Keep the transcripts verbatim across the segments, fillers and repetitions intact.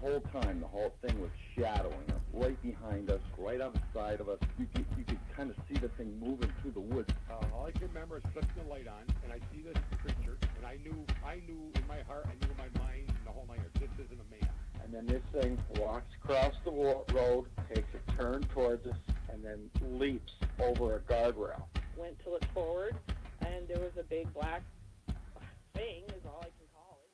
whole time, the whole thing was shadowing us, right behind us, right on the side of us. You could, you could kind of see the thing moving through the woods. Uh, all I can remember is flipping the light on, and I see this creature, and I knew, I knew in my heart, I knew in my mind, in the whole night, this isn't a man. And then this thing walks across the road, takes a turn towards us, and then leaps over a guardrail. Went to look forward, and there was a big black thing, is all I can call it.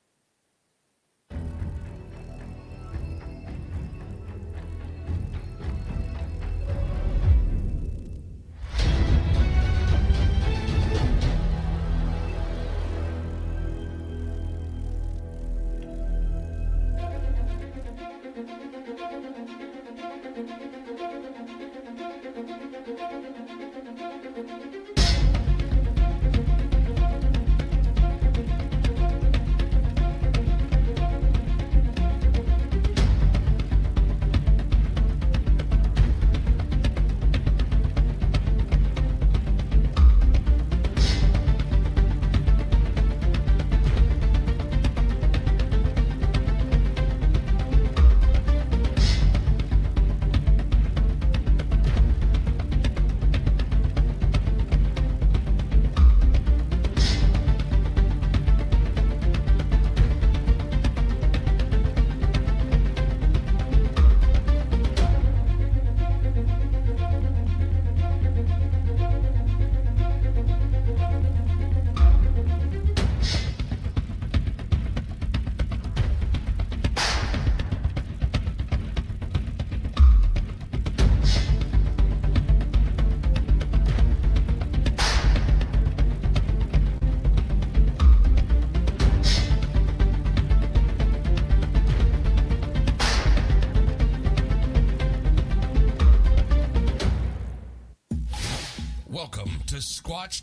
Squatch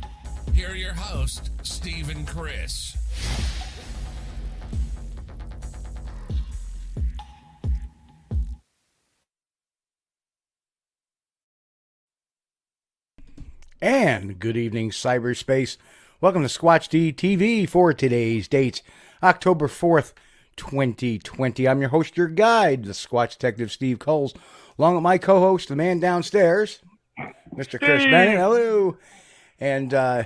Here are your hosts, Steve and Chris. And good evening, cyberspace. Welcome to Squatch D T V for today's dates, October fourth, twenty twenty. I'm your host, your guide, the Squatch Detective, Steve Kulls, along with my co-host, the man downstairs, Mister Chris Bennett. Hello. And uh,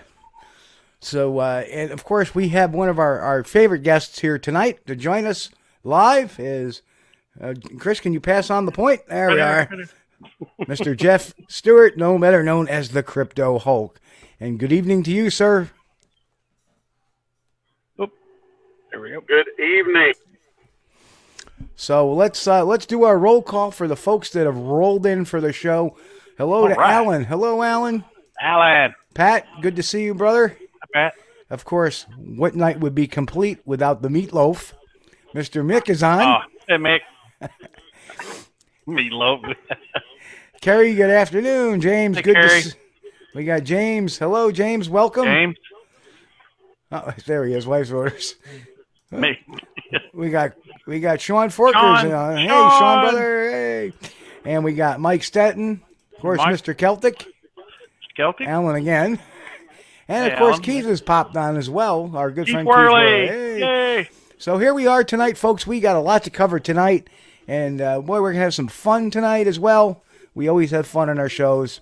so, uh, and of course, we have one of our, our favorite guests here tonight to join us live is, uh, Chris, can you pass on the point? There we are. Mister Jeff Stewart, no better known as the Crypto Hulk. And good evening to you, sir. Oh, there we go. Good evening. So let's uh, let's do our roll call for the folks that have rolled in for the show. Hello All to right. Alan. Hello, Alan. Alan. Pat, good to see you, brother. Pat. Of course, what night would be complete without the meatloaf? Mister Mick is on. Oh, hey, Mick. Meatloaf. Kerry, good afternoon. James, hey, good Kerry. to see We got James. Hello, James. Welcome. James. Oh, there he is. Wife's orders. Me. we got we got Sean Forkers. Sean. On. Hey, Sean. Sean, brother. Hey. And we got Mike Stetton. Of course, Mike. Mister Celtic. Celtic? Alan again. And, hey, of course, Alan. Keith has popped on as well. Our good Keith friend Worley. Keith Worley. Hey. Yay. So here we are tonight, folks. We got a lot to cover tonight. And, uh, boy, we're going to have some fun tonight as well. We always have fun on our shows.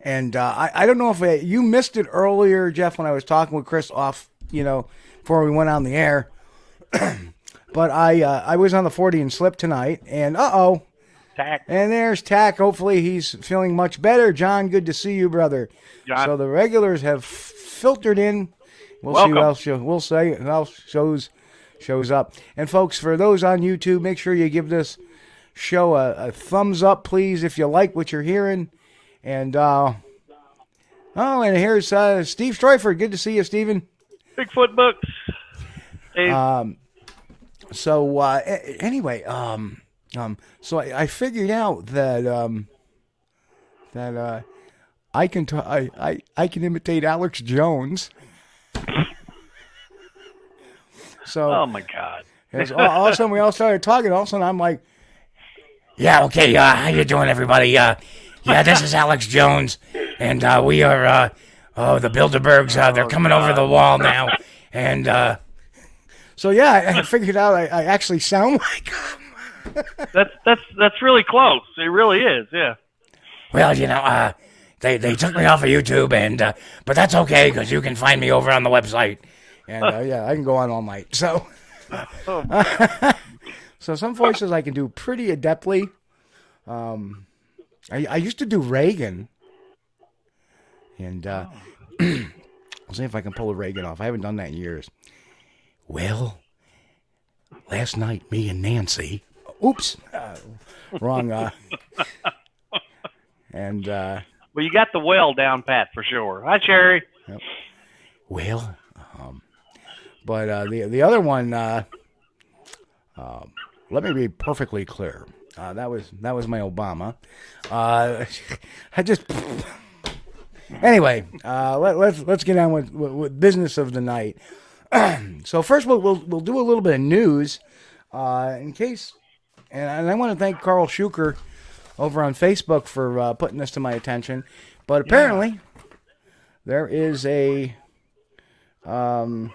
And uh, I, I don't know if I, you missed it earlier, Jeff, when I was talking with Chris off, you know, before we went on the air. But I uh, I was on the forty and slip tonight. And, uh-oh. Tack. And there's Tack. Hopefully he's feeling much better. John, good to see you, brother. John. So the regulars have filtered in. We'll Welcome. see who else, show, we'll say who else shows, shows up. And, folks, for those on YouTube, make sure you give this show a, a thumbs up, please, if you like what you're hearing. And, uh, oh, and here's uh, Steve Stryford. Good to see you, Steven. Bigfoot Books. Hey. Um. So, uh, anyway, um. Um, so I, I figured out that um, that uh, I can t- I, I, I can imitate Alex Jones. So oh my God! All, all of a sudden we all started talking. All of a sudden I'm like, yeah, okay, uh, how you doing, everybody? Uh, yeah, this is Alex Jones, and uh, we are uh, oh the Bilderbergs. Uh, they're oh, coming God. over the wall now, and uh, so yeah, I, I figured out I, I actually sound like. that's that's that's really close. It really is, yeah. Well, you know, uh, they they took me off of YouTube, and uh, but that's okay because you can find me over on the website, and uh, yeah, I can go on all night. So, oh. So some voices I can do pretty adeptly. Um, I I used to do Reagan, and uh, oh. I'll see if I can pull a Reagan off. I haven't done that in years. Well, last night, me and Nancy. Oops, uh, wrong. Uh, and uh, well, you got the well down pat for sure. Hi, Sherry. Yep. Well, um, but uh, the the other one. Uh, uh, let me be perfectly clear. Uh, that was that was my Obama. Uh, I just anyway. Uh, let, let's let's get on with, with, with business of the night. So first, we'll, we'll we'll do a little bit of news uh, in case. And I want to thank Carl Schuker over on Facebook for uh, putting this to my attention. But apparently, yeah. there is a um,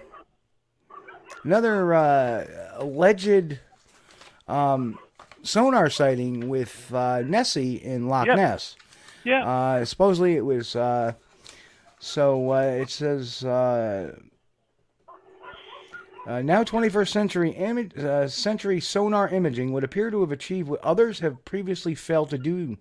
another uh, alleged um, sonar sighting with uh, Nessie in Loch yep. Ness. Yeah. Uh, supposedly it was. Uh, so uh, it says. Uh, Uh, now twenty-first century image, uh, century sonar imaging would appear to have achieved what others have previously failed to do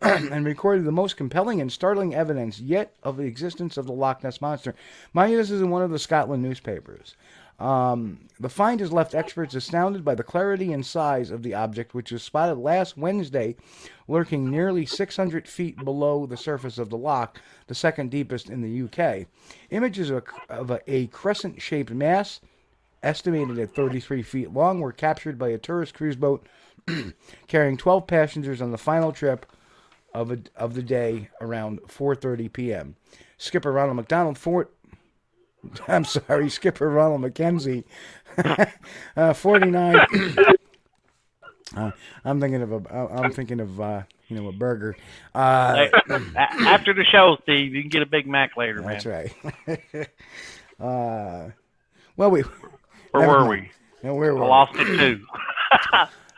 and recorded the most compelling and startling evidence yet of the existence of the Loch Ness Monster. Mind you, this is in one of the Scotland newspapers. Um, the find has left experts astounded by the clarity and size of the object, which was spotted last Wednesday, lurking nearly six hundred feet below the surface of the loch, the second deepest in the U K. Images of a, of a, a crescent-shaped mass estimated at thirty-three feet long, were captured by a tourist cruise boat carrying twelve passengers on the final trip of a, of the day around four thirty p.m. Skipper Ronald McDonald Fort, I'm sorry, Skipper Ronald McKenzie, uh, forty-nine. uh, I'm thinking of a, I'm thinking of uh, you know a burger. Uh, After the show, Steve, you can get a Big Mac later, man. That's right. uh, well, we. Where were we? Yeah, where were I lost we? it too.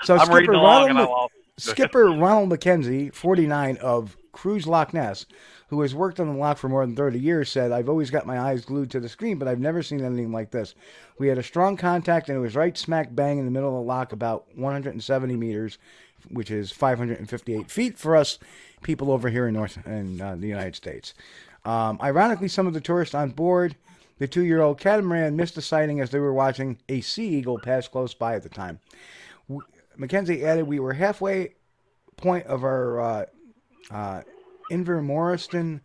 So I'm Skipper, Ronald, and I lost it. Skipper Ronald McKenzie, forty-nine, of Cruise Loch Ness, who has worked on the loch for more than thirty years, said, "I've always got my eyes glued to the screen, but I've never seen anything like this. We had a strong contact, and it was right smack bang in the middle of the loch, about one hundred seventy meters, which is five hundred fifty-eight feet for us people over here in North in uh, the United States. Um, ironically, some of the tourists on board." The two-year-old catamaran missed the sighting as they were watching a sea eagle pass close by at the time. We, Mackenzie added, we were halfway point of our uh, uh, Invermoriston,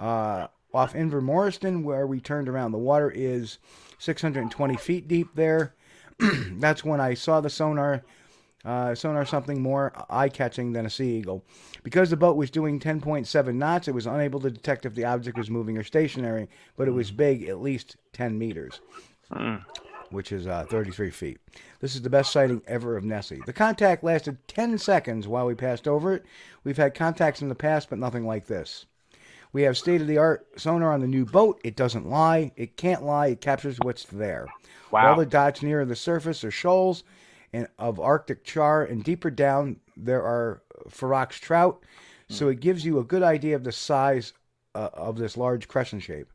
uh, off Invermoriston, where we turned around. The water is six hundred twenty feet deep there. That's when I saw the sonar, uh, sonar something more eye-catching than a sea eagle. Because the boat was doing ten point seven knots, it was unable to detect if the object was moving or stationary, but it was big at least ten meters, mm. which is uh, thirty-three feet. This is the best sighting ever of Nessie. The contact lasted ten seconds while we passed over it. We've had contacts in the past, but nothing like this. We have state-of-the-art sonar on the new boat. It doesn't lie. It can't lie. It captures what's there. Wow. All the dots nearer the surface are shoals and of Arctic char, and deeper down there are Ferox trout, so it gives you a good idea of the size uh, of this large crescent shape.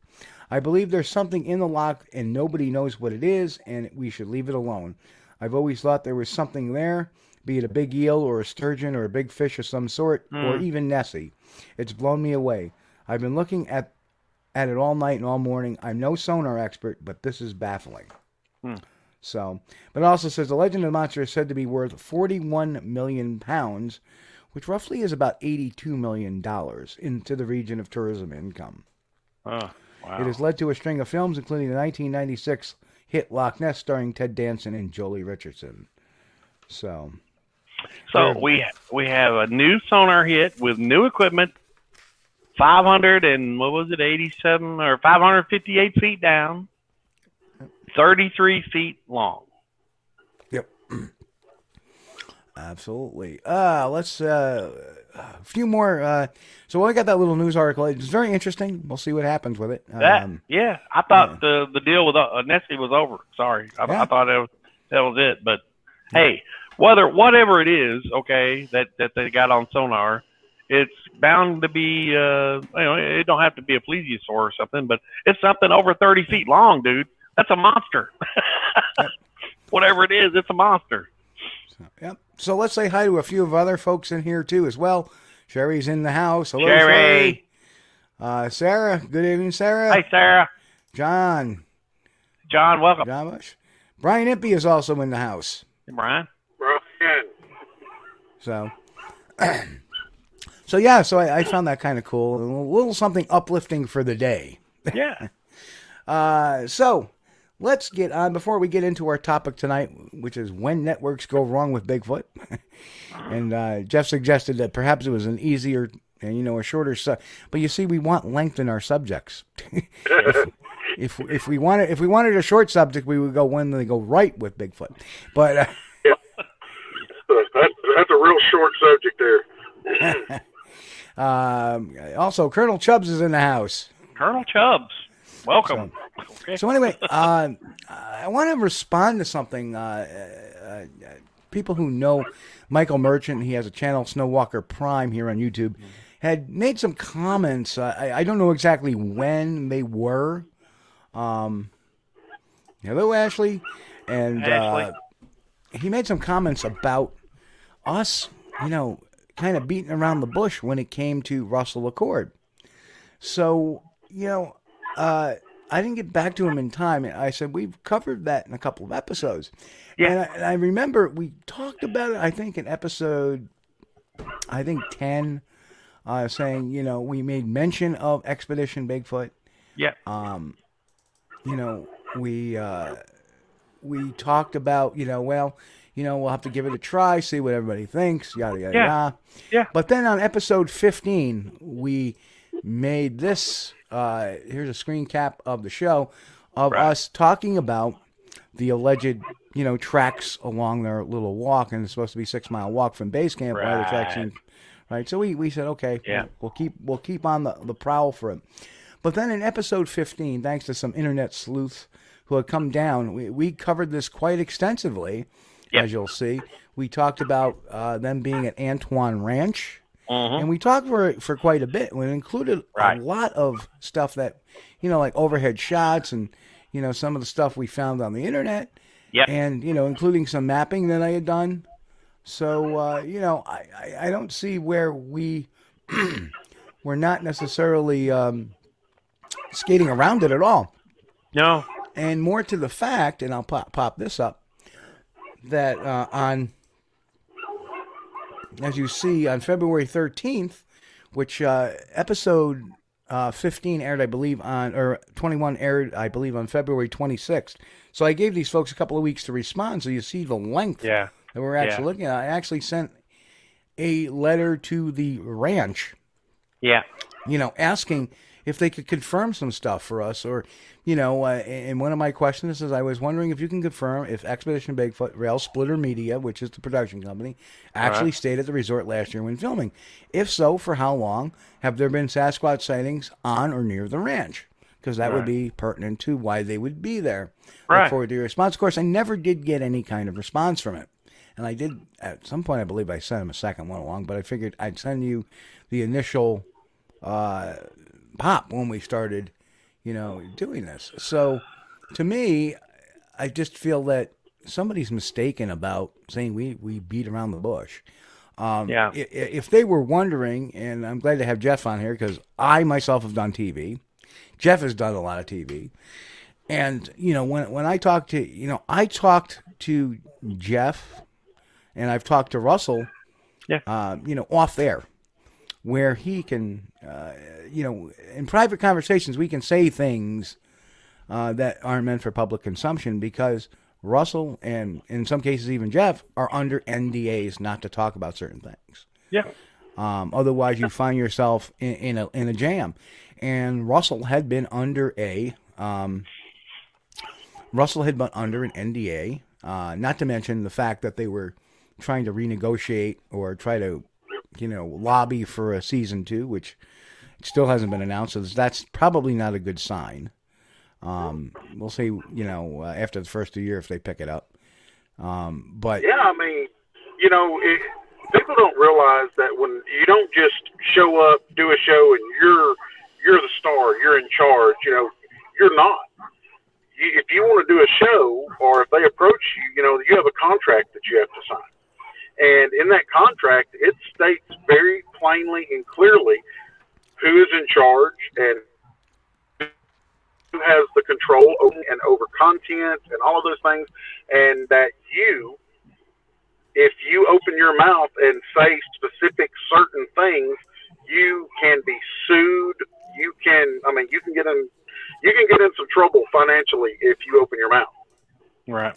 I believe there's something in the loch, and nobody knows what it is, and we should leave it alone. I've always thought there was something there, be it a big eel or a sturgeon or a big fish of some sort, mm. or even Nessie. It's blown me away. I've been looking at at it all night and all morning. I'm no sonar expert, but this is baffling. Mm. So, but it also says the legend of the monster is said to be worth forty-one million pounds, which roughly is about eighty-two million dollars into the region of tourism income. Oh, wow. It has led to a string of films, including the nineteen ninety-six hit Loch Ness, starring Ted Danson and Julie Richardson. So, So we we have a new sonar hit with new equipment, five hundred and what was it, eighty-seven or five hundred fifty-eight feet down, thirty-three feet long. Yep, absolutely. Uh, let's uh, a few more. Uh, so I got that little news article. It's very interesting. We'll see what happens with it. That, um, yeah, I thought yeah. the the deal with uh, Nessie was over. Sorry, I, yeah. I thought that was that was it. But yeah. hey. Whether whatever it is, okay, that, that they got on sonar, it's bound to be, uh, you know, it don't have to be a plesiosaur or something, but it's something over thirty feet long, dude. That's a monster. Whatever it is, it's a monster. So, yep. So let's say hi to a few of other folks in here too as well. Sherry's in the house. Hello, Sherry. Uh, Sarah. Good evening, Sarah. Hi, Sarah. John. John, welcome. John Bush. Brian Impey is also in the house. Hey, Brian. So, so yeah, so I, I found that kind of cool. A little something uplifting for the day. Yeah. uh, so, let's get on, before we get into our topic tonight, which is when networks go wrong with Bigfoot. and uh, Jeff suggested that perhaps it was an easier, you know, a shorter, su- but you see, we want length in our subjects. if, if if we wanted if we wanted a short subject, we would go when they go right with Bigfoot. But... Uh, That's, that's a real short subject there. um, also, Colonel Chubbs is in the house. Colonel Chubbs, welcome. So, okay. so anyway, uh, I want to respond to something. Uh, uh, people who know Michael Merchant, he has a channel, Snowwalker Prime, here on YouTube, had made some comments. Uh, I, I don't know exactly when they were. Um, hello, Ashley. And, hey, Ashley. Uh, he made some comments about us, you know, kind of beating around the bush when it came to Russell Accord. So, you know, uh, I didn't get back to him in time. I said, we've covered that in a couple of episodes. Yeah. And I, and I remember we talked about it, I think, in episode, I think, ten, uh, saying, you know, we made mention of Expedition Bigfoot. Yeah. Um, you know, we... Uh, We talked about, you know, well, you know, we'll have to give it a try, see what everybody thinks, yada, yada, yeah. yada. Yeah. But then on episode fifteen, we made this, uh, here's a screen cap of the show, of right. us talking about the alleged, you know, tracks along their little walk, and it's supposed to be a six-mile walk from base camp. Right. Right, attraction, right? So we, we said, okay, yeah. we'll keep we'll keep on the, the prowl for it. But then in episode fifteen, thanks to some internet sleuths, who had come down. We, we covered this quite extensively, yep. as you'll see. We talked about uh, them being at Antoine Ranch, mm-hmm. and we talked for for quite a bit. We included right. a lot of stuff that, you know, like overhead shots and, you know, some of the stuff we found on the internet, yep. and, you know, including some mapping that I had done. So, uh, you know, I, I, I don't see where we we're not necessarily um, skating around it at all. No. And more to the fact, and I'll pop pop this up, that uh, on, as you see, on February thirteenth, which uh, episode uh, fifteen aired, I believe, on, or twenty-one aired, I believe, on February twenty-sixth. So I gave these folks a couple of weeks to respond, so you see the length yeah. that we're actually yeah. looking at. I actually sent a letter to the ranch. Yeah. You know, asking if they could confirm some stuff for us, or, you know, uh, and one of my questions is, I was wondering if you can confirm if Expedition Bigfoot, Rail Splitter Media, which is the production company, actually right. stayed at the resort last year when filming. If so, for how long? Have there been Sasquatch sightings on or near the ranch? Because that right. would be pertinent to why they would be there. Right. Look forward to your response. Of course, I never did get any kind of response from it. And I did, at some point, I believe I sent him a second one along, but I figured I'd send you the initial... Uh, pop when we started, you know, doing this. So to me, I just feel that somebody's mistaken about saying we, we beat around the bush. Um, yeah. If they were wondering, and I'm glad to have Jeff on here because I myself have done T V. Jeff has done a lot of T V. And, you know, when, when I talked to, you know, I talked to Jeff and I've talked to Russell, yeah. uh, you know, off air. Where he can, uh, you know, in private conversations, we can say things uh, that aren't meant for public consumption because Russell and in some cases even Jeff are under N D As not to talk about certain things. Yeah. Um, otherwise, you find yourself in, in a in a jam. And Russell had been under a um, Russell had been under an N D A. Uh, not to mention the fact that they were trying to renegotiate or try to, you know, lobby for a season two, which still hasn't been announced. So that's probably not a good sign. Um, we'll see, you know, uh, after the first year if they pick it up. Um, but yeah, I mean, you know, it, people don't realize that when you don't just show up, do a show, and you're you're the star, you're in charge. You know, you're not. If you want to do a show, or if they approach you, you know, you have a contract that you have to sign. And in that contract, it states very plainly and clearly who is in charge and who has the control over, and over content and all of those things. And that you, if you open your mouth and say specific certain things, you can be sued. You can, I mean, you can get in You can get in some trouble financially if you open your mouth. Right.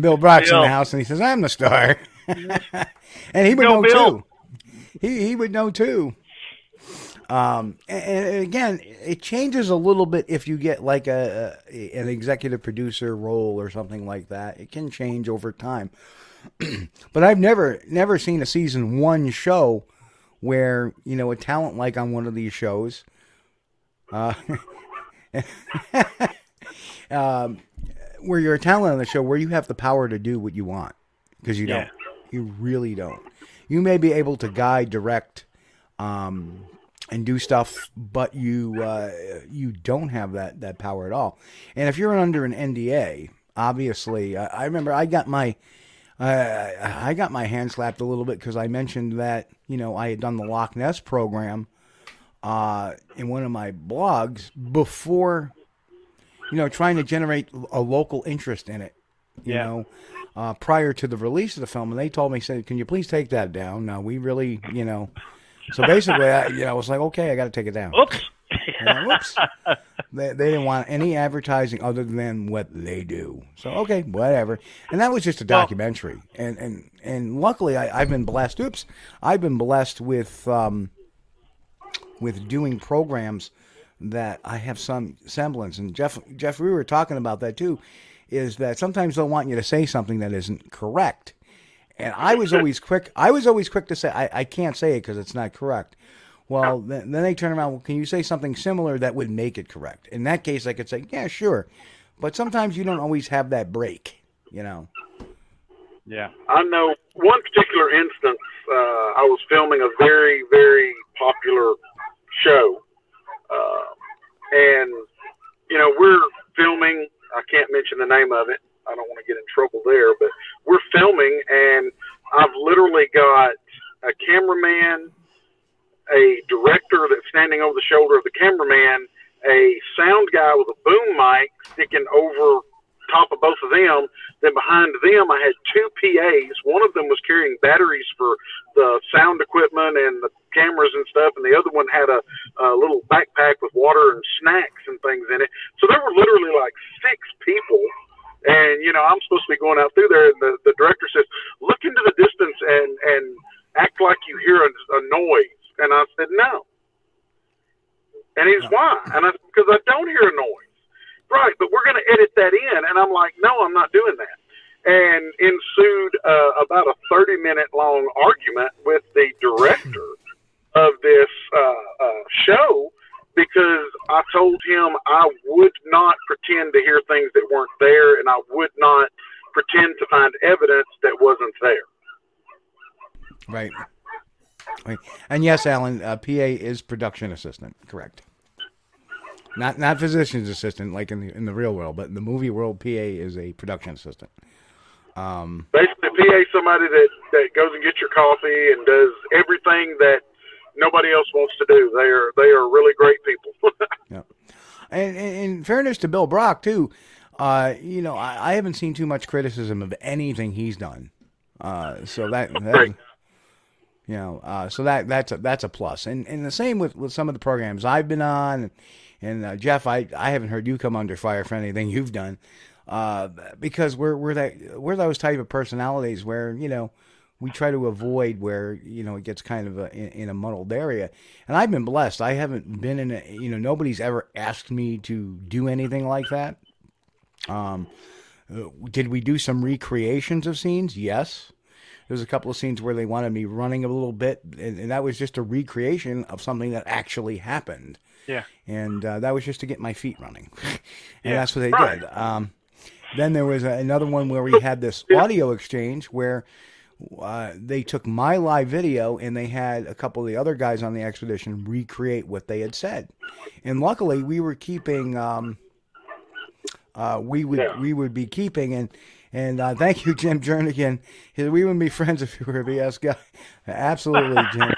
Bill Brock's Bill. in the house, and he says, I'm the star. And he would Bill, know, Bill. too. He he would know, too. Um, and, and again, it changes a little bit if you get like a, a an executive producer role or something like that. It can change over time. But I've never never seen a season one show where, you know, a talent like on one of these shows Uh, um, where you're a talent on the show, where you have the power to do what you want, because you yeah. don't, you really don't. You may be able to guide, direct, um, and do stuff, but you uh, you don't have that that power at all. And if you're under an N D A, obviously, I, I remember I got my uh, I got my hand slapped a little bit because I mentioned that, you know, I had done the Loch Ness program Uh, in one of my blogs before, you know, trying to generate a local interest in it, you yeah. know, uh, prior to the release of the film. And they told me, said, can you please take that down? No, we really, you know, so basically, I, you know, I was like, okay, I got to take it down. Oops. Then, Oops. They, they didn't want any advertising other than what they do. So, okay, whatever. And that was just a documentary. Well, and, and, and luckily I, I've been blessed. Oops. I've been blessed with, um, with doing programs that I have some semblance. And Jeff, Jeff, we were talking about that too, is that sometimes they'll want you to say something that isn't correct. And I was always quick. I was always quick to say, I, I can't say it because it's not correct. Well, then, then they turn around. Well, can you say something similar that would make it correct? In that case, I could say, yeah, sure. But sometimes you don't always have that break, you know? Yeah. I know one particular instance, uh, I was filming a very, very popular show, uh, and you know, we're filming, I can't mention the name of it, I don't want to get in trouble there, but we're filming, and I've literally got a cameraman, a director that's standing over the shoulder of the cameraman, a sound guy with a boom mic sticking over top of both of them. Then behind them I had two P As. One of them was carrying batteries for the sound equipment and the cameras and stuff, and the other one had a, a little backpack with water and snacks and things in it. So there were literally like six people, and you know, I'm supposed to be going out through there, and the, the director says, look into the distance and, and act like you hear a, a noise. And I said, no. And he's, why? And I said, because I don't hear a noise. Right, but we're going to edit that in. And I'm like, no, I'm not doing that. And ensued uh, about a thirty-minute long argument with the director of this uh, uh, show, because I told him I would not pretend to hear things that weren't there, and I would not pretend to find evidence that wasn't there. Right. Right. And yes, Alan, uh, P A is production assistant, correct? Not not physician's assistant like in the in the real world, but in the movie world, P A is a production assistant. Um, Basically, P A is somebody that, that goes and gets your coffee and does everything that nobody else wants to do. They are they are really great people. Yeah, and, and in fairness to Bill Brock too, uh, you know, I, I haven't seen too much criticism of anything he's done. Uh, so that, that you know, uh, so that that's a, that's a plus. And and the same with, with some of the programs I've been on. And, And uh, Jeff, I, I haven't heard you come under fire for anything you've done, uh, because we're we're that we're those type of personalities where, you know, we try to avoid where, you know, it gets kind of a, in, in a muddled area. And I've been blessed. I haven't been in a, you know, nobody's ever asked me to do anything like that. Um, did we do some recreations of scenes? Yes. There's a couple of scenes where they wanted me running a little bit, and, and that was just a recreation of something that actually happened. Yeah. And uh, that was just to get my feet running. And yeah. That's what they right. did. Um, then there was a, another one where we had this yeah. audio exchange where uh, they took my live video and they had a couple of the other guys on the expedition recreate what they had said. And luckily we were keeping, um, uh, we would, yeah. we would be keeping and, And uh, thank you, Jim Jernigan. We wouldn't be friends if you were a B S guy. Absolutely, Jim.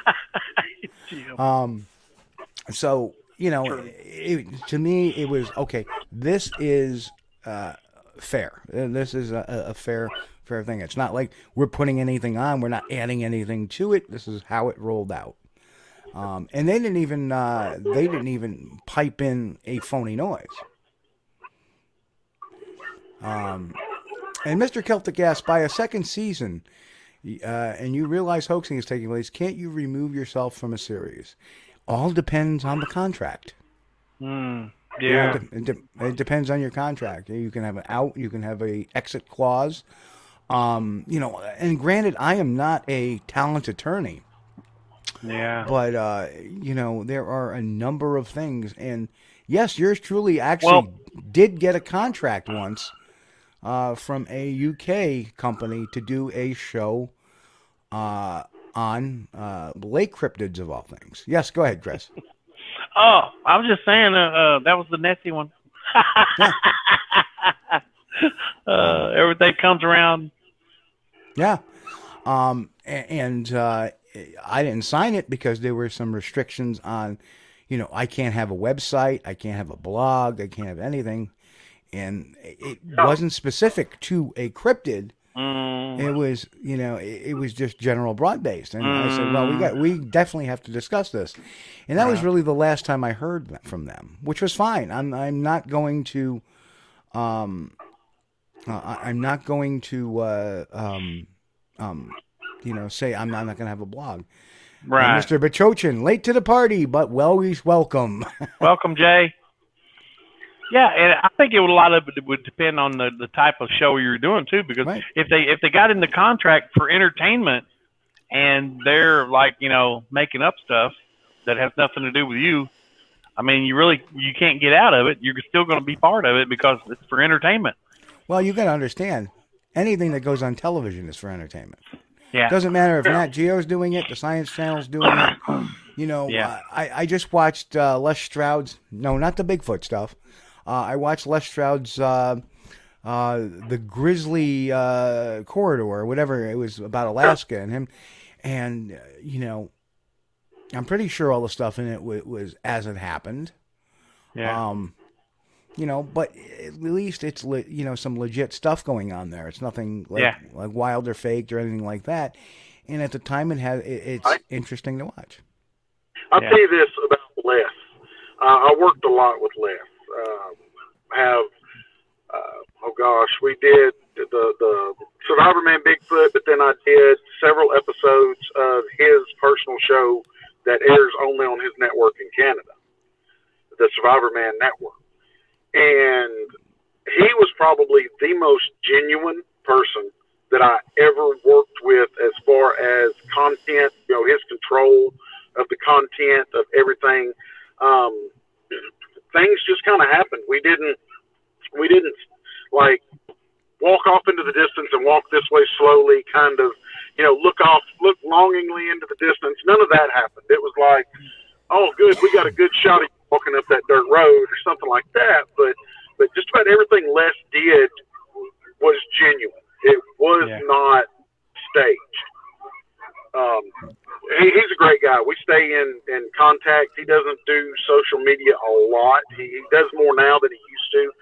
Um, so, you know, it, to me, it was, okay, this is uh, fair. This is a, a fair fair thing. It's not like we're putting anything on. We're not adding anything to it. This is how it rolled out. Um, and they didn't even uh, they didn't even pipe in a phony noise. Um. And Mister Celtic asks, by a second season, uh, and you realize hoaxing is taking place, can't you remove yourself from a series? All depends on the contract. Mm, yeah. You know, it, de- it depends on your contract. You can have an out. You can have a exit clause. Um, you know, and granted, I am not a talent attorney. Yeah. But, uh, you know, there are a number of things. And, yes, yours truly actually well, did get a contract once. Uh, from a U K company to do a show uh, on uh, lake cryptids of all things. Yes, go ahead, Chris. Oh, I was just saying uh, uh, that was the Nessie one. Yeah. uh, everything comes around. Yeah, um, and uh, I didn't sign it because there were some restrictions on, you know, I can't have a website, I can't have a blog, I can't have anything. And it wasn't specific to a cryptid. Mm. It was, you know, it, it was just general broad based. And mm. I said, well, we got, we definitely have to discuss this. And that yeah. was really the last time I heard from them, which was fine. I'm, I'm not going to, um, uh, I'm not going to, uh, um, um, you know, say I'm not, I'm not going to have a blog. Right, and Mister Bachochin, late to the party, but well, he's welcome. Welcome, Jay. Yeah, and I think it would, a lot of it would depend on the, the type of show you're doing too, because right. if they if they got in the contract for entertainment and they're like, you know, making up stuff that has nothing to do with you, I mean, you really you can't get out of it. You're still going to be part of it because it's for entertainment. Well, you got to understand, anything that goes on television is for entertainment. Yeah, it doesn't matter if Nat Geo's doing it, the Science Channel's doing it. You know, yeah. uh, I I just watched uh, Les Stroud's no, not the Bigfoot stuff. Uh, I watched Les Stroud's uh, uh, The Grizzly uh, Corridor, whatever it was about Alaska and him. And, uh, you know, I'm pretty sure all the stuff in it w- was as it happened. Yeah. Um, you know, but at least it's, le- you know, some legit stuff going on there. It's nothing like, yeah. like wild or faked or anything like that. And at the time, it has, it, it's I, interesting to watch. I'll yeah. tell you this about Les. Uh, I worked a lot with Les. Uh, have uh, oh gosh, we did the the Survivor Man Bigfoot, but then I did several episodes of his personal show that airs only on his network in Canada, the Survivor Man Network, and he was probably the most genuine person that I ever worked with as far as content, you know, his control of the content of everything. Um, Things just kind of happened. We didn't, we didn't like walk off into the distance and walk this way slowly. Kind of, you know, look off, look longingly into the distance. None of that happened. It was like, oh, good, we got a good shot of walking up that dirt road or something like that. But, but just about everything Les did was genuine. It was yeah. not staged. Um, he, he's a great guy. We stay in, in contact. He doesn't do social media a lot. He, he does more now than he used to,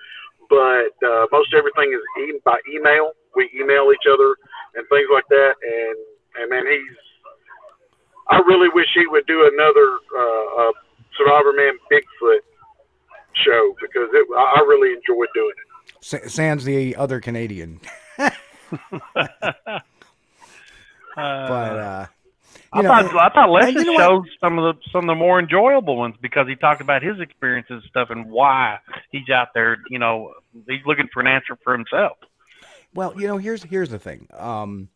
but uh, most everything is e- by email. We email each other and things like that. And, and man, he's. I really wish he would do another uh, uh, Survivor Man Bigfoot show because it, I really enjoyed doing it. S- sans the other Canadian. Uh, but uh, I, know, thought, it, I thought Les's you know shows some of the some of the more enjoyable ones because he talked about his experiences and stuff and why he's out there. You know, he's looking for an answer for himself. Well, you know, here's here's the thing. Um,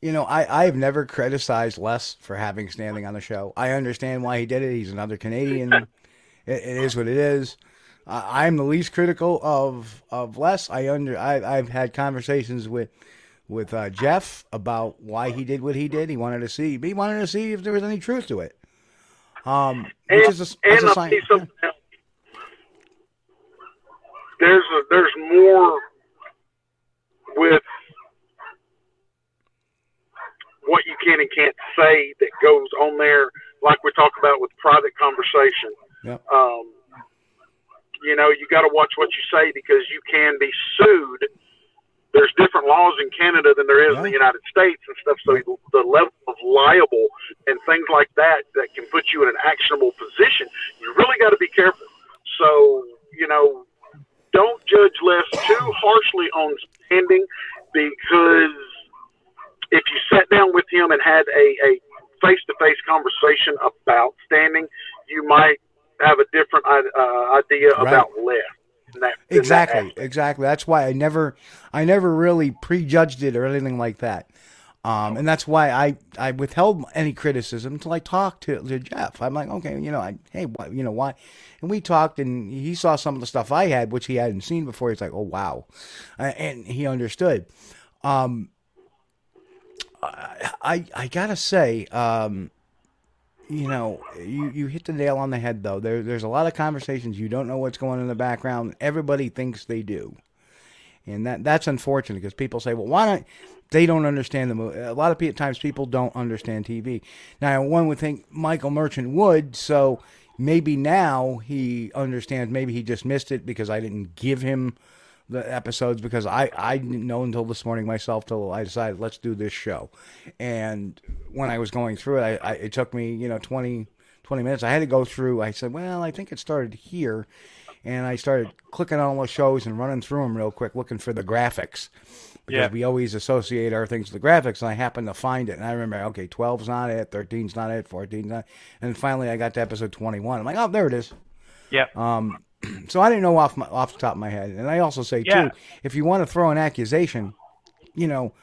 you know, I I've never criticized Les for having standing on the show. I understand why he did it. He's another Canadian. it, it is what it is. Uh, I'm the least critical of of Les. I under I I've had conversations with. with uh, Jeff about why he did what he did. He wanted to see, he wanted to see if there was any truth to it. Um, and, which is a, and a sign, yeah. There's a, there's more with what you can and can't say that goes on there. Like we talk about with private conversation. Yep. Um, you know, you got to watch what you say because you can be sued. There's different laws in Canada than there is yeah. in the United States and stuff. So the level of liable and things like that, that can put you in an actionable position, you really got to be careful. So, you know, don't judge Les too harshly on standing because if you sat down with him and had a, a face-to-face conversation about standing, you might have a different uh, idea right. about Les. That, exactly, that exactly. That's why I never, I never really prejudged it or anything like that, um, and that's why I, I withheld any criticism until I talked to, to Jeff. I'm like, okay, you know, I, hey, why, you know, why? And we talked, and he saw some of the stuff I had, which he hadn't seen before. He's like, oh wow, uh, and he understood. Um, I, I, I gotta say, um, you know, you, you hit the nail on the head, though. There, there's a lot of conversations. You don't know what's going on in the background. Everybody thinks they do. And that that's unfortunate because people say, well, why don't they don't understand the movie? A lot of pe- times people don't understand T V. Now, one would think Michael Merchant would, so maybe now he understands. Maybe he just missed it because I didn't give him the episodes because I, I didn't know until this morning myself till I decided let's do this show. And when I was going through it, I, I it took me, you know, twenty, twenty minutes. I had to go through. I said, well, I think it started here. And I started clicking on all those shows and running through them real quick, looking for the graphics because yeah. we always associate our things with the graphics. And I happened to find it. And I remember, okay, twelve's not it. thirteen's not it. fourteen's not it. And finally I got to episode twenty-one. I'm like, oh, there it is. Yeah. Um, So I didn't know off my, off the top of my head. And I also say, yeah. too, if you want to throw an accusation, you know,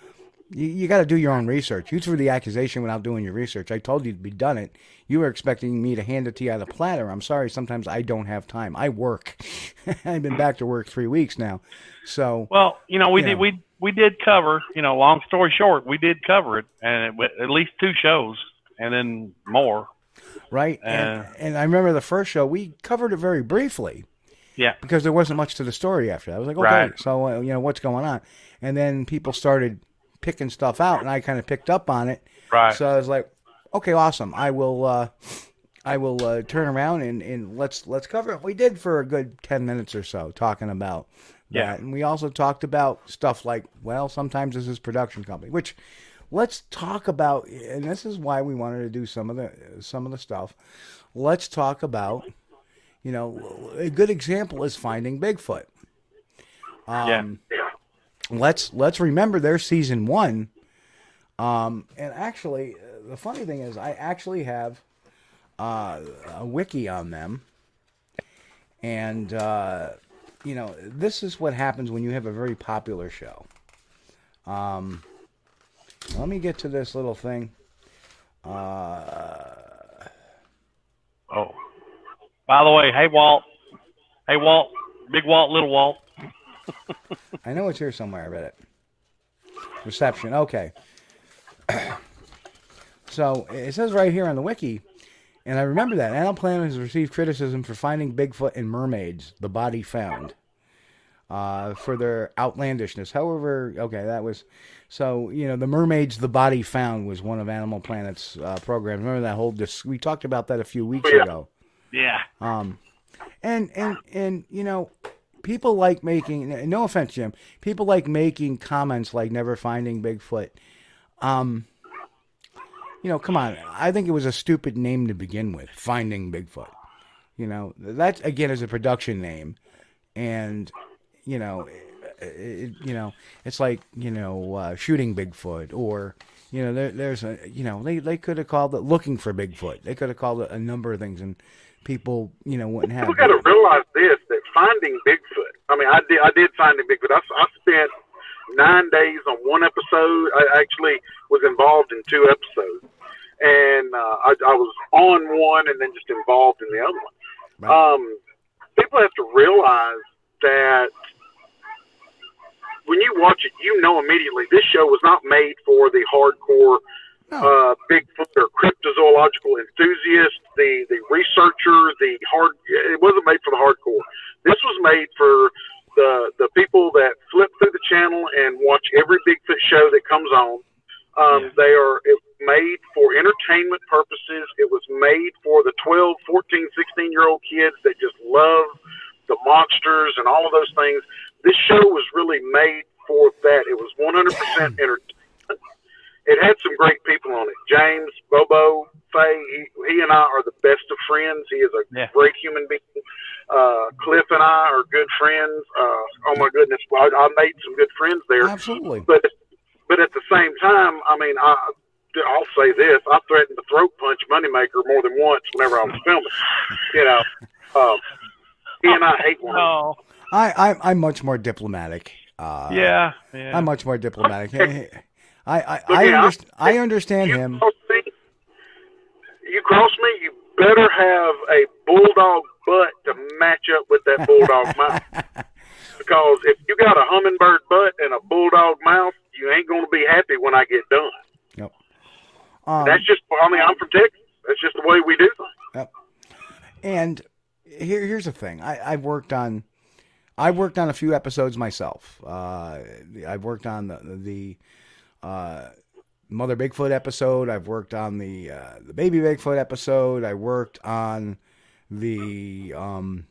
you, you got to do your own research. You threw the accusation without doing your research. I told you to be done it. You were expecting me to hand it to you on a platter. I'm sorry. Sometimes I don't have time. I work. I've been back to work three weeks now. So, well, you know, we you did, know. we, we did cover, you know, long story short, we did cover it and it, at least two shows and then more. Right. Uh, and, and I remember the first show we covered it very briefly. Yeah. Because there wasn't much to the story after that. I was like, okay, right. so, uh, you know, what's going on? And then people started picking stuff out, and I kind of picked up on it. Right. So I was like, okay, awesome. I will uh, I will uh, turn around, and, and let's let's cover it. We did for a good ten minutes or so talking about yeah. that. And we also talked about stuff like, well, sometimes this is production company, which let's talk about, and this is why we wanted to do some of the some of the stuff. Let's talk about... You know, a good example is Finding Bigfoot. Um, yeah. Let's let's remember their season one. Um, and actually, the funny thing is, I actually have uh, a wiki on them. And uh, you know, this is what happens when you have a very popular show. Um, let me get to this little thing. Uh, oh. By the way, hey, Walt. Hey, Walt. Big Walt, little Walt. I know it's here somewhere. I read it. Reception. Okay. So it says right here on the wiki, and I remember that, Animal Planet has received criticism for Finding Bigfoot and Mermaids, the Body Found, uh, for their outlandishness. However, okay, that was... So, you know, the Mermaids the Body Found was one of Animal Planet's uh, programs. Remember that whole... Dis- we talked about that a few weeks yeah. ago. Yeah. Um, and, and, and, you know, people like making, no offense, Jim, people like making comments like never finding Bigfoot. Um, you know, come on. I think it was a stupid name to begin with, Finding Bigfoot. You know, that again is a production name, and you know, it, it, you know, it's like, you know, uh, Shooting Bigfoot, or you know, there, there's a, you know, they they could have called it Looking for Bigfoot. They could have called it a number of things, and people, you know, wouldn't have. We got to realize this, that Finding Bigfoot. I mean, I did I did Finding Bigfoot. I, I spent nine days on one episode. I actually was involved in two episodes, and uh, I, I was on one and then just involved in the other one. Right. Um, people have to realize that when you watch it, you know immediately this show was not made for the hardcore no. uh, Bigfoot or cryptozoological enthusiast, the, the researcher, the hard. It wasn't made for the hardcore. This was made for the the people that flip through the channel and watch every Bigfoot show that comes on. Um, yeah. They are it was made for entertainment purposes. It was made for the twelve, fourteen, sixteen-year-old kids that just love the monsters and all of those things. This show was really made for that. It was one hundred percent entertainment. It had some great people on it. James, Bobo, Faye, he, he and I are the best of friends. He is a yeah. great human being. Uh, Cliff and I are good friends. Uh, oh, my goodness. I, I made some good friends there. Absolutely. But But at the same time, I mean, I, I'll say this. I threatened to throat punch Moneymaker more than once whenever I was filming. You know, um, he and I hate one another. I, I, I'm much more diplomatic. Uh, yeah, yeah. I'm much more diplomatic. I I, I, yeah, underst- I understand you him. Cross me, you cross me, you better have a bulldog butt to match up with that bulldog mouth. Because if you got a hummingbird butt and a bulldog mouth, you ain't going to be happy when I get done. Yep. Um, that's just, I mean, I'm from Texas. That's just the way we do things. Yep. And here, here's the thing. I, I've worked on, I worked on a few episodes myself. Uh, I've worked on the, the uh, Mother Bigfoot episode. I've worked on the, uh, the Baby Bigfoot episode. I worked on the, um,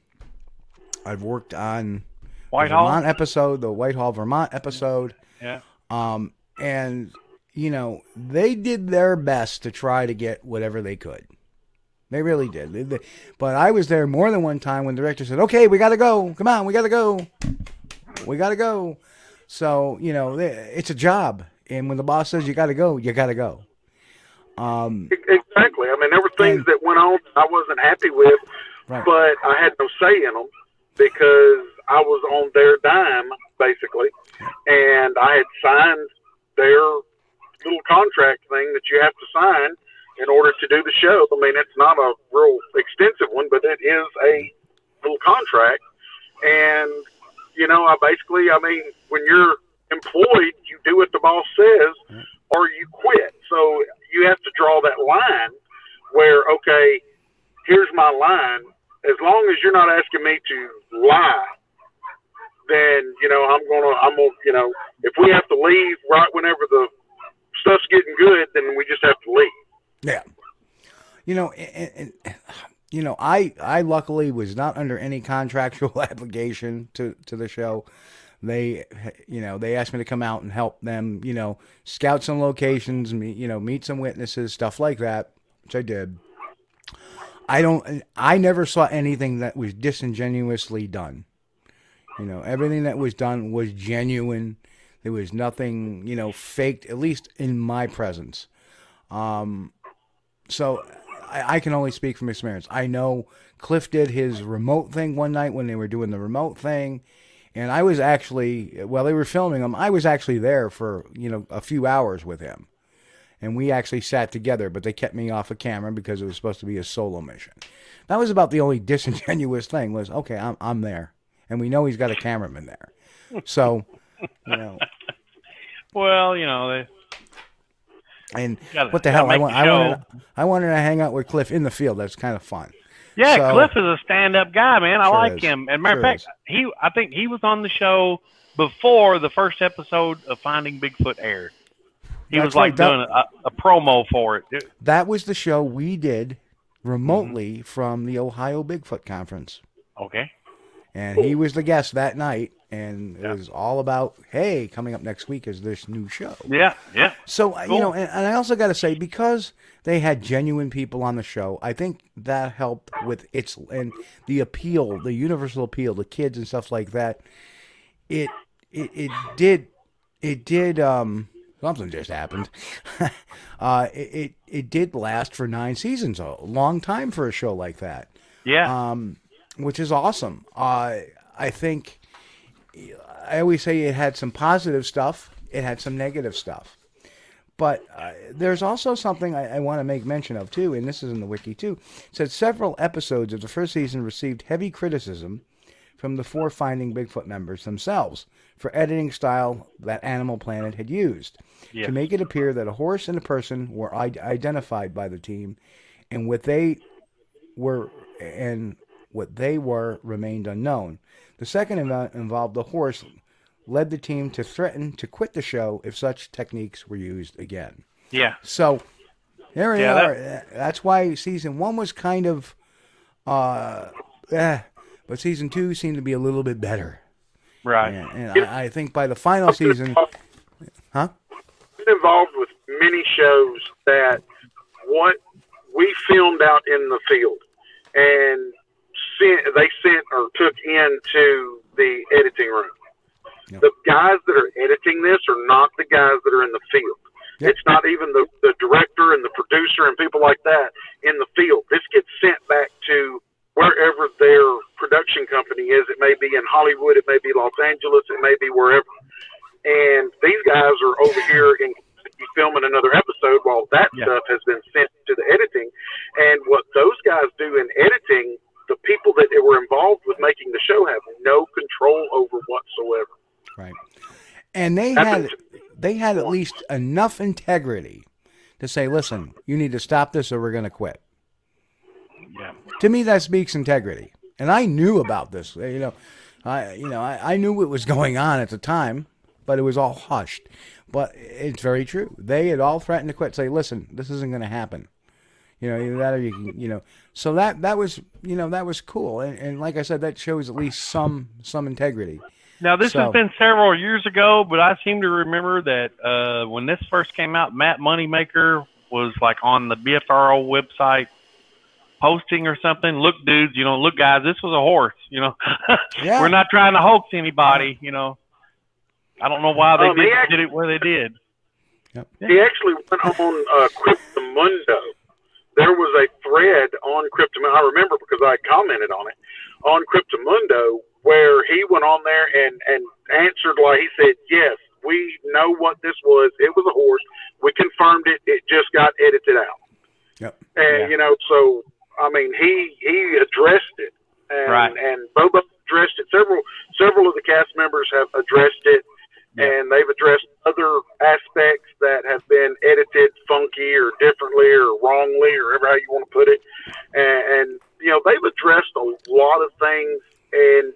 I've worked on Whitehall Vermont episode, the Whitehall, Vermont episode. Yeah. Um, and you know, they did their best to try to get whatever they could. They really did. They, they, but I was there more than one time when the director said, okay, we got to go. Come on. We got to go. We got to go. So, you know, they, it's a job. And when the boss says you got to go, you got to go. Um, exactly. I mean, there were things and, that went on I wasn't happy with, right. but I had no say in them because I was on their dime basically. And I had signed their little contract thing that you have to sign in order to do the show. I mean, it's not a real extensive one, but it is a little contract. And, you know, I basically, I mean, when you're employed, you do what the boss says or you quit. So you have to draw that line where, okay, here's my line. As long as you're not asking me to lie, then, you know, I'm going to, I'm going to, you know, if we have to leave right whenever the stuff's getting good, then we just have to leave. Yeah. You know, and, and, you know, I, I luckily was not under any contractual obligation to, to the show. They, you know, they asked me to come out and help them, you know, scout some locations, meet, you know, meet some witnesses, stuff like that, which I did. I don't, I never saw anything that was disingenuously done. You know, everything that was done was genuine. There was nothing, you know, faked, at least in my presence. Um, so I, I can only speak from experience. I know Cliff did his remote thing one night when they were doing the remote thing. And I was actually, while they were filming him, I was actually there for, you know, a few hours with him. And we actually sat together, but they kept me off of camera because it was supposed to be a solo mission. That was about the only disingenuous thing was, okay, I'm I'm there. And we know he's got a cameraman there. So, you know. Well, you know. They, and gotta, what the hell? I, want, the I, wanted, I wanted to hang out with Cliff in the field. That's kind of fun. Yeah, so, Cliff is a stand-up guy, man. I sure like is. him. And matter of sure fact, is. he I think he was on the show before the first episode of Finding Bigfoot aired. He That's was like right, doing that, a, a promo for it. Dude. That was the show we did remotely mm-hmm. from the Ohio Bigfoot Conference. Okay. And he was the guest that night, And yeah. it was all about, hey, coming up next week is this new show. Yeah, yeah. So, cool. you know, and, and I also got to say, because they had genuine people on the show, I think that helped with its, and the appeal, the universal appeal to kids and stuff like that. It, it, it did, it did, um, something just happened. uh, it, it, it did last for nine seasons, a long time for a show like that. Yeah. Um, which is awesome. Uh, I think, I always say it had some positive stuff. It had some negative stuff. But uh, there's also something I, I want to make mention of, too, and this is in the wiki, too. It said several episodes of the first season received heavy criticism from the four Finding Bigfoot members themselves for editing style that Animal Planet had used yeah. to make it appear that a horse and a person were I- identified by the team, and what they were and what they were remained unknown. The second event involved the horse led the team to threaten to quit the show if such techniques were used again. Yeah. So there we yeah, are. That... That's why season one was kind of, uh, eh, but season two seemed to be a little bit better. Right. And, and I, I think by the final season, huh? I've been involved with many shows that what we filmed out in the field and Sent, they sent or took into the editing room. Yep. The guys that are editing this are not the guys that are in the field. Yep. It's not even the, the director and the producer and people like that in the field. This gets sent back to wherever their production company is. It may be in Hollywood. It may be Los Angeles. It may be wherever. And these guys are over here in filming another episode while that yep. stuff has been sent to the editing. And what those guys do in editing, the people that were involved with making the show have no control over whatsoever. Right. And they had, they had at least enough integrity to say, listen, you need to stop this or we're going to quit. Yeah. To me, that speaks integrity. And I knew about this, you know, I, you know, I, I knew what was going on at the time, but it was all hushed, but it's very true. They had all threatened to quit, say, listen, this isn't going to happen. You know, either that or you can, you know, so that, that was, you know, that was cool. And, and like I said, that shows at least some, some integrity. Now this so. has been several years ago, but I seem to remember that, uh, when this first came out, Matt Moneymaker was like on the B F R O website posting or something. Look, dudes, you know, look guys, this was a horse, you know, yeah. we're not trying to hoax anybody, you know, I don't know why they um, did, actually, did it where they did. Yep. He yeah. actually went on uh, Cryptomundo. There was a thread on Cryptomundo, I remember because I commented on it, on Cryptomundo, where he went on there and, and answered, like he said, yes, we know what this was. It was a horse. We confirmed it. It just got edited out. Yep. And, yeah. you know, so, I mean, he he addressed it. And, right. and Boba addressed it. Several, several of the cast members have addressed it. And they've addressed other aspects that have been edited funky or differently or wrongly or however you want to put it. And, and, you know, they've addressed a lot of things. And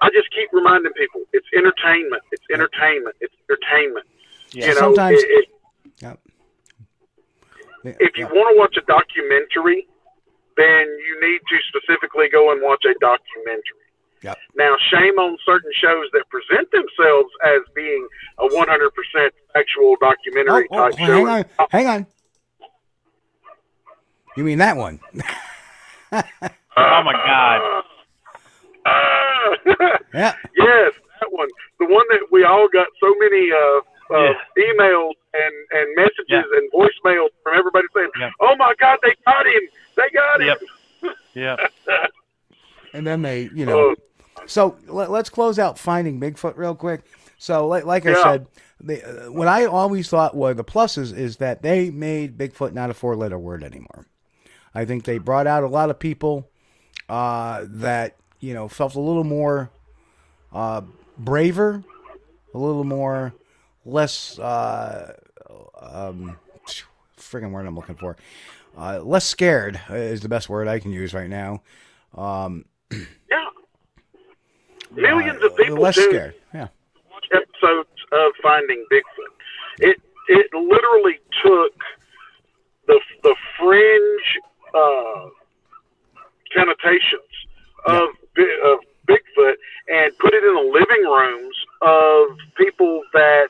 I just keep reminding people, it's entertainment. It's entertainment. It's entertainment. Yeah, you know, sometimes. It, it, yep. yeah, if you yeah. want to watch a documentary, then you need to specifically go and watch a documentary. Yep. Now, shame on certain shows that present themselves as being a one hundred percent actual documentary oh, type oh, show. Hang on. Oh. hang on. You mean that one? uh, oh, my God. Uh, yeah. Yes, that one. The one that we all got so many uh, uh, yeah. emails and, and messages yeah. and voicemails from everybody saying, yeah. oh, my God, they got him. They got him. Yeah. Yep. And then they, you know... Oh. So let, let's close out Finding Bigfoot real quick. So like, like yeah. I said, the, uh, what I always thought were the pluses is that they made Bigfoot not a four-letter word anymore. I think they brought out a lot of people uh, that, you know, felt a little more uh, braver, a little more less... Uh, um, friggin' word I'm looking for. Uh, less scared is the best word I can use right now. Um, yeah. Millions uh, of people less do scared. Yeah. watch episodes of Finding Bigfoot. It it literally took the the fringe uh, connotations of yeah. of Bigfoot and put it in a that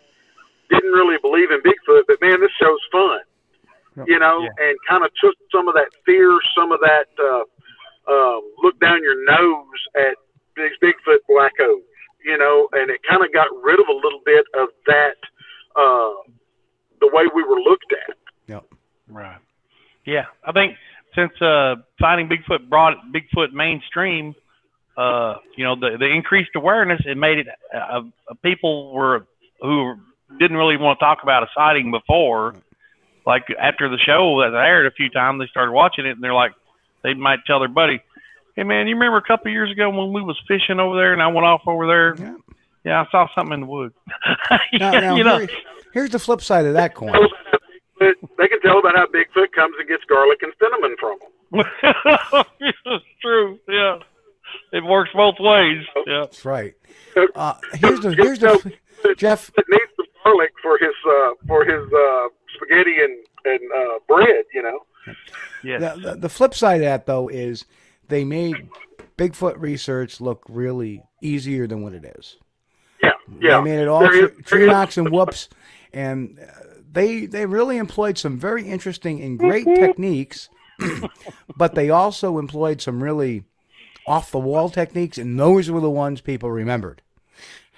didn't really believe in Bigfoot, but man, this show's fun, you know, yeah. and kind of took some of that fear, some of that uh, uh, look down your nose at these Bigfoot blackos, you know, and it kind of got rid of a little bit of that, uh, the way we were looked at. Yep. Right. Yeah. I think since uh, Finding Bigfoot brought Bigfoot mainstream, uh, you know, the, the increased awareness, it made it uh, people were who didn't really want to talk about a sighting before. Like after the show that aired a few times, they started watching it and they're like, they might tell their buddy, hey man, you remember a couple of years ago when we was fishing over there and I went off over there? Yeah, yeah I saw something in the woods. Now, now, you know? here's, here's the flip side of that coin. They can tell about how Bigfoot comes and gets garlic and cinnamon from them. It's true. Yeah. It works both ways. Yeah. That's right. Uh, here's the, here's the, Jeff. It needs some garlic for his, uh, for his, uh, spaghetti and, and uh, bread, you know. Yeah. The, the flip side of that, though, is they made Bigfoot research look really easier than what it is. Yeah, yeah. They made it all there tr- is, tree knocks and whoops, and uh, they they really employed some very interesting and great techniques, but they also employed some really off-the-wall techniques, and those were the ones people remembered.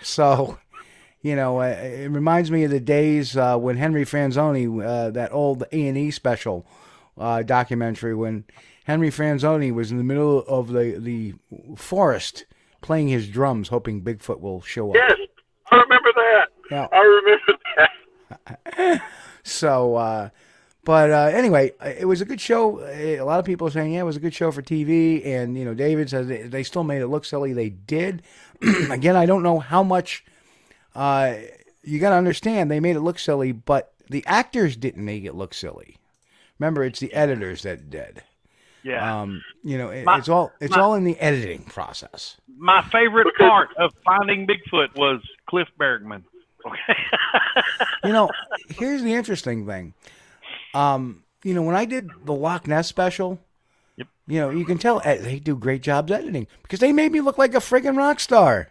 So... You know, uh, it reminds me of the days uh, when Henry Franzoni, uh, that old A and E special uh, documentary, when Henry Franzoni was in the middle of the, the forest playing his drums, hoping Bigfoot will show up. Yes, I remember that. Yeah. I remember that. So, uh, but uh, anyway, it was a good show. A lot of people are saying, yeah, it was a good show for T V. And, you know, David says they still made it look silly. They did. Again, I don't know how much... Uh, you got to understand, they made it look silly, but the actors didn't make it look silly. Remember, it's the editors that did. Yeah. Um, you know, it, my, it's all it's my, all in the editing process. My favorite because, part of Finding Bigfoot was Cliff Barackman. Okay. You know, here's the interesting thing. Um, you know, when I did the Loch Ness special, yep. you know, you can tell they do great jobs editing because they made me look like a friggin' rock star.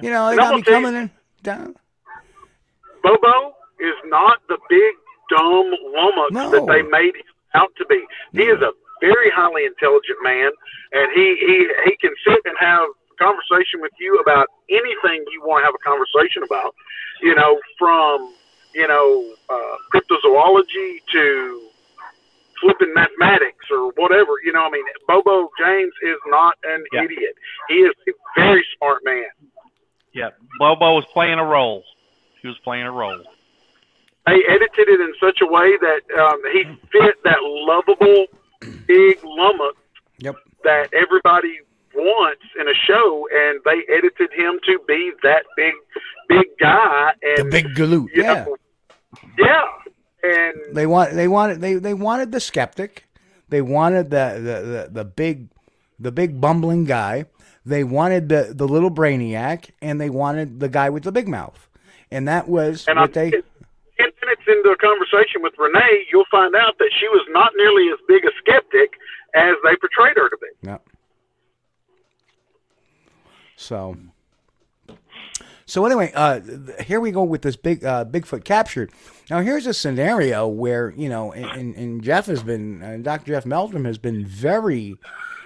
You know, they got me coming in down. Bobo is not the big, dumb lummox no. that they made him out to be. He no. is a very highly intelligent man, and he, he, he can sit and have a conversation with you about anything you want to have a conversation about, you know, from, you know, uh, cryptozoology to flipping mathematics or whatever. You know, I mean, Bobo James is not an yeah. idiot. He is a very smart man. Yeah, Bobo was playing a role. He was playing a role. They edited it in such a way that um, he fit that lovable big lummox yep. that everybody wants in a show, and they edited him to be that big, big guy. And, the big galoot. Yeah, know, yeah. And they want they wanted they, they wanted the skeptic, they wanted the the, the, the big the big bumbling guy. They wanted the, the little brainiac, and they wanted the guy with the big mouth. And that was and what I, they... ten minutes into a conversation with Renee, you'll find out that she was not nearly as big a skeptic as they portrayed her to be. No. So, so anyway, uh, here we go with this big uh, Bigfoot captured. Now, here's a scenario where, you know, and, and Jeff has been, uh, Doctor Jeff Meldrum has been very...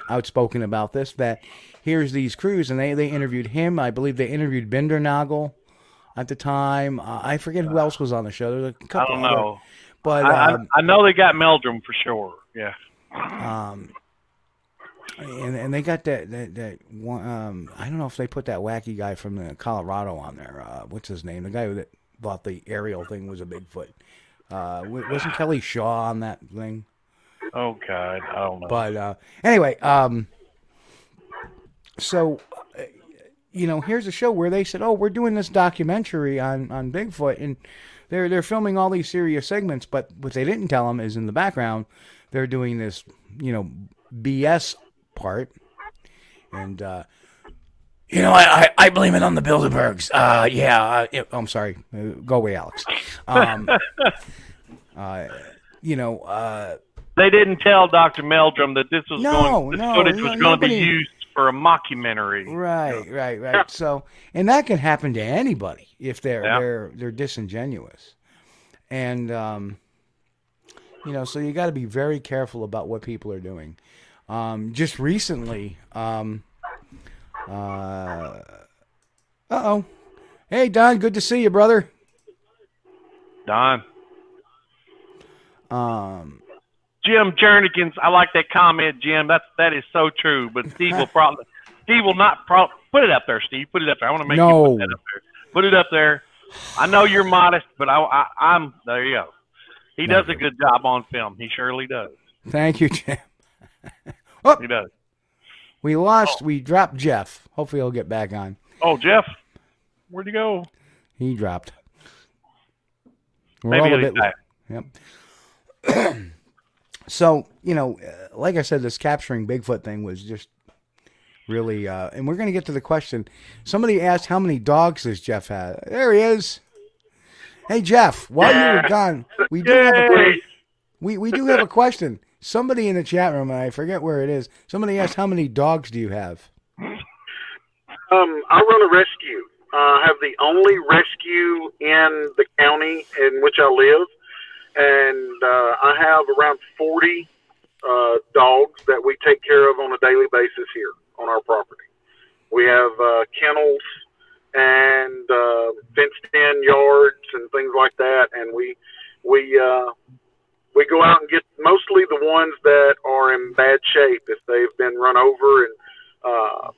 outspoken about this, that here's these crews, and they, they interviewed him. I believe they interviewed Bender Nagel at the time. Uh, I forget who else was on the show. There's a couple. I don't know. Other, but I, um, I know they got Meldrum for sure. Yeah. Um. And and they got that that that one. Um. I don't know if they put that wacky guy from the Colorado on there. Uh. What's his name? The guy that thought the aerial thing was a Bigfoot. Uh. Wasn't Kelly Shaw on that thing? Oh, God, I don't know. But uh, anyway, um, so, uh, you know, here's a show where they said, oh, we're doing this documentary on, on Bigfoot, and they're they're filming all these serious segments, but what they didn't tell them is in the background, they're doing this, you know, B S part. And, uh, you know, I, I, I blame it on the Bilderbergs. Uh, yeah, uh, it, I'm sorry. Go away, Alex. Um, uh, you know, uh. They didn't tell Doctor Meldrum that this was no, going. This no, footage was no, going nobody, to be used for a mockumentary. Right, you know? right, right. Yeah. So, and that can happen to anybody if they're yeah. they're they're disingenuous, and um, you know, so you got to be very careful about what people are doing. Um, just recently, um, uh, uh oh, hey Don, good to see you, brother. Don. Um. Jim Jernigan's, I like that comment, Jim. That's that is so true. But Steve will probably, Steve will not pro- put it up there. Steve, put it up there. I want to make no. you put that up there. Put it up there. I know you're modest, but I, I, I'm there. You go. He does Thank a good you. job on film. He surely does. Thank you, Jim. oh, he does. We lost. Oh. We dropped Jeff. Hopefully, he'll get back on. Oh, Jeff, where'd he go? He dropped. We're Maybe all he'll be back. Yep. So, you know, like I said, this capturing Bigfoot thing was just really, uh, and we're going to get to the question. Somebody asked how many dogs does Jeff have. There he is. Hey, Jeff, while yeah. you were gone, we do, have a, we, we do have a question. Somebody in the chat room, and I forget where it is, somebody asked how many dogs do you have? Um, I run a rescue. Uh, I have the only rescue in the county in which I live. And uh, I have around forty uh, dogs that we take care of on a daily basis here on our property. We have uh, kennels and uh, fenced-in yards and things like that. And we we uh, we go out and get mostly the ones that are in bad shape if they've been run over and uh,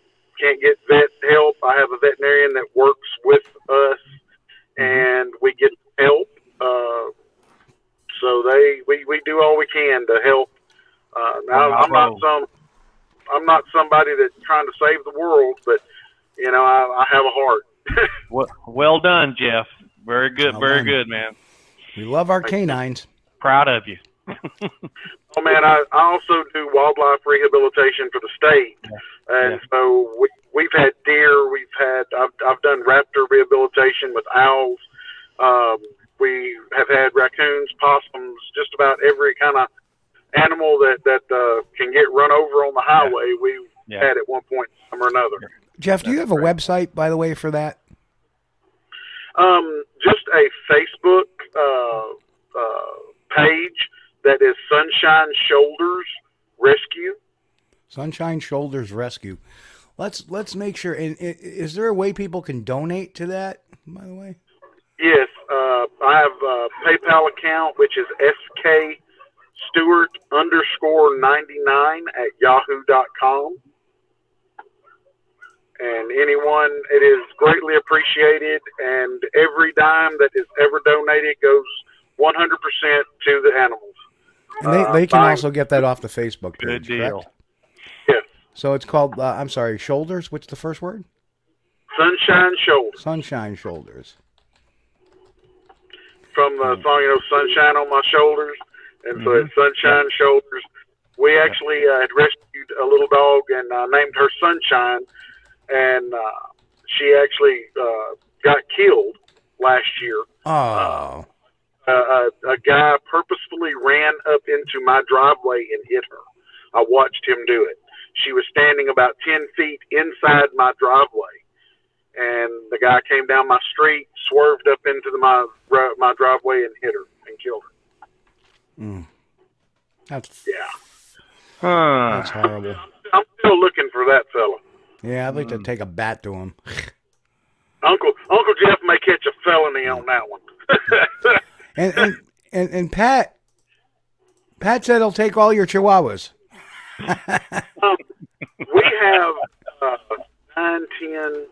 can't get vet help. I have a veterinarian that works with us, and we get help. Uh, So they, we, we do all we can to help. Uh, now I'm not some, I'm not somebody that's trying to save the world, but you know I, I have a heart. well, well done, Jeff. Very good, well very done. good, man. We love our canines. Proud of you. oh man, I, I also do wildlife rehabilitation for the state, yeah. and yeah. so we we've had deer, we've had I've I've done raptor rehabilitation with owls. Um, We have had raccoons, possums, just about every kind of animal that, that uh, can get run over on the highway. Yeah. We've yeah. had at one point or another. Jeff, do That's you have great. a website, by the way, for that? Um, just a Facebook uh, uh, page that is Sunshine Shoulders Rescue. Sunshine Shoulders Rescue. Let's let's make sure. And is there a way people can donate to that, by the way? Yes, uh, I have a PayPal account, which is skstewart underscore ninety-nine at yahoo dot com. And anyone, it is greatly appreciated, and every dime that is ever donated goes one hundred percent to the animals. And they, they can uh, also get that off the Facebook page, good deal. Correct? Yes. So it's called, uh, I'm sorry, Shoulders, what's the first word? Sunshine Shoulders. Sunshine Shoulders. From the song, you know, Sunshine on My Shoulders, and so it's Sunshine Shoulders. We actually uh, had rescued a little dog and uh, named her Sunshine, and uh, she actually uh, got killed last year. Oh. Uh, a, a guy purposefully ran up into my driveway and hit her. I watched him do it. She was standing about ten feet inside my driveway. And the guy came down my street, swerved up into the, my my driveway, and hit her and killed her. Mm. That's yeah, huh. that's horrible. I'm, I'm still looking for that fella. Yeah, I'd like mm. to take a bat to him. Uncle Uncle Jeff may catch a felony on that one. and, and and and Pat Pat said he'll take all your chihuahuas. um, we have uh, nine, ten.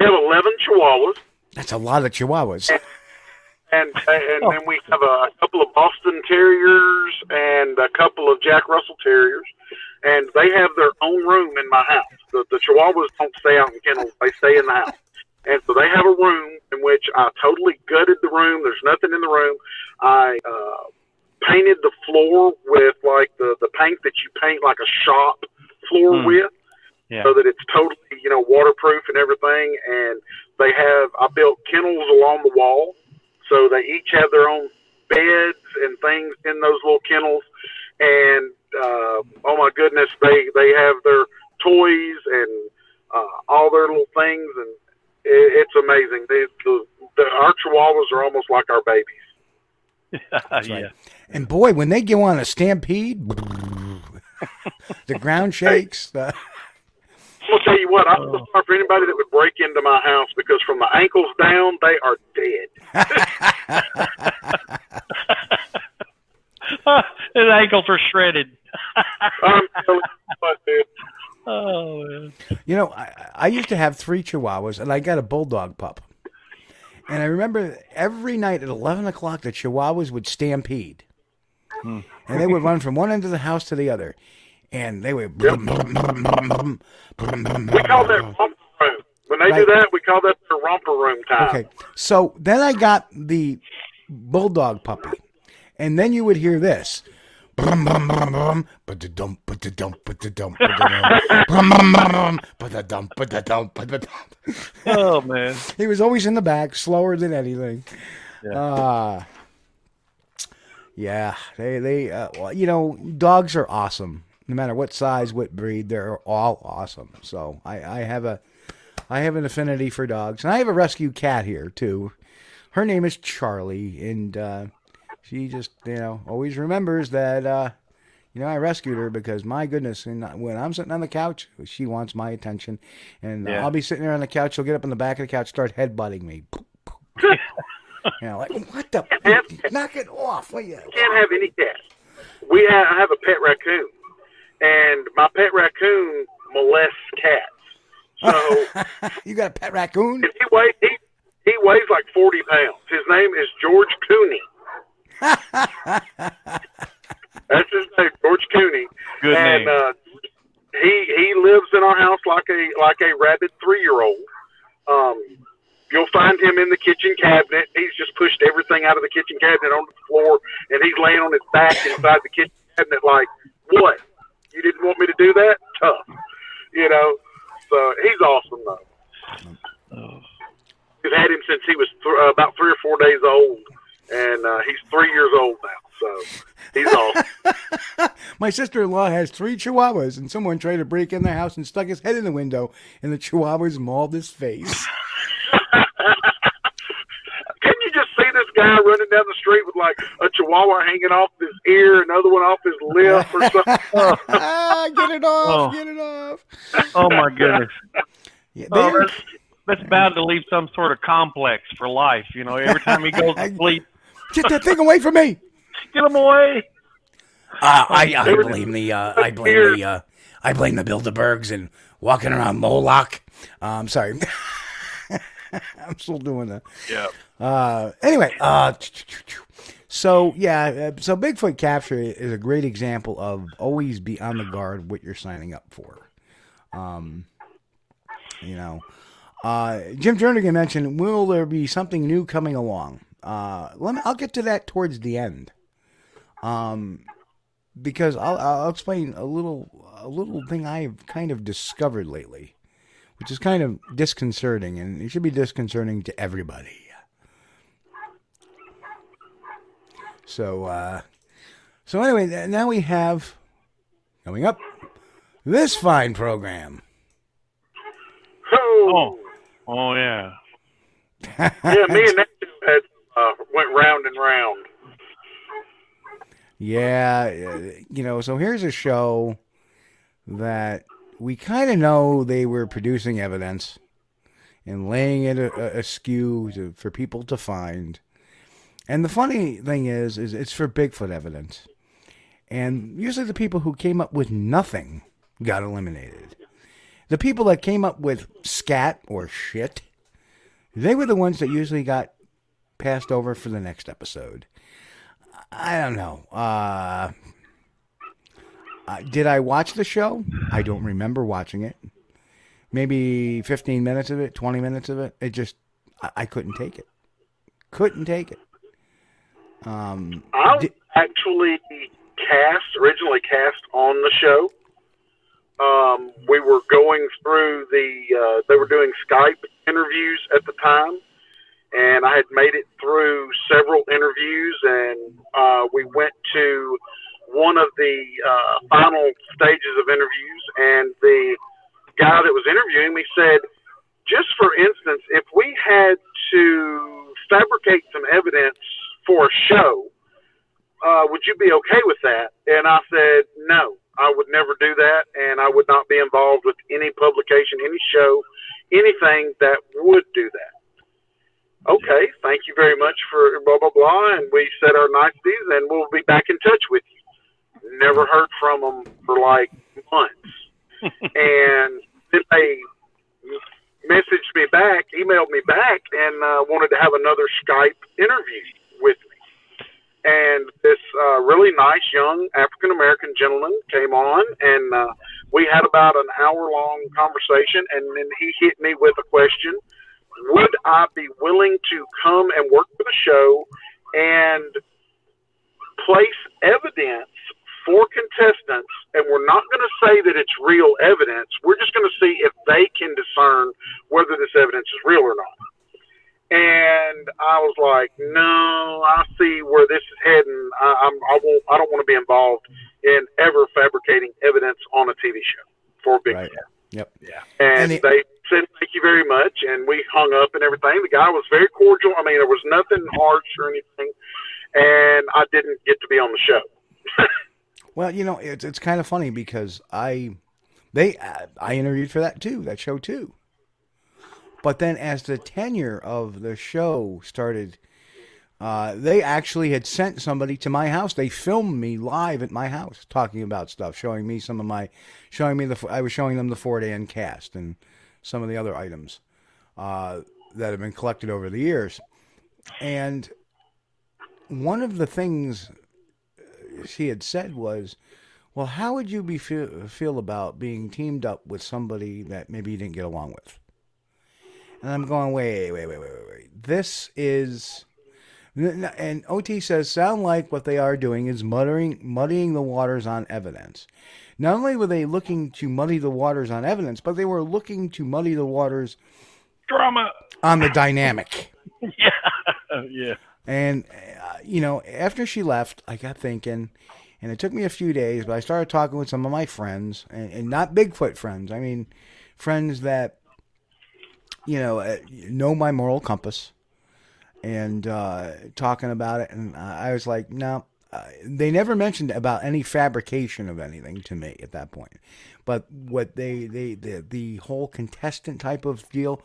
We have eleven chihuahuas. That's a lot of chihuahuas. And and, and oh. then we have a couple of Boston Terriers and a couple of Jack Russell Terriers. And they have their own room in my house. The, the chihuahuas don't stay out in kennels. They stay in the house. And so they have a room in which I totally gutted the room. There's nothing in the room. I uh, painted the floor with like the, the paint that you paint like a shop floor hmm. with. Yeah. So that it's totally, you know, waterproof and everything. And they have, I built kennels along the wall. So they each have their own beds and things in those little kennels. And, uh, oh my goodness, they, they have their toys and uh, all their little things, and it, it's amazing. They, the, the, our chihuahuas are almost like our babies. That's right. Yeah. And boy, when they go on a stampede, the ground shakes. Hey, the... I'm going to tell you what, I'm oh. sorry for anybody that would break into my house, because from the ankles down, they are dead. His ankles are shredded. I'm telling you what, dude. Oh, man. You know, I, I used to have three chihuahuas, and I got a bulldog pup. And I remember every night at eleven o'clock, the chihuahuas would stampede. Hmm. And they would run from one end of the house to the other. And they would... Yep. Brum, brum, brum, brum, brum, brum, we call that romper room. When they right. do that, we call that the romper room time. Okay. So then I got the bulldog puppy. And then you would hear this. Brum, brum, brum, brum, ba-da-dum, ba-da-dum, ba-da-dum, ba-da-dum, brum, brum, brum, ba-da-dum, ba-da-dum, ba-da-dum. Oh, man. He was always in the back, slower than anything. Yeah. Uh, yeah. They, they, uh, well, you know, dogs are awesome. No matter what size, what breed, they're all awesome. So I, I have a, I have an affinity for dogs. And I have a rescue cat here, too. Her name is Charlie, and, uh, she just, you know, always remembers that, uh, you know, I rescued her, because, my goodness, and when I'm sitting on the couch, she wants my attention. And yeah. I'll be sitting there on the couch. She'll get up on the back of the couch, start headbutting me. You know, like, what the? Knock it off. What you? Can't have any cat. We have, I have a pet raccoon, and my pet raccoon molests cats. So you got a pet raccoon? He weighs, he, he weighs like forty pounds. His name is George Cooney. That's his name, George Cooney. Good and, name. Uh, he he lives in our house like a like a rabid three-year-old. Um, you'll find him in the kitchen cabinet. He's just pushed everything out of the kitchen cabinet onto the floor, and he's laying on his back inside the kitchen cabinet like, what? You didn't want me to do that? Tough. You know? So he's awesome, though. Oh. We've had him since he was th- uh, about three or four days old. And uh, he's three years old now, so he's old. My sister-in-law has three chihuahuas, and someone tried to break in their house and stuck his head in the window, and the chihuahuas mauled his face. Can you just see this guy running down the street with, like, a chihuahua hanging off his ear, another one off his lip or something? ah, get it off, oh. get it off. Oh, my goodness. Yeah, oh, that's, that's bound to leave some sort of complex for life. You know, every time he goes to sleep, get that thing away from me! Get him away! Uh, I, I blame the uh, I blame the uh, I blame the Bilderbergs and walking around Moloch. Uh, I'm sorry, I'm still doing that. Yeah. Uh, anyway, uh, so yeah, so Bigfoot capture is a great example of always be on the guard what you're signing up for. Um, you know, uh, Jim Jernigan mentioned, will there be something new coming along? Uh, let me, I'll get to that towards the end, um, because I'll, I'll explain a little a little thing I've kind of discovered lately, which is kind of disconcerting, and it should be disconcerting to everybody. So, uh, so anyway, now we have coming up this fine program. Oh, oh yeah, yeah. Me and that had. Uh, went round and round. Yeah, you know, so here's a show that we kind of know they were producing evidence and laying it askew to, for people to find. And the funny thing is, is it's for Bigfoot evidence. And usually the people who came up with nothing got eliminated. The people that came up with scat or shit, they were the ones that usually got passed over for the next episode. I don't know. Uh, uh, did I watch the show? I don't remember watching it. Maybe fifteen minutes of it, twenty minutes of it. It just, I, I couldn't take it. Couldn't take it. Um, I was did- actually cast, originally cast on the show. Um, we were going through the, uh, they were doing Skype interviews at the time. And I had made it through several interviews, and uh, we went to one of the uh, final stages of interviews, and the guy that was interviewing me said, just for instance, if we had to fabricate some evidence for a show, uh, would you be okay with that? And I said, no, I would never do that, and I would not be involved with any publication, any show, anything that would do that. Okay, thank you very much for blah, blah, blah, and we said our niceties, and we'll be back in touch with you. Never heard from them for, like, months. And then they messaged me back, emailed me back, and uh, wanted to have another Skype interview with me. And this uh, really nice young African-American gentleman came on, and uh, we had about an hour-long conversation, and then he hit me with a question. Would I be willing to come and work for the show and place evidence for contestants? And we're not going to say that it's real evidence. We're just going to see if they can discern whether this evidence is real or not. And I was like, no, I see where this is heading. I, I'm, I won't. I don't want to be involved in ever fabricating evidence on a T V show for Bigfoot. Right. Yep. Yeah. And, and it, they said, thank you very much. And we hung up and everything. The guy was very cordial. I mean, there was nothing harsh or anything. And I didn't get to be on the show. Well, you know, it's it's kind of funny because I, they, I, I interviewed for that too, that show too. But then as the tenure of the show started, uh, they actually had sent somebody to my house. They filmed me live at my house talking about stuff, showing me some of my, showing me the, I was showing them the Ford-Ann cast and some of the other items uh, that have been collected over the years. And one of the things she had said was, well, how would you be feel, feel about being teamed up with somebody that maybe you didn't get along with? And I'm going, wait, wait, wait, wait, wait, wait. This is, and O T says, sound like what they are doing is muttering, muddying the waters on evidence. Not only were they looking to muddy the waters on evidence, but they were looking to muddy the waters drama on the dynamic. Yeah, yeah. And, uh, you know, after she left, I got thinking, and it took me a few days, but I started talking with some of my friends, and, and not Bigfoot friends. I mean, friends that, you know, uh, know my moral compass, and uh, talking about it. And uh, I was like, no, uh, they never mentioned about any fabrication of anything to me at that point. But what they, they, the, the whole contestant type of deal,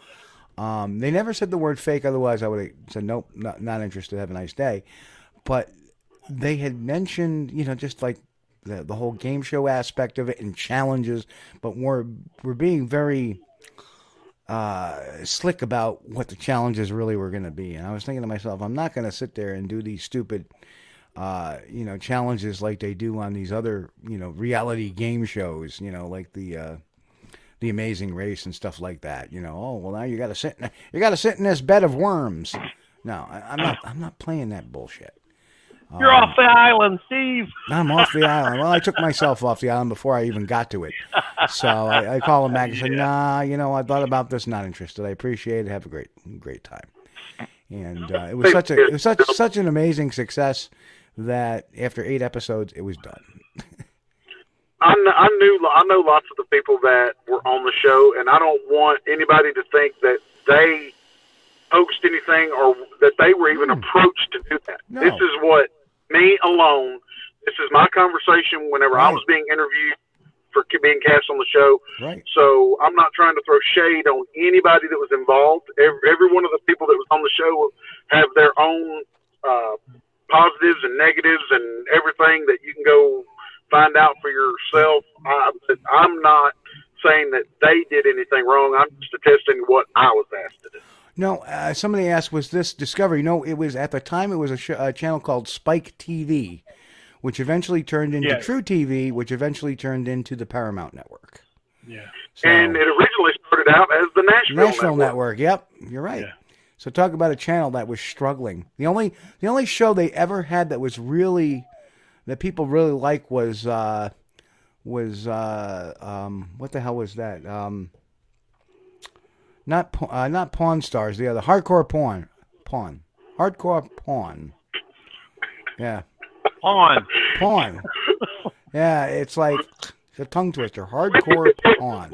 Um, they never said the word fake, otherwise I would have said, nope, not, not interested, have a nice day. But they had mentioned, you know, just like the, the whole game show aspect of it and challenges, but we're, we're being very uh, slick about what the challenges really were going to be. And I was thinking to myself, I'm not going to sit there and do these stupid, uh, you know, challenges like they do on these other, you know, reality game shows, you know, like the... Uh, The Amazing Race and stuff like that, you know. Oh well, now you got to sit. In, you got to sit in this bed of worms. No, I, I'm not. I'm not playing that bullshit. You're um, off the island, Steve. I'm off the island. Well, I took myself off the island before I even got to it. So I, I called him back and said, "Nah, you know, I thought about this. Not interested. I appreciate it. Have a great, great time." And uh, it was such a, it was such such an amazing success that after eight episodes, it was done. I kn- I knew I know lots of the people that were on the show, and I don't want anybody to think that they hoaxed anything or that they were even mm. approached to do that. No. This is what me alone. This is my conversation whenever right. I was being interviewed for being cast on the show. Right. So I'm not trying to throw shade on anybody that was involved. Every, every one of the people that was on the show have their own uh, positives and negatives and everything that you can go find out for yourself. I, I'm not saying that they did anything wrong. I'm just attesting what I was asked to do. No, uh, somebody asked, was this Discovery? No, it was at the time, it was a, sh- a channel called Spike T V, which eventually turned into yes. True T V, which eventually turned into the Paramount Network. Yeah. So, and it originally started out as the Nashville, Nashville Network. Network. Yep, you're right. Yeah. So talk about a channel that was struggling. The only the only show they ever had that was really... that people really like was, uh, was uh, um, what the hell was that? Um, not uh, not Pawn Stars, the other, Hardcore Pawn. Pawn. Hardcore Pawn. Yeah. Pawn. Pawn. Yeah, it's like, It's a tongue twister. Hardcore Pawn.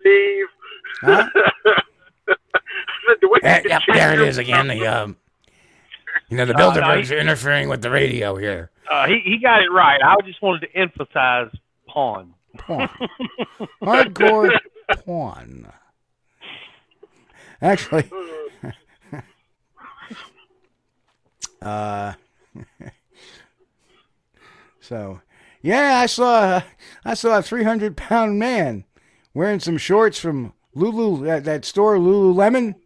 Steve. Huh? There, yep, there it is again. The um, you know, the Bilderbergs uh, no, are interfering with the radio here. Uh, he he got it right. I just wanted to emphasize pawn. Pawn. Hardcore Pawn. Actually, uh, so yeah, I saw I saw a three hundred pound man wearing some shorts from Lulu that, that store Lululemon.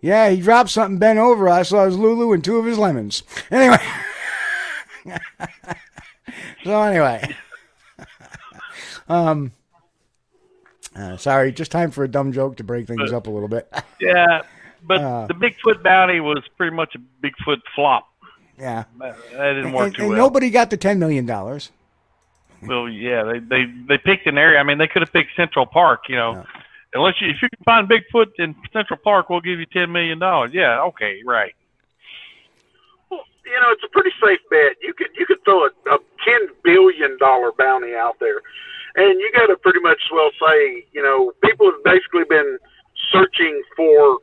Yeah, he dropped something, bent over. I saw his Lulu and two of his lemons. Anyway, so anyway, um. Uh, sorry, just time for a dumb joke to break things but, up a little bit. Yeah, but uh, the Bigfoot bounty was pretty much a Bigfoot flop. Yeah. That didn't and, work and, too and well. Nobody got the ten million dollars. Well, yeah, they, they, they picked an area. I mean, they could have picked Central Park, you know. No. Unless you, if you can find Bigfoot in Central Park, we'll give you ten million dollars. Yeah, okay, right. Well, you know, it's a pretty safe bet. You could, you could throw a, a ten billion dollars bounty out there. And you got to pretty much well say, you know, people have basically been searching for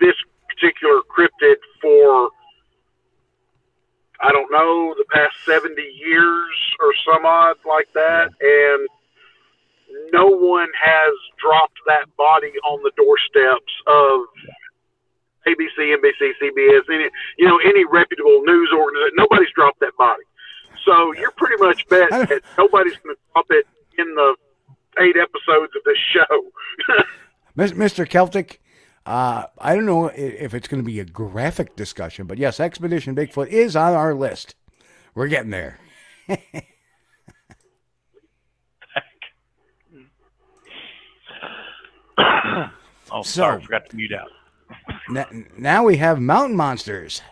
this particular cryptid for, I don't know, the past seventy years or some odd like that. And no one has dropped that body on the doorsteps of A B C, N B C, C B S, any, you know, any reputable news organization. Nobody's dropped that body. So you're pretty much bet that nobody's going to drop it in the eight episodes of this show. Mister Celtic, uh, I don't know if it's going to be a graphic discussion, but yes, Expedition Bigfoot is on our list. We're getting there. Oh, sorry, I forgot to mute out. n- now we have Mountain Monsters.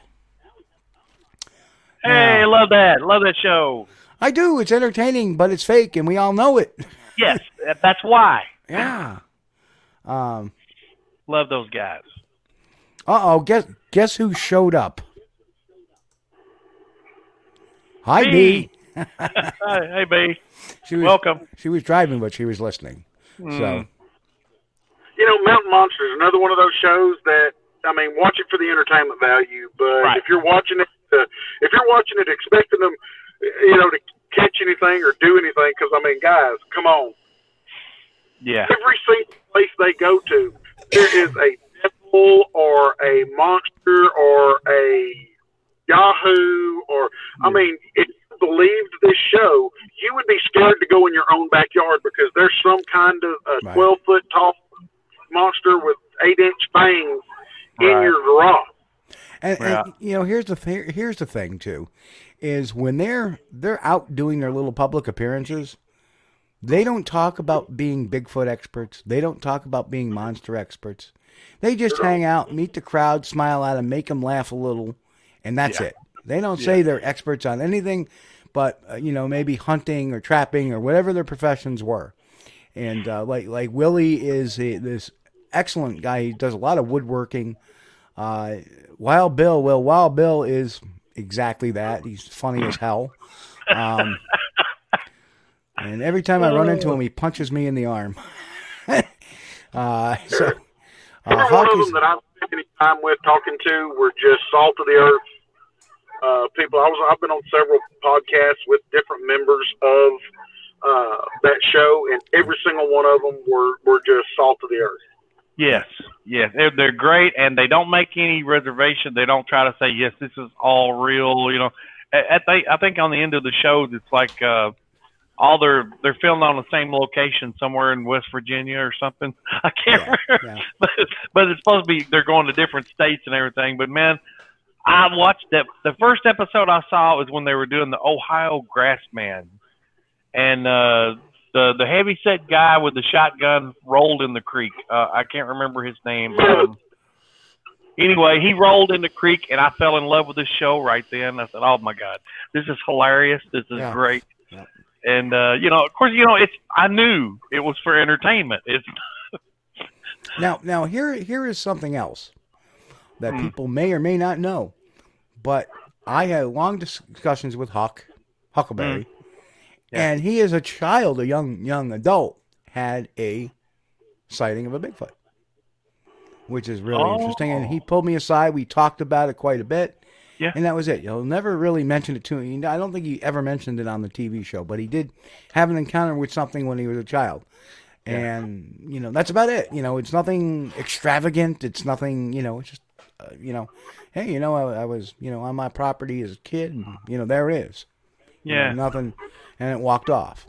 Hey, uh, love that. Love that show. I do. It's entertaining, but it's fake, and we all know it. Yes, that's why. Yeah. Um, Love those guys. Uh-oh, guess guess who showed up? Hi, B. B. Hey, B. She was, Welcome. She was driving, but she was listening. Mm. So, you know, Mountain Monsters, another one of those shows that, I mean, watch it for the entertainment value, but right. if you're watching it, uh, if you're watching it expecting them, you know, to catch anything or do anything, because, I mean, guys, come on. Yeah. Every single place they go to, there is a devil or a monster or a Yahoo or, I mean, if you believed this show, you would be scared to go in your own backyard because there's some kind of a right. twelve-foot tall monster with eight-inch fangs right. in your garage. And, yeah. and, you know, here's the th- here's the thing, too. Is when they're they're out doing their little public appearances, they don't talk about being Bigfoot experts. They don't talk about being monster experts. They just hang out, meet the crowd, smile at them, make them laugh a little, and that's yeah. it. They don't yeah. say they're experts on anything, but uh, you know, maybe hunting or trapping or whatever their professions were. And uh, like like Willie is a, this excellent guy. He does a lot of woodworking. Uh, Wild Bill, well, Wild Bill is. Exactly that. He's funny as hell. Um, and every time I run into him, he punches me in the arm. uh, so, uh, one of them that I've spent any time with talking to were just salt of the earth uh, people. I was, I've been on several podcasts with different members of uh, that show, and every single one of them were, were just salt of the earth. Yes, yes, they're, they're great, and they don't make any reservation. They don't try to say, yes, this is all real, you know. I, I think on the end of the shows, it's like uh, all their they're filmed on the same location somewhere in West Virginia or something. I can't yeah, remember. Yeah. But, but it's supposed to be they're going to different states and everything. But, man, I watched that. The first episode I saw was when they were doing the Ohio Grassman, and uh The the heavyset guy with the shotgun rolled in the creek. Uh, I can't remember his name. But, um, anyway, he rolled in the creek, and I fell in love with this show right then. I said, oh, my God, this is hilarious. This is yeah. great. Yeah. And, uh, you know, of course, you know, it's. I knew it was for entertainment. It's now, now here here is something else that hmm. people may or may not know, but I had long discussions with Huck, Huckleberry, hmm. Yeah. And he, as a child, a young young adult, had a sighting of a Bigfoot, which is really oh. interesting. And he pulled me aside. We talked about it quite a bit. Yeah. And that was it. He'll never really mention it to me. I don't think he ever mentioned it on the T V show, but he did have an encounter with something when he was a child. Yeah. And, you know, that's about it. You know, it's nothing extravagant. It's nothing, you know, it's just, uh, you know, hey, you know, I, I was, you know, on my property as a kid. And, you know, there it is. Yeah. You know, nothing. And it walked off.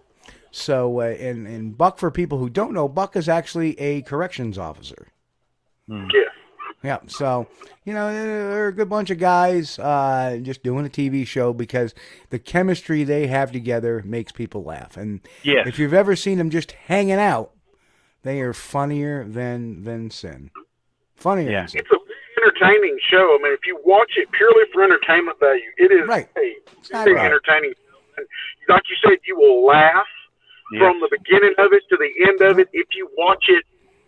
So, uh, and, and Buck, for people who don't know, Buck is actually a corrections officer. Mm. Yeah. Yeah, so, you know, they're a good bunch of guys uh, just doing a T V show because the chemistry they have together makes people laugh. And yeah. if you've ever seen them just hanging out, they are funnier than, than sin. Funnier yeah. than sin. It's a very entertaining show. I mean, if you watch it purely for entertainment value, it is right. a very right. entertaining show. And like you said, you will laugh yeah. from the beginning of it to the end of it if you watch it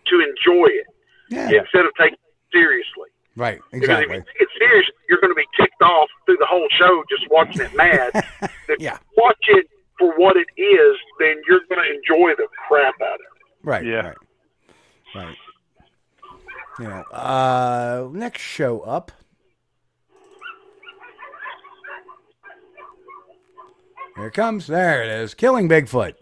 to enjoy it yeah. instead of taking seriously. Right, exactly. Because if you take it seriously, you're going to be ticked off through the whole show just watching it mad. If yeah. you watch it for what it is, then you're going to enjoy the crap out of it. Right, yeah. right. Right. You know, uh, next show up. Here it comes. There it is. Killing Bigfoot.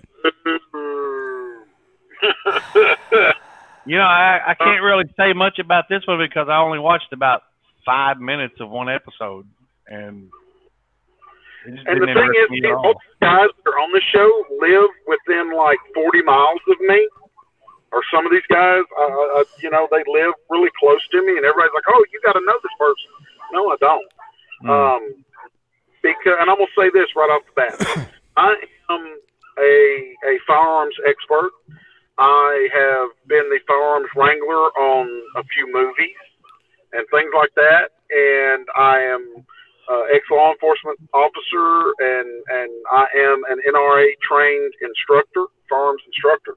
You know, I, I can't really say much about this one because I only watched about five minutes of one episode, and it just and didn't the thing is, me at all. All these guys that are on the show live within like forty miles of me, or some of these guys, uh, you know, they live really close to me, and everybody's like, "Oh, you got to know this person." No, I don't. Mm. Um, because, and I'm gonna say this right off the bat, I am a a firearms expert. I have been the firearms wrangler on a few movies and things like that, and I am uh, ex-law enforcement officer, and, and I am an N R A-trained instructor, firearms instructor.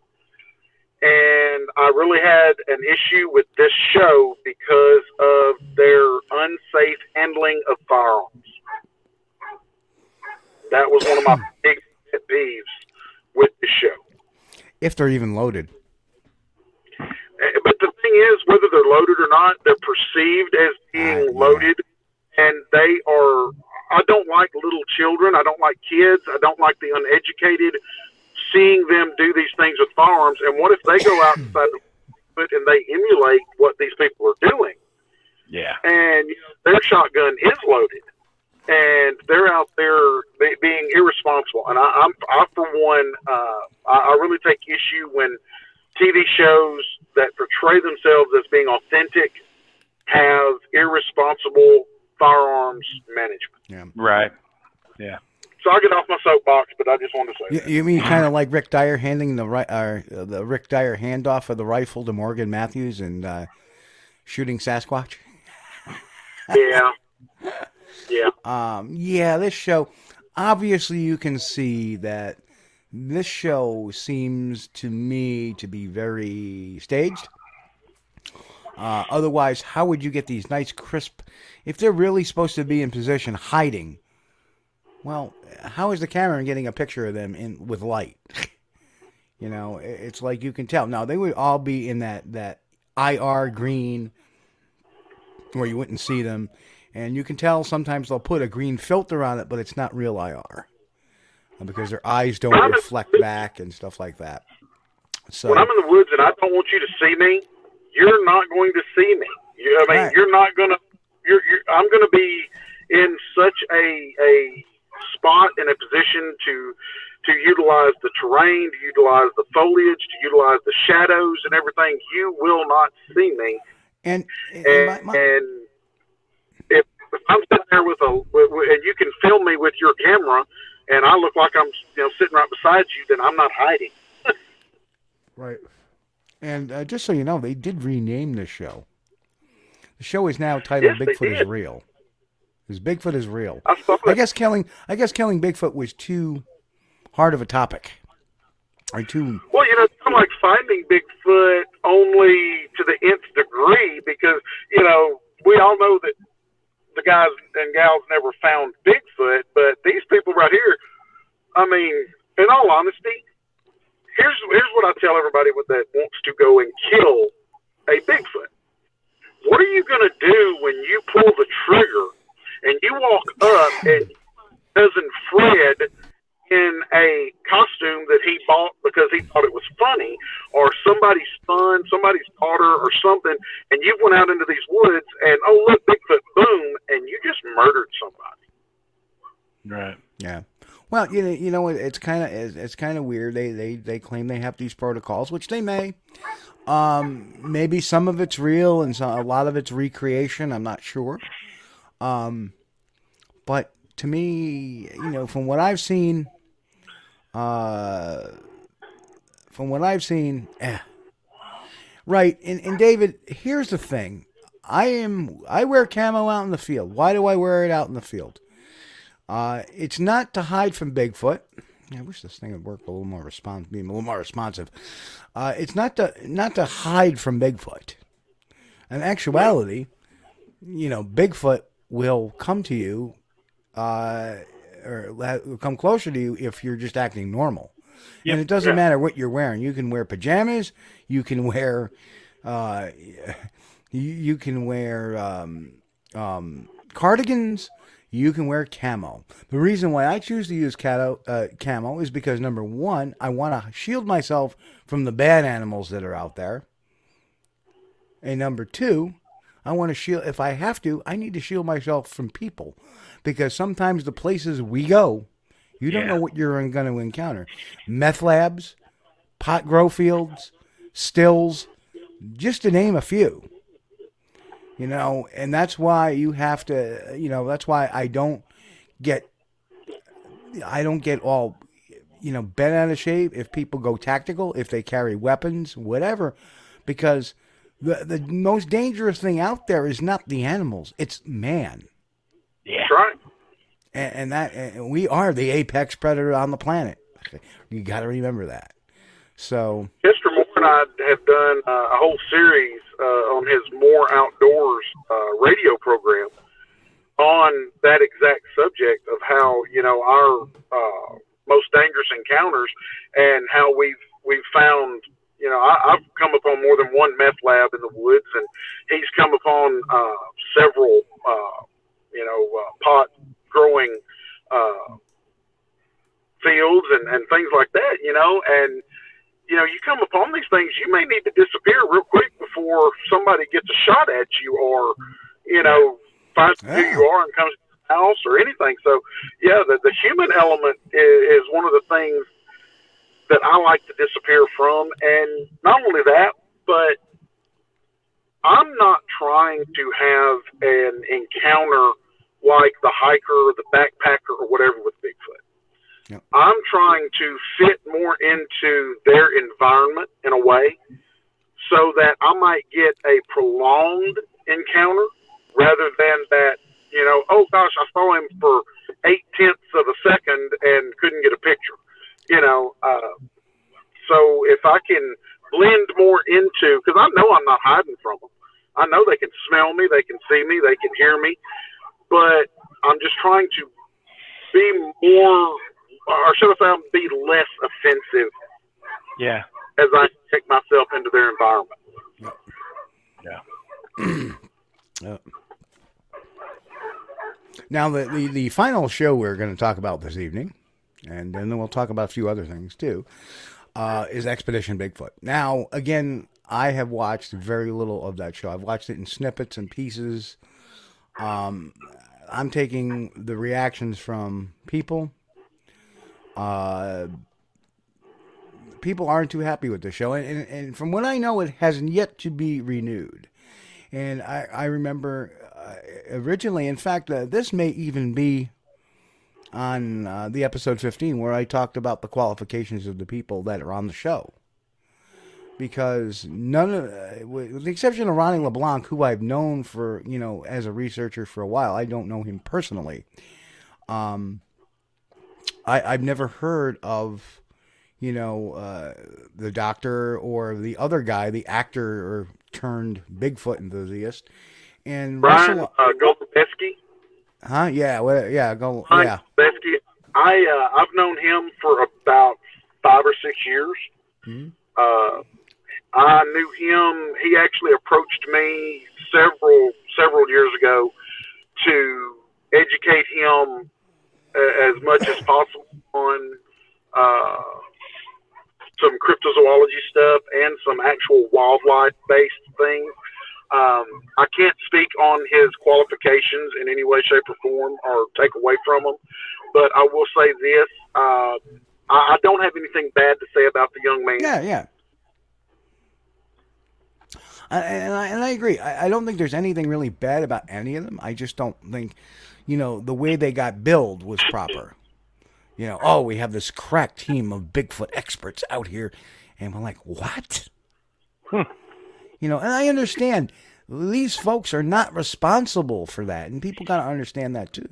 And I really had an issue with this show because of their unsafe handling of firearms. That was one of my big pet peeves with the show. If they're even loaded. But the thing is, whether they're loaded or not, they're perceived as being loaded, and they are... I don't like little children. I don't like kids. I don't like the uneducated seeing them do these things with firearms. And what if they go outside and they emulate what these people are doing? Yeah. And you know, their shotgun is loaded, and they're out there being irresponsible. And I, I'm, I for one, uh, I, I really take issue when T V shows that portray themselves as being authentic have irresponsible firearms management. Yeah. Right. Yeah. So I'll get off my soapbox, but I just wanted to say you, that. You mean kind of like Rick Dyer handing the ri- uh, the Rick Dyer handoff of the rifle to Morgan Matthews and uh, shooting Sasquatch? Yeah. Yeah. Um, yeah, this show, obviously you can see that this show seems to me to be very staged. Uh, otherwise, how would you get these nice crisp, if they're really supposed to be in position hiding, well, how is the camera getting a picture of them in with light? You know, it's like you can tell. Now, they would all be in that, that I R green where you wouldn't see them. And you can tell sometimes they'll put a green filter on it, but it's not real I R because their eyes don't reflect back and stuff like that. So when I'm in the woods and I don't want you to see me, you're not going to see me. You, I mean, right. you're not going to. You're, you're, I'm going to be in such a a spot and a position to to utilize the terrain, to utilize the foliage, to utilize the shadows and everything. You will not see me. And and. and, my, my... and if I'm sitting there with a, with, with, and you can film me with your camera, and I look like I'm, you know, sitting right beside you, then I'm not hiding. Right. And uh, just so you know, they did rename the show. The show is now titled yes, Bigfoot is Real. Because Bigfoot is real. I, I guess killing, I guess killing Bigfoot was too hard of a topic. Or too. Well, you know, it's kind of like Finding Bigfoot only to the nth degree, because you know we all know that. The guys and gals never found Bigfoot, but these people right here, I mean, in all honesty, here's here's what I tell everybody that wants to go and kill a Bigfoot. What are you going to do when you pull the trigger and you walk up and Cousin Fred in a costume that he bought because he thought it was funny, or somebody's son, somebody's daughter, or something, and you went out into these woods and, oh, look, Bigfoot, boom, and you just murdered somebody. Right. Yeah. Well, you know, you know, it's kind of it's, it's kind of weird. They they they claim they have these protocols, which they may. Um, maybe some of it's real and some, a lot of it's recreation. I'm not sure. Um, but to me, you know, from what I've seen, uh, from what I've seen, eh. Right. And and David, here's the thing. I am I wear camo out in the field. Why do I wear it out in the field? Uh, it's not to hide from Bigfoot. I wish this thing would work a little more responsive, being a little more responsive. Uh, it's not to not to hide from Bigfoot. In actuality, you know, Bigfoot will come to you, uh, or will come closer to you if you're just acting normal. Yep. And it doesn't yeah. matter what you're wearing. You can wear pajamas. You can wear, uh, you, you can wear um, um, cardigans. You can wear camo. The reason why I choose to use camo, uh, camo is because, number one, I want to shield myself from the bad animals that are out there. And number two, I want to shield, if I have to, I need to shield myself from people. Because sometimes the places we go, you don't yeah. know what you're going to encounter. Meth labs, pot grow fields, stills, just to name a few. You know, and that's why you have to, you know, that's why I don't get, I don't get all, you know, bent out of shape if people go tactical, if they carry weapons, whatever, because the the most dangerous thing out there is not the animals, it's man. Yeah. That's right. And, and that, and we are the apex predator on the planet. You got to remember that. So. Mister Moore and I have done a whole series Uh, on his More Outdoors uh, radio program on that exact subject of how, you know, our uh, most dangerous encounters and how we've we've found, you know, I, I've come upon more than one meth lab in the woods, and he's come upon uh, several, uh, you know, uh, pot growing uh, fields and, and things like that, you know, and you know, you come upon these things, you may need to disappear real quick before somebody gets a shot at you or, you know, finds yeah. who you are and comes to the house or anything. So, yeah, the, the human element is, is one of the things that I like to disappear from. And not only that, but I'm not trying to have an encounter like the hiker or the backpacker or whatever with Bigfoot. Yep. I'm trying to fit more into their environment in a way so that I might get a prolonged encounter rather than that, you know, oh, gosh, I saw him for eight-tenths of a second and couldn't get a picture, you know. Uh, so if I can blend more into – because I know I'm not hiding from them. I know they can smell me, they can see me, they can hear me, but I'm just trying to be more – or should I say, I'll be less offensive? Yeah. As I take myself into their environment. Yeah. Yeah. Now, the, the, the final show we're going to talk about this evening, and then we'll talk about a few other things too, uh, is Expedition Bigfoot. Now, again, I have watched very little of that show. I've watched it in snippets and pieces. Um, I'm taking the reactions from people. Uh, people aren't too happy with the show. And, and, and from what I know, it hasn't yet to be renewed. And I, I remember uh, originally, in fact, uh, this may even be on uh, the episode fifteen where I talked about the qualifications of the people that are on the show. Because none of, uh, with the exception of Ronnie LeBlanc, who I've known for, you know, as a researcher for a while, I don't know him personally. Um, I, I've never heard of, you know, uh, the doctor or the other guy, the actor or turned Bigfoot enthusiast, and Brian Russell, uh, Golubeski. Huh? Yeah. Well, yeah. Go. Yeah. Golubeski. I uh, I've known him for about five or six years. Mm-hmm. Uh, I knew him. He actually approached me several several years ago to educate him as much as possible on uh, some cryptozoology stuff and some actual wildlife-based things. Um, I can't speak on his qualifications in any way, shape, or form or take away from him, but I will say this. Uh, I, I don't have anything bad to say about the young man. Yeah, yeah. I, and, I, and I agree. I, I don't think there's anything really bad about any of them. I just don't think, you know, the way they got billed was proper. You know, oh, we have this crack team of Bigfoot experts out here. And we're like, what? Huh. You know, and I understand these folks are not responsible for that. And people got to understand that, too,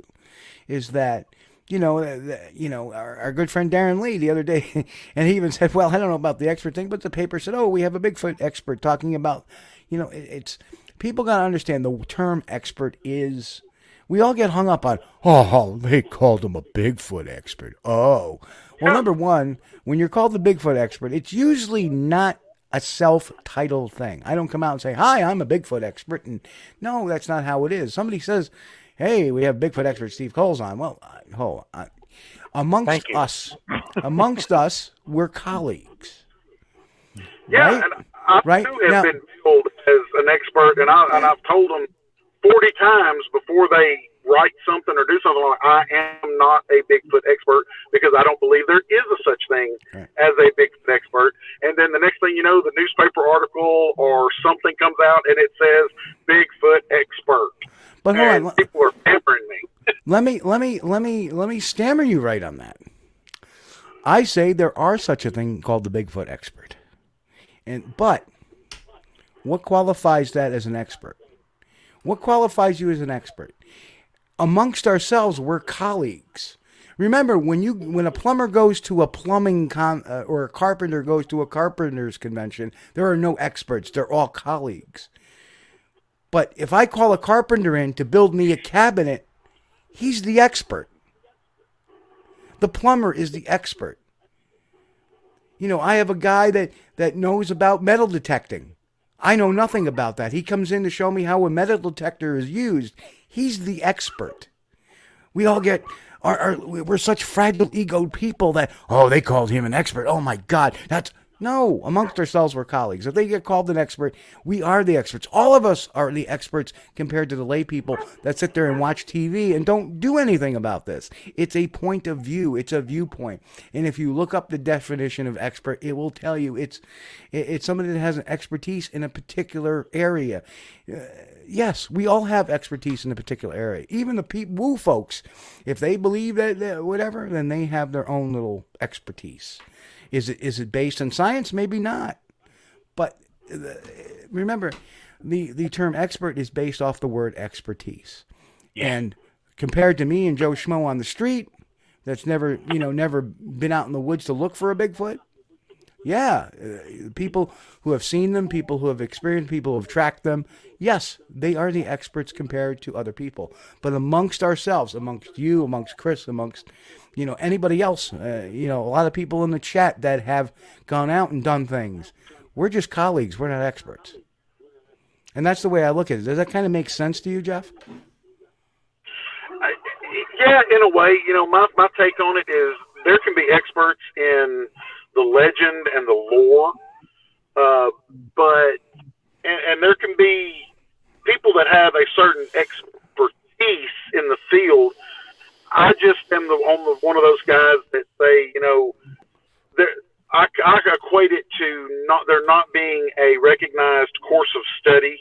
is that, you know, the, you know, our, our good friend Darren Lee the other day, and he even said, well, I don't know about the expert thing, but the paper said, oh, we have a Bigfoot expert talking about, you know, it, it's people got to understand the term expert is, we all get hung up on, oh, they called him a Bigfoot expert. Oh, well, number one, when you're called the Bigfoot expert, it's usually not a self-titled thing. I don't come out and say, hi, I'm a Bigfoot expert. And no, that's not how it is. Somebody says, hey, we have Bigfoot expert Steve Kulls on. Well, oh, I, amongst us, amongst us, we're colleagues. Yeah, right? and I right? too have now, been billed as an expert, and, I, and I've told them forty times before they write something or do something like, I am not a Bigfoot expert because I don't believe there is a such thing right. as a Bigfoot expert. And then the next thing you know, the newspaper article or something comes out and it says Bigfoot expert. But hold and on, people are hammering me. Let me let me let me let me stammer you right on that. I say there are such a thing called the Bigfoot expert, and but what qualifies that as an expert? What qualifies you as an expert? Amongst ourselves, we're colleagues. Remember, when you when a plumber goes to a plumbing con uh, or a carpenter goes to a carpenter's convention, there are no experts. They're all colleagues. But if I call a carpenter in to build me a cabinet, he's the expert. The plumber is the expert. You know, I have a guy that, that knows about metal detecting. I know nothing about that. He comes in to show me how a metal detector is used. He's the expert. We all get, our, our, we're such fragile egoed people that, oh, they called him an expert. Oh, my God. That's... No, amongst ourselves, we're colleagues. If they get called an expert, we are the experts. All of us are the experts compared to the lay people that sit there and watch T V and don't do anything about this. It's a point of view. It's a viewpoint. And if you look up the definition of expert, it will tell you it's it's somebody that has an expertise in a particular area. Uh, yes, we all have expertise in a particular area. Even the pe- woo folks, if they believe that, that whatever, then they have their own little expertise. Is it is it based on science? Maybe not. But the, remember, the, the term expert is based off the word expertise. Yeah. And compared to me and Joe Schmo on the street, that's never, you know, never been out in the woods to look for a Bigfoot. Yeah. Uh, people who have seen them, people who have experienced, people who have tracked them. Yes, they are the experts compared to other people. But amongst ourselves, amongst you, amongst Chris, amongst... You know, anybody else, uh, you know, a lot of people in the chat that have gone out and done things. We're just colleagues. We're not experts. And that's the way I look at it. Does that kind of make sense to you, Jeff? I, yeah, in a way. You know, my, my take on it is there can be experts in the legend and the lore, uh, but, and, and there can be people that have a certain expertise in the field. I just am the, on the, one of those guys that say, you know, I, I equate it to not there not being a recognized course of study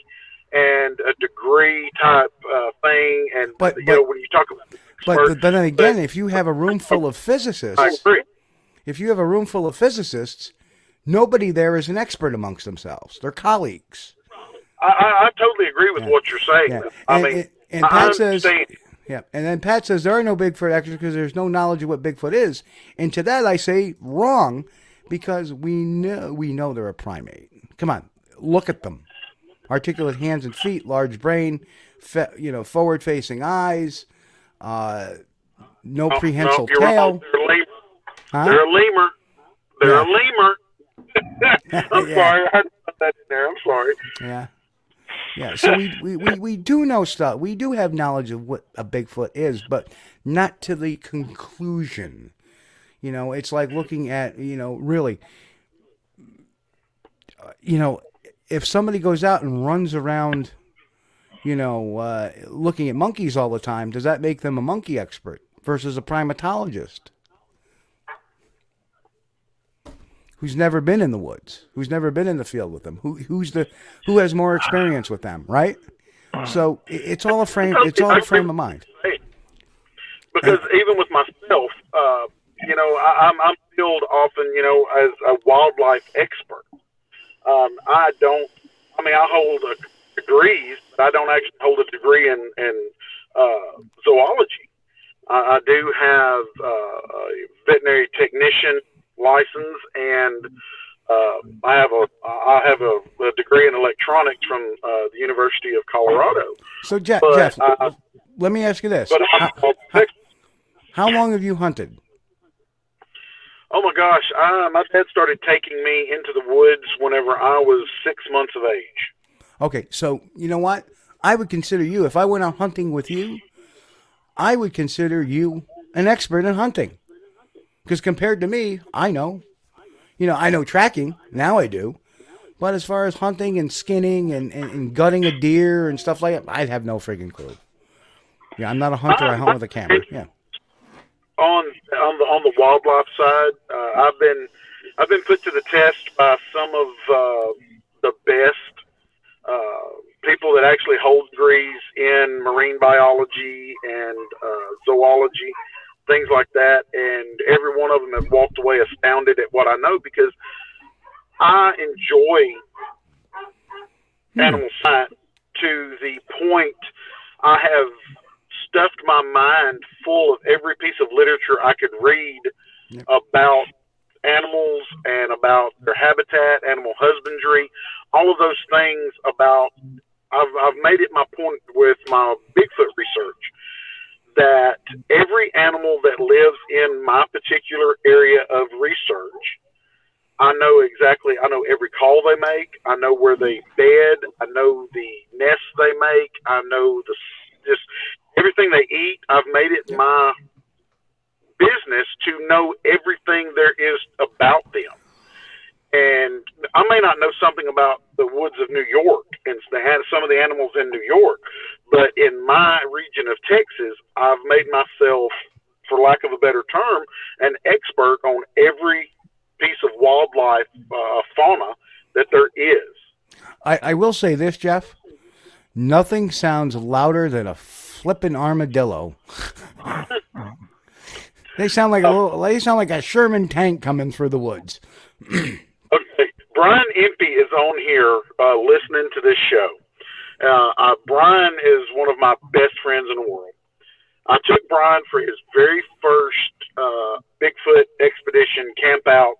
and a degree type uh, thing. And but, you but, know, when you talk about, experts, but but then again, but, if you have a room full of physicists, if you have a room full of physicists, nobody there is an expert amongst themselves. They're colleagues. I, I, I totally agree with yeah. what you're saying. Yeah. I and, mean, and, and I Pat understand. Says, Yeah, and then Pat says there are no Bigfoot experts because there's no knowledge of what Bigfoot is. And to that I say wrong, because we know we know they're a primate. Come on, look at them: articulate hands and feet, large brain, fe- you know, forward-facing eyes, uh, no oh, prehensile no, tail. They're a lemur. Huh? They're a lemur. They're yeah. a lemur. I'm yeah. sorry. I put that in there. I'm sorry. Yeah. Yeah. So we, we, we, we do know stuff. We do have knowledge of what a Bigfoot is, but not to the conclusion. You know, it's like looking at, you know, really, you know, if somebody goes out and runs around, you know, uh, looking at monkeys all the time, does that make them a monkey expert versus a primatologist who's never been in the woods, who's never been in the field with them, who who's the who has more experience with them, right? So it's all a frame. It's all a frame of mind. Because and, even with myself, uh, you know, I, I'm I'm billed often, you know, as a wildlife expert. Um, I don't. I mean, I hold a, degrees, but I don't actually hold a degree in in uh, zoology. I, I do have uh, a veterinary technician license, and uh, I have a I have a, a degree in electronics from uh, the University of Colorado. So, Jeff, Jeff I, let me ask you this: but how, how, how long have you hunted? Oh my gosh, I, my dad started taking me into the woods whenever I was six months of age. Okay, so you know what? I would consider you, if I went out hunting with you, I would consider you an expert in hunting. Because compared to me, I know. You know, I know tracking, now I do. But as far as hunting and skinning and, and, and gutting a deer and stuff like that, I'd have no friggin' clue. Yeah, I'm not a hunter, I hunt with a camera, yeah. On on the on the wildlife side, uh, I've been I've been put to the test by some of uh, the best uh, people that actually hold degrees in marine biology and uh, zoology, things like that. And every one of them have walked away astounded at what I know, because I enjoy hmm. animal science to the point I have stuffed my mind full of every piece of literature I could read yep. about animals and about their habitat, animal husbandry, all of those things. About I've, I've made it my point with my Bigfoot research that every animal that lives in my particular area of research, I know exactly, I know every call they make, I know where they bed, I know the nests they make, I know the just everything they eat. I've made it yep. my business to know everything there is about them. And I may not know something about the woods of New York and some of the animals in New York, but in my region of Texas, I've made myself, for lack of a better term, an expert on every piece of wildlife uh, fauna that there is. I, I will say this, Jeff. Nothing sounds louder than a flippin' armadillo. They sound like a little, they sound like a Sherman tank coming through the woods. Okay, Brian Impey is on here uh, listening to this show. Uh, uh, Brian is one of my best friends in the world. I took Brian for his very first uh, Bigfoot expedition camp out,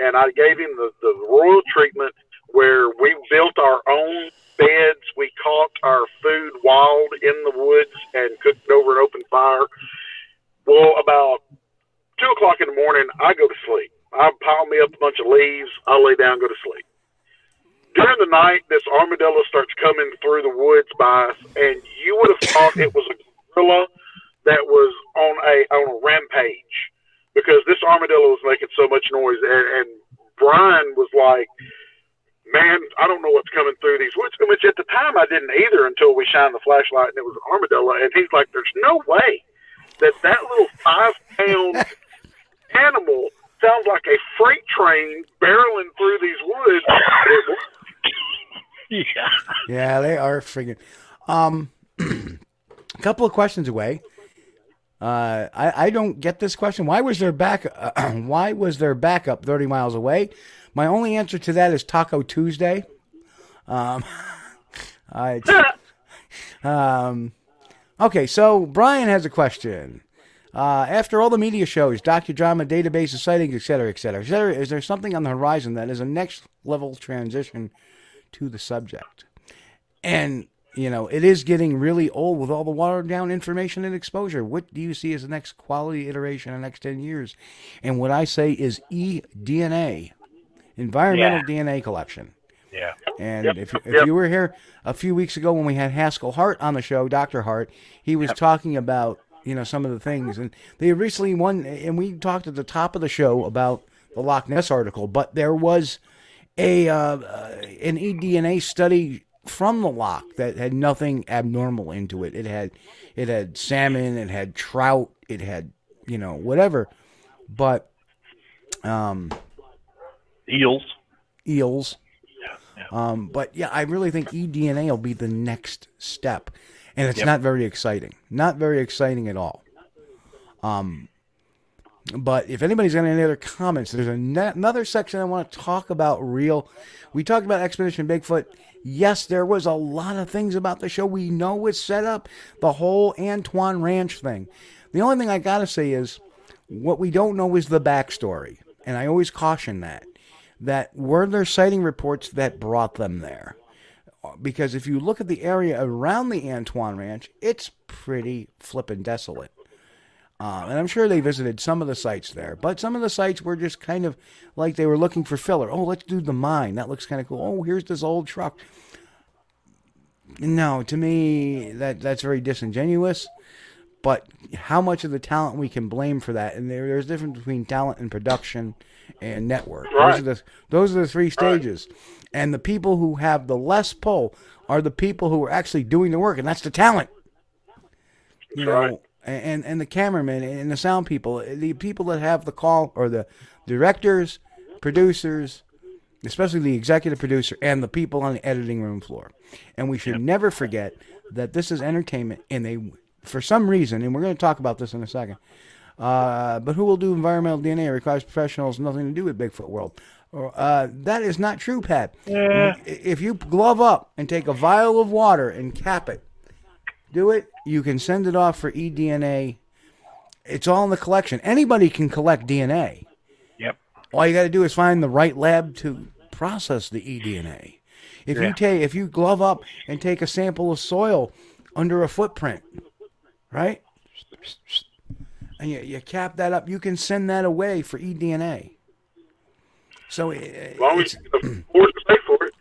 and I gave him the, the royal treatment where we built our own beds. We caught our food wild in the woods and cooked it over an open fire. Well, about two o'clock in the morning, I go to sleep. I pile me up a bunch of leaves. I lay down, go to sleep. During the night, this armadillo starts coming through the woods by us, and you would have thought it was a gorilla that was on a on a rampage, because this armadillo was making so much noise. And, and Brian was like, man, I don't know what's coming through these woods, which at the time I didn't either, until we shined the flashlight and it was an armadillo. And he's like, there's no way that that little five-pound animal sounds like a freight train barreling through these woods. yeah. yeah, they are friggin'. Um, a couple of questions away. Uh, I, I don't get this question. Why was their back? Uh, why was their backup thirty miles away? My only answer to that is Taco Tuesday. Um, I, um, okay, so Brian has a question. Uh, after all the media shows, docudrama, databases, sightings, et cetera, et cetera, et cetera, is there something on the horizon that is a next level transition to the subject? And You know, it is getting really old with all the watered-down information and exposure. What do you see as the next quality iteration in the next ten years? And what I say is eDNA, environmental yeah. D N A collection. Yeah. And yep. if, if yep. you were here a few weeks ago when we had Haskell Hart on the show, Doctor Hart, he was yep. talking about, you know, some of the things. And they recently won, and we talked at the top of the show about the Loch Ness article, but there was a uh, an eDNA study from the loch that had nothing abnormal into it. It had, it had salmon, it had trout, it had, you know, whatever, but, um, eels, eels. Yeah, yeah. Um, but yeah, I really think eDNA will be the next step, and it's yep. not very exciting, not very exciting at all. Um, But if anybody's got any other comments, there's another section I want to talk about real. We talked about Expedition Bigfoot. Yes, there was a lot of things about the show we know it's set up. The whole Antoine Ranch thing. The only thing I got to say is what we don't know is the backstory. And I always caution that. That were there sighting reports that brought them there? Because if you look at the area around the Antoine Ranch, it's pretty flippin' desolate. Uh, and I'm sure they visited some of the sites there, but some of the sites were just kind of like they were looking for filler. Oh, let's do the mine. That looks kind of cool. Oh, here's this old truck. No, to me, that that's very disingenuous. But how much of the talent we can blame for that? And there, there's a difference between talent and production and network. Right. Those are the, those are the three stages. Right. And the people who have the less pull are the people who are actually doing the work, and that's the talent. You right. know. And and the cameramen and the sound people, the people that have the call, or the directors, producers, especially the executive producer, and the people on the editing room floor. And we should yep. never forget that this is entertainment, and they, for some reason, and we're going to talk about this in a second, uh, but who will do environmental D N A requires professionals, nothing to do with Bigfoot World. Uh, that is not true, Pat. Yeah. If you glove up and take a vial of water and cap it, do it. You can send it off for eDNA. It's all in the collection. Anybody can collect D N A. Yep. All you got to do is find the right lab to process the eDNA. If yeah. you take, if you glove up and take a sample of soil under a footprint, right, and you, you cap that up, you can send that away for eDNA. So as long as you can afford to pay for it.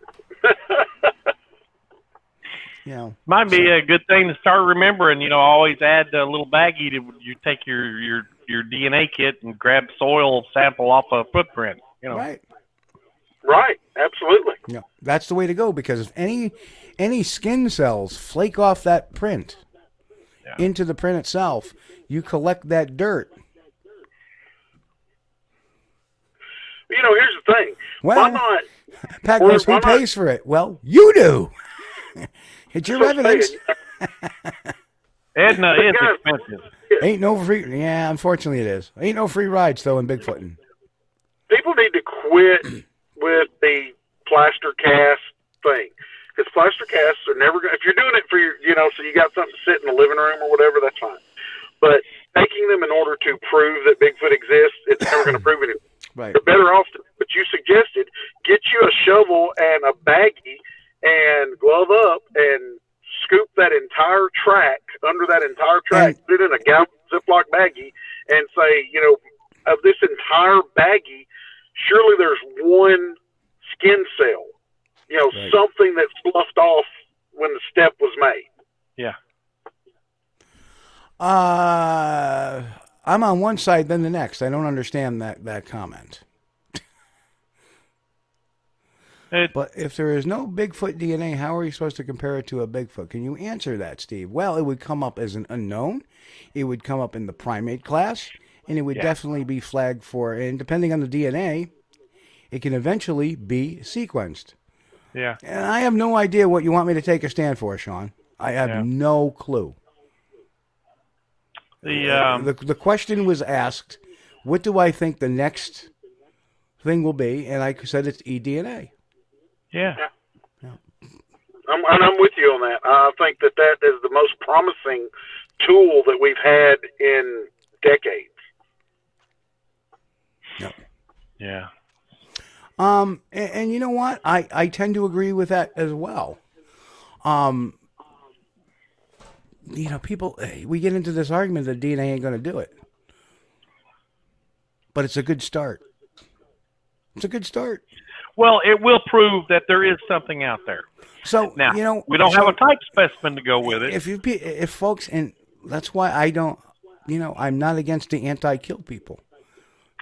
You know, might be so. A good thing to start remembering. You know, always add a little baggie to you take your, your, your D N A kit and grab soil sample off a footprint. You know, right, right, absolutely. Yeah, you know, that's the way to go, because if any any skin cells flake off that print yeah. into the print itself, you collect that dirt. You know, here's the thing. Well, why not? Pat goes, who pays for it? Well, you do. It's your evidence. Edna is expensive. Ain't no free. Yeah, unfortunately it is. Ain't no free rides though in Bigfootin'. People need to quit with the plaster cast thing, because plaster casts are never going. If you're doing it for your, you know, so you got something to sit in the living room or whatever, that's fine. But taking them in order to prove that Bigfoot exists, it's never going to prove anything. Right. They're better off. But you suggested get you a shovel and a baggie. And glove up and scoop that entire track, under that entire track, and put it in a gallon Ziploc baggie and say, you know, of this entire baggie, surely there's one skin cell, you know, right. something that sloughed off when the step was made. Yeah. Uh, I'm on one side, then the next. I don't understand that, that comment. But if there is no Bigfoot D N A, how are you supposed to compare it to a Bigfoot? Can you answer that, Steve? Well, it would come up as an unknown. It would come up in the primate class, and it would yeah. definitely be flagged for. And depending on the D N A, it can eventually be sequenced. Yeah. And I have no idea what you want me to take a stand for, Sean. I have yeah. no clue. The, um... the the question was asked, what do I think the next thing will be? And I said it's eDNA. Yeah, yeah. I'm, and I'm with you on that. I think that that is the most promising tool that we've had in decades. Yeah. Yeah. Um, and, and you know what? I, I tend to agree with that as well. Um, you know, people, we get into this argument that D N A ain't going to do it. But it's a good start. It's a good start. Well, it will prove that there is something out there. So, now, you know, we don't so have a type specimen to go with it. If you, if folks, and that's why I don't, you know, I'm not against the anti-kill people.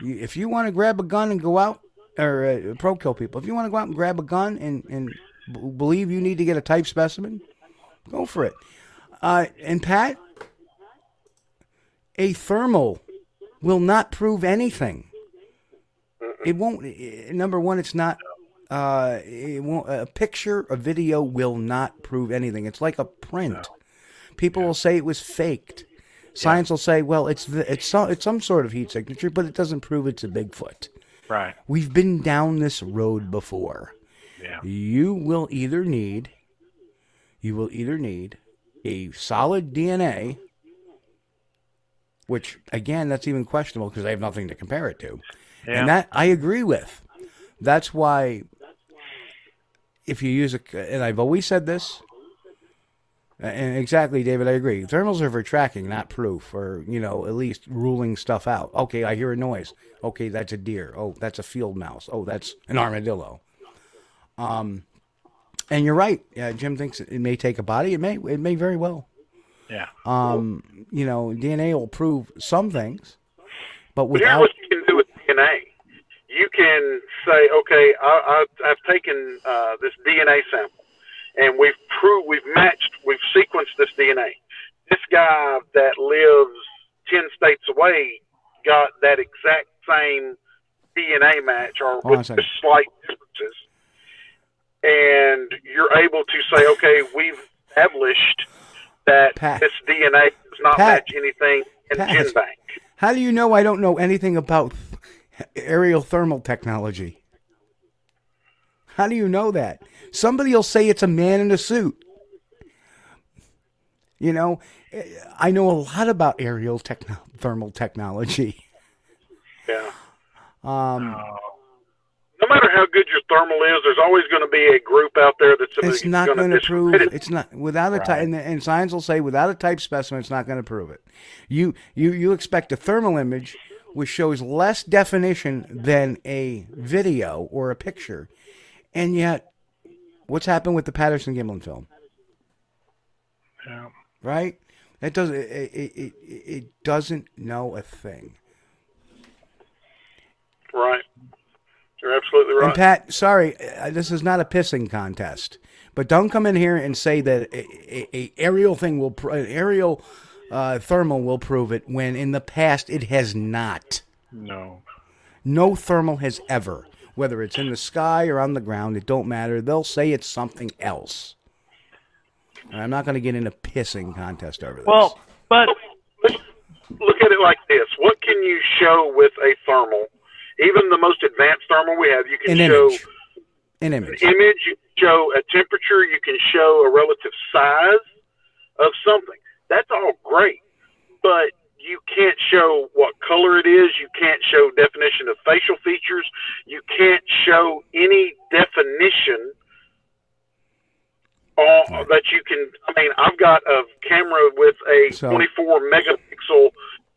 If you want to grab a gun and go out, or uh, pro-kill people, if you want to go out and grab a gun and, and b- believe you need to get a type specimen, go for it. Uh, and Pat, a thermal will not prove anything. It won't. Number one, it's not. Uh, it won't. A picture, a video will not prove anything. It's like a print. People yeah. will say it was faked. Science yeah. will say, well, it's the, it's some, it's some sort of heat signature, but it doesn't prove it's a Bigfoot. Right. We've been down this road before. Yeah. You will either need, you will either need a solid D N A, which again, that's even questionable because I have nothing to compare it to. Yeah. And that I agree with. That's why if you use a, and I've always said this, and exactly, David, I agree. Thermals are for tracking, not proof, or, you know, at least ruling stuff out. Okay, I hear a noise. Okay, that's a deer. Oh, that's a field mouse. Oh, that's an armadillo. Um, and you're right. Yeah, Jim thinks it may take a body. It may. It may very well. Yeah. Um, cool. You know, D N A will prove some things, but without. But here's what you can do with D N A. You can say, okay, I, I, I've taken uh, this D N A sample. And we've proved, we've matched, we've sequenced this D N A. This guy that lives ten states away got that exact same D N A match, or oh, with just slight differences. And you're able to say, okay, we've established that Pat. This D N A does not Pat. match anything in Pat. the GenBank. How do you know I don't know anything about aerial thermal technology? How do you know that? Somebody will say it's a man in a suit. You know, I know a lot about aerial techno- thermal technology. Yeah. Um, uh, no matter how good your thermal is, there's always going to be a group out there that's going to It's not going to prove it. It's not without a right. type, and, and science will say without a type specimen, it's not going to prove it. You you you expect a thermal image which shows less definition than a video or a picture. And yet, what's happened with the Patterson-Gimlin film? Yeah. Right? It doesn't. It, it, it doesn't know a thing. Right. You're absolutely right. And Pat, sorry, this is not a pissing contest, but don't come in here and say that a, a, a aerial thing will, an aerial uh, thermal will prove it when in the past it has not. No. No thermal has ever. Whether it's in the sky or on the ground, it don't matter. They'll say it's something else. And I'm not going to get in a pissing contest over this. Well, but look at it like this: what can you show with a thermal? Even the most advanced thermal we have, you can an show image. an image. An image. You can show a temperature. You can show a relative size of something. That's all great, but. You can't show what color it is. You can't show definition of facial features. You can't show any definition uh, that you can. I mean, I've got a camera with a so, twenty-four megapixel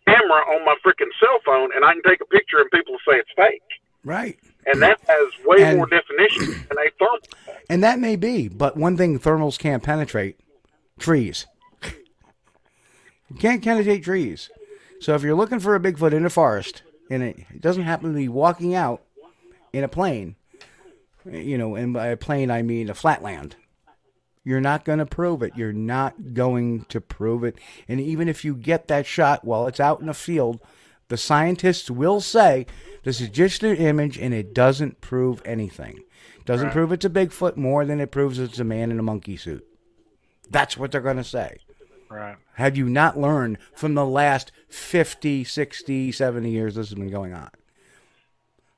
camera on my freaking cell phone, and I can take a picture and people say it's fake. Right. And that has way and, more definition than a thermal. And that may be, but one thing thermals can't penetrate, trees. You can't penetrate trees. So if you're looking for a Bigfoot in a forest, and it doesn't happen to be walking out in a plane, you know, and by a plane I mean a flatland, you're not going to prove it. You're not going to prove it. And even if you get that shot while it's out in a field, the scientists will say, this is just an image, and it doesn't prove anything. Doesn't prove it's a Bigfoot more than it proves it's a man in a monkey suit. That's what they're going to say. Right. Had you not learned from the last fifty, sixty, seventy years this has been going on?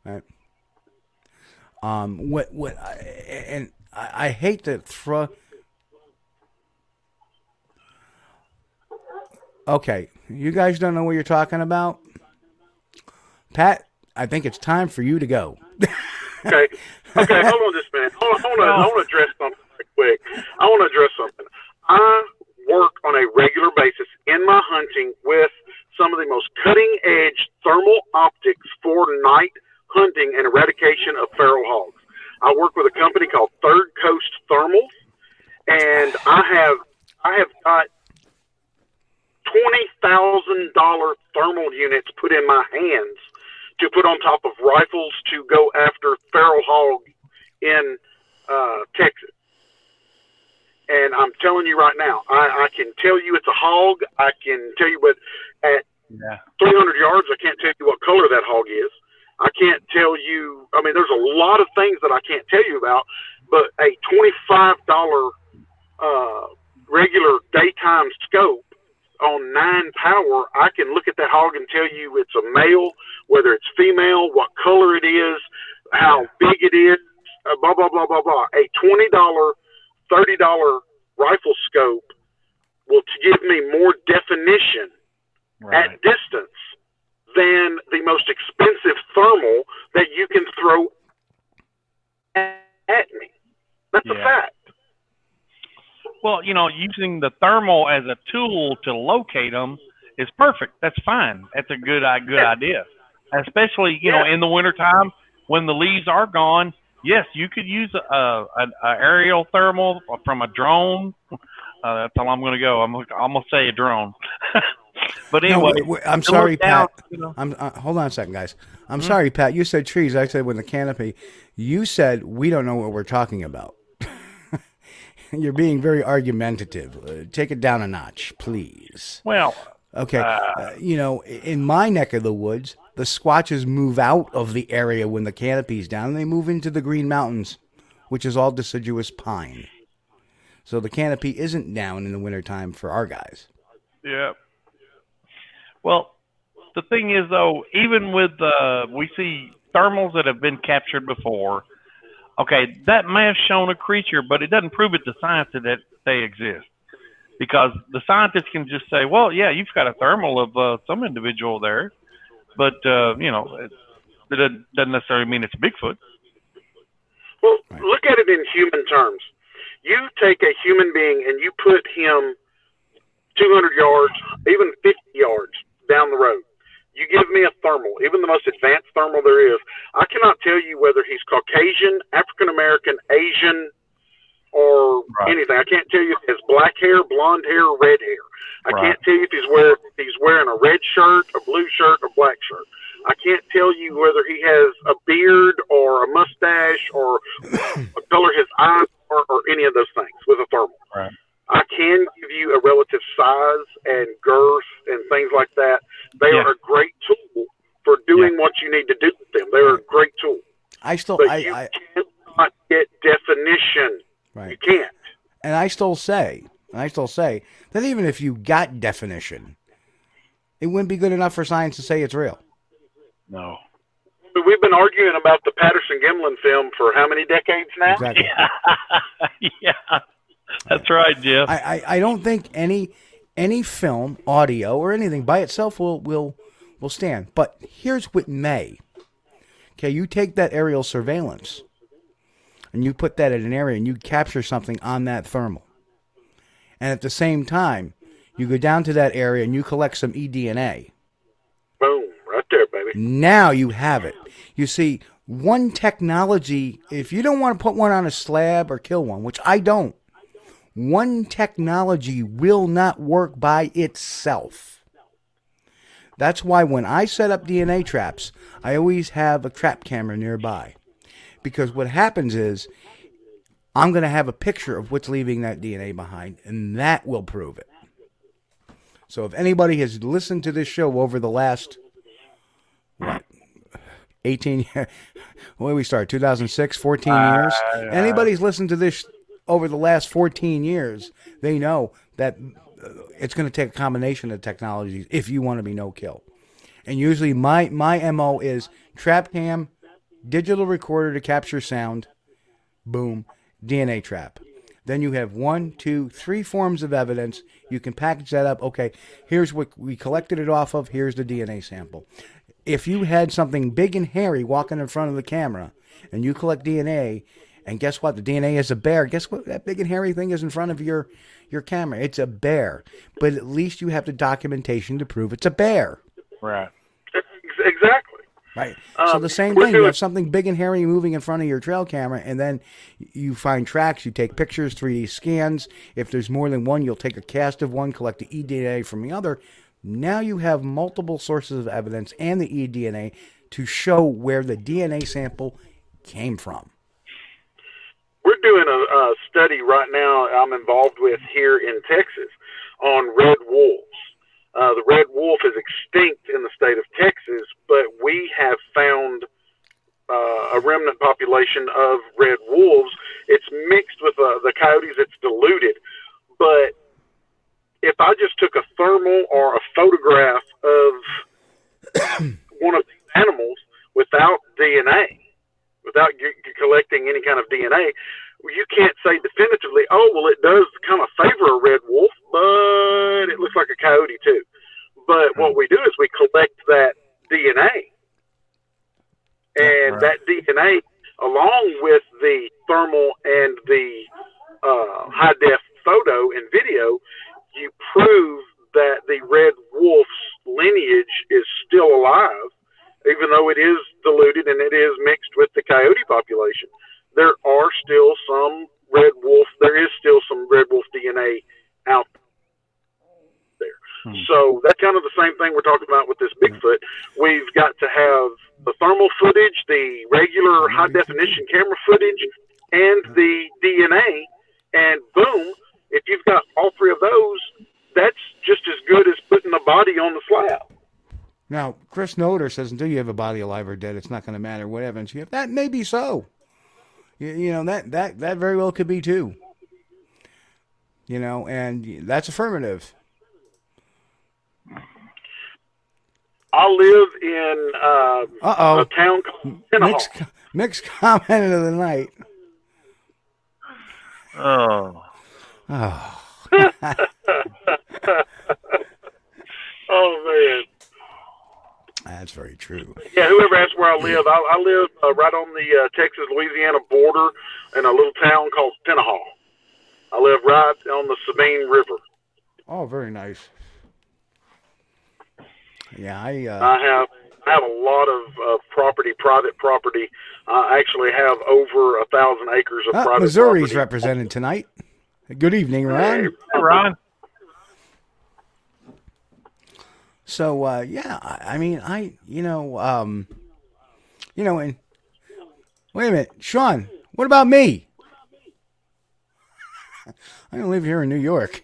Right. Um, what, what, I, and I, I hate to throw. Okay, you guys don't know what you're talking about. Pat, I think it's time for you to go. okay, okay, hold on just a minute. Hold on, hold on. I want to address something quick. I want to address something. I work on a regular basis in my hunting with some of the most cutting-edge thermal optics for night hunting and eradication of feral hogs. I work with a company called Third Coast Thermals, and I have I have got twenty thousand dollars thermal units put in my hands to put on top of rifles to go after feral hog in uh, Texas. And I'm telling you right now, I, I can tell you it's a hog. I can tell you, but at yeah. three hundred yards, I can't tell you what color that hog is. I can't tell you. I mean, there's a lot of things that I can't tell you about, but a twenty-five dollars uh, regular daytime scope on nine power, I can look at that hog and tell you it's a male, whether it's female, what color it is, how big it is, uh, blah, blah, blah, blah, blah. A twenty dollars thirty dollars rifle scope will give me more definition right. at distance than the most expensive thermal that you can throw at me. That's yeah. a fact. Well, you know, using the thermal as a tool to locate them is perfect. That's fine. That's a good, a good yeah. idea, especially, you yeah. know, in the wintertime when the leaves are gone. Yes, you could use a, a, a aerial thermal from a drone. Uh, that's all I'm going to go. I'm, I'm going to say a drone. But anyway, no, wait, I'm sorry, Pat. Down, you know? I'm uh, hold on a second, guys. I'm mm-hmm. sorry, Pat. You said trees. I said with the canopy. You said we don't know what we're talking about. You're being very argumentative. Uh, take it down a notch, please. Well, okay. Uh, uh, you know, in my neck of the woods, the Squatches move out of the area when the canopy's down, and they move into the Green Mountains, which is all deciduous pine. So the canopy isn't down in the wintertime for our guys. Yeah. Well, the thing is, though, even with uh, we see thermals that have been captured before. Okay, that may have shown a creature, but it doesn't prove it to science that they exist, because the scientists can just say, well, yeah, you've got a thermal of uh, some individual there, but, uh, you know, it, it doesn't necessarily mean it's Bigfoot. Well, look at it in human terms. You take a human being and you put him two hundred yards, even fifty yards down the road. You give me a thermal, even the most advanced thermal there is. I cannot tell you whether he's Caucasian, African-American, Asian, or right. anything. I can't tell you if he has black hair, blonde hair, red hair. I right. can't tell you if he's, wear, if he's wearing a red shirt, a blue shirt, a black shirt. I can't tell you whether he has a beard or a mustache or what color his eyes are or any of those things with a thermal. Right. I can give you a relative size and girth and things like that. They yeah. are a great tool for doing yeah. what you need to do with them. They're a great tool. I still, but I, you I, cannot get definition. Right. You can't. And I still say, and I still say that even if you got definition, it wouldn't be good enough for science to say it's real. No. We've been arguing about the Patterson-Gimlin film for how many decades now? Exactly. Yeah. yeah. That's right, Jeff. I, I, I don't think any any film, audio, or anything by itself will will will stand. But here's what may. Okay, you take that aerial surveillance and you put that in an area and you capture something on that thermal. And at the same time, you go down to that area and you collect some eDNA. Boom, right there, baby. Now you have it. You see, one technology, if you don't want to put one on a slab or kill one, which I don't, one technology will not work by itself. That's why when I set up D N A traps, I always have a trap camera nearby. Because what happens is, I'm going to have a picture of what's leaving that D N A behind, and that will prove it. So if anybody has listened to this show over the last, what, eighteen years, when did we start, two thousand six, fourteen years? Uh, Anybody's listened to this over the last fourteen years, they know that it's going to take a combination of technologies if you want to be no-kill. And usually my, my M O is trap cam, digital recorder to capture sound, boom, D N A trap. Then you have one, two, three forms of evidence. You can package that up. Okay, here's what we collected it off of. Here's the D N A sample. If you had something big and hairy walking in front of the camera and you collect D N A, And guess what? The D N A is a bear. Guess what? That big and hairy thing is in front of your, your camera. It's a bear. But at least you have the documentation to prove it's a bear. Right. Exactly. Right. Um, so the same thing. You have something big and hairy moving in front of your trail camera, and then you find tracks. You take pictures, three D scans. If there's more than one, you'll take a cast of one, collect the eDNA from the other. Now you have multiple sources of evidence and the eDNA to show where the D N A sample came from. We're doing a, a study right now I'm involved with here in Texas on red wolves. Uh, the red wolf is extinct in the state of Texas, but we have found uh, a remnant population of red wolves. It's mixed with uh, the coyotes. It's diluted. But if I just took a thermal or a photograph of one of these animals without D N A, without g- collecting any kind of D N A, you can't say definitively, oh, well, it does kind of favor a red wolf, but it looks like a coyote too. But what we do is we collect that D N A. And right. that D N A, along with the thermal and the uh, high-def photo and video, you prove that the red wolf's lineage is still alive, even though it is diluted and it is mixed with the coyote population. There are still some red wolf, there is still some red wolf D N A out there. Hmm. So that's kind of the same thing we're talking about with this Bigfoot. We've got to have the thermal footage, the regular high-definition camera footage, and the D N A, and boom, if you've got all three of those, that's just as good as putting a body on the slab. Now, Chris Noder says, until you have a body alive or dead, it's not going to matter what evidence you have. That may be so. You, you know, that, that, that very well could be too. You know, and that's affirmative. I live in uh, Uh-oh. a town called Mixed, mixed comment of the night. Oh. Oh. Oh, man. That's very true. Yeah, whoever asks where I live, I, I live uh, right on the uh, Texas-Louisiana border in a little town called Pinahall. I live right on the Sabine River. Oh, very nice. Yeah, I... Uh... I have I have a lot of uh, property, private property. I actually have over a thousand acres of ah, private Missouri's property. Missouri's represented tonight. Good evening, Ron. Hey, hey Ron. So, uh, yeah, I, I mean, I, you know, um, you know, and wait a minute, Sean, what about me? I don't live here in New York.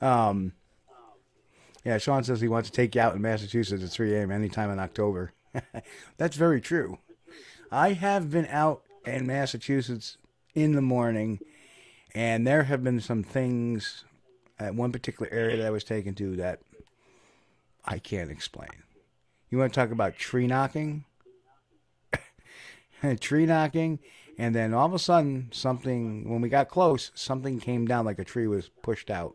um, yeah, Sean says he wants to take you out in Massachusetts at three a.m. anytime in October. That's very true. I have been out in Massachusetts in the morning, and there have been some things at one particular area that I was taken to that I can't explain. You want to talk about tree knocking? Tree knocking, and then all of a sudden, something, when we got close, something came down like a tree was pushed out.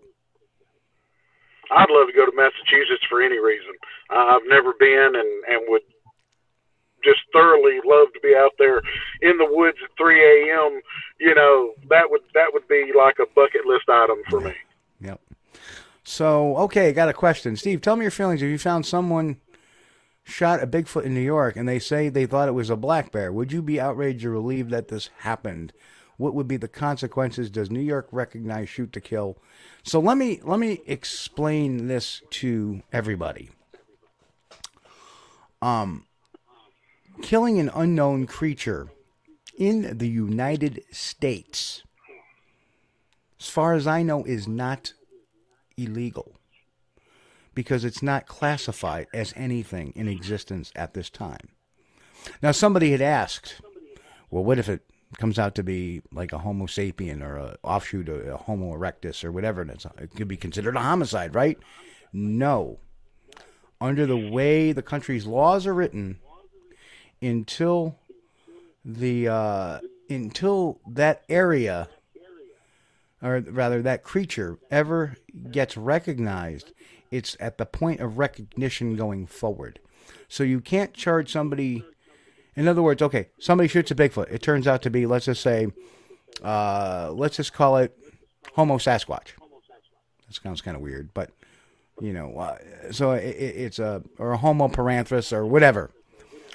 I'd love to go to Massachusetts for any reason. Uh, I've never been and, and would just thoroughly love to be out there in the woods at three a.m. You know, that would, that would be like a bucket list item for me. Yep. So, okay, got a question. Steve, tell me your feelings if you found someone shot a Bigfoot in New York and they say they thought it was a black bear. Would you be outraged or relieved that this happened? What would be the consequences? Does New York recognize shoot to kill? So let me let me explain this to everybody. Um, killing an unknown creature in the United States, as far as I know, is not illegal because it's not classified as anything in existence at this time. Now, somebody had asked, well, what if it comes out to be like a Homo sapien or an offshoot of a Homo erectus or whatever, and it's, it could be considered a homicide, right? No. Under the way the country's laws are written, until the uh, until that area... or rather that creature ever gets recognized, it's at the point of recognition going forward. So you can't charge somebody In other words, okay, somebody shoots a Bigfoot. It turns out to be, let's just say, uh, let's just call it Homo Sasquatch. That sounds kind of weird, but, you know, uh, so it, it's a, or a Homo Paranthropus or whatever.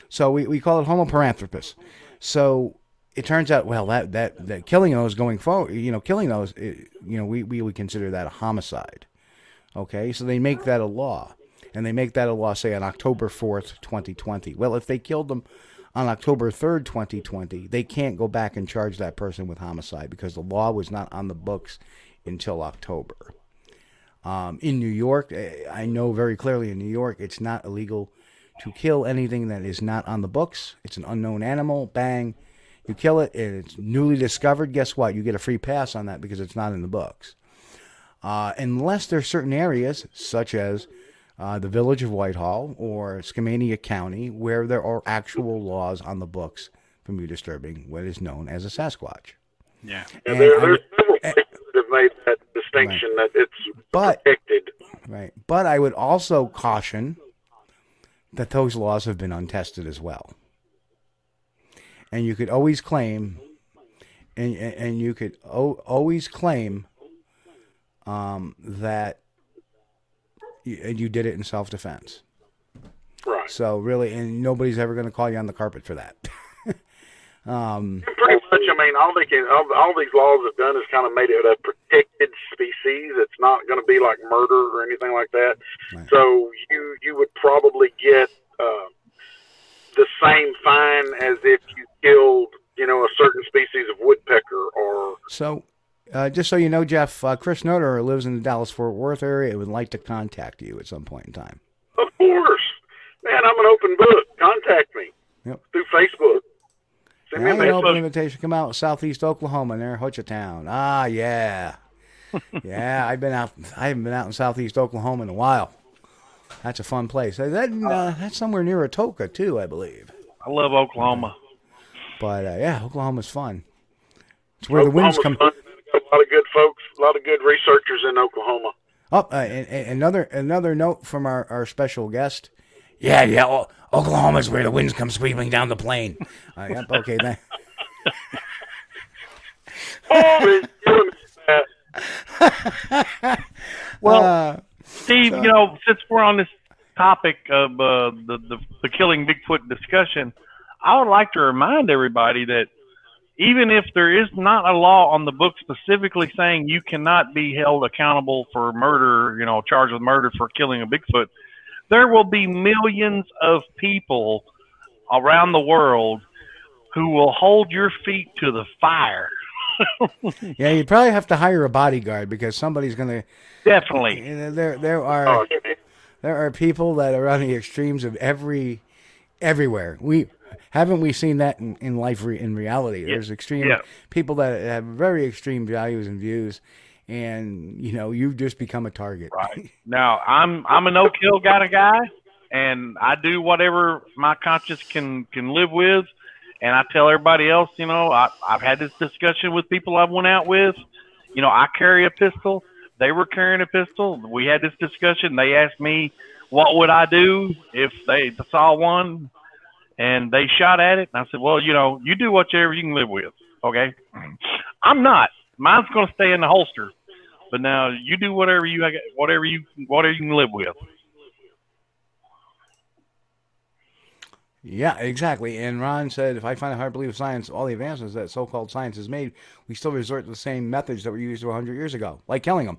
So we, we call it Homo Paranthropus. So it turns out, well, that, that, that killing those going forward, you know, killing those, it, you know, we, we would consider that a homicide. Okay, so they make that a law. And they make that a law, say, on October fourth, twenty twenty. Well, if they killed them on October third, twenty twenty, they can't go back and charge that person with homicide because the law was not on the books until October. Um, in New York, I know very clearly in New York, it's not illegal to kill anything that is not on the books. It's an unknown animal. Bang. You kill it, and it's newly discovered. Guess what? You get a free pass on that because it's not in the books. Uh, unless there are certain areas, such as Uh, the village of Whitehall or Skamania County, where there are actual laws on the books from you disturbing what is known as a Sasquatch. Yeah. And there, there's several places that have made that distinction right. that it's but, protected. Right. But I would also caution that those laws have been untested as well. And you could always claim, and, and you could o- always claim um, that and you did it in self-defense. Right. So really, and nobody's ever going to call you on the carpet for that. um, pretty much, I mean, all they can, all, all these laws have done is kind of made it a protected species. It's not going to be like murder or anything like that. Right. So you, you would probably get uh, the same fine as if you killed, you know, a certain species of woodpecker or... So... Uh, just so you know, Jeff, uh, Chris Noter lives in the Dallas-Fort Worth area and would like to contact you at some point in time. Of course. Man, I'm an open book. Contact me yep. through Facebook. Send me an open invitation. Come out southeast Oklahoma near Hochatown. Ah, yeah. yeah, I've been out. I haven't been out in southeast Oklahoma in a while. That's a fun place. That, uh, that's somewhere near Atoka, too, I believe. I love Oklahoma. But, uh, yeah, Oklahoma's fun. It's where Oklahoma's the winds come... Fun. A lot of good folks, a lot of good researchers in Oklahoma. Oh, uh, and, and another another note from our, our special guest. Yeah, yeah, o- Oklahoma's where the winds come sweeping down the plain. Uh, yep, okay, then. oh, man, well, uh, Steve, so. you know, since we're on this topic of uh, the, the the Killing Bigfoot discussion, I would like to remind everybody that even if there is not a law on the book specifically saying you cannot be held accountable for murder, you know, charged with murder for killing a Bigfoot, there will be millions of people around the world who will hold your feet to the fire. yeah, you probably have to hire a bodyguard because somebody's going to definitely there. There are oh, yeah. there are people that are on the extremes of every everywhere we. Haven't we seen that in, in life, re, in reality? Yeah. There's extreme yeah. people that have very extreme values and views, and, you know, you've just become a target. Right. Now, I'm I'm a no-kill kind of guy, and I do whatever my conscience can, can live with, and I tell everybody else, you know, I, I've had this discussion with people I've went out with. You know, I carry a pistol. They were carrying a pistol. We had this discussion. They asked me what would I do if they saw one. And they shot at it, and I said, well, you know, you do whatever you can live with, okay? I'm not. Mine's going to stay in the holster. But now you do whatever you whatever you, whatever you can live with. Yeah, exactly. And Ron said, if I find it hard to believe science, all the advancements that so-called science has made, we still resort to the same methods that were used one hundred years ago, like killing them.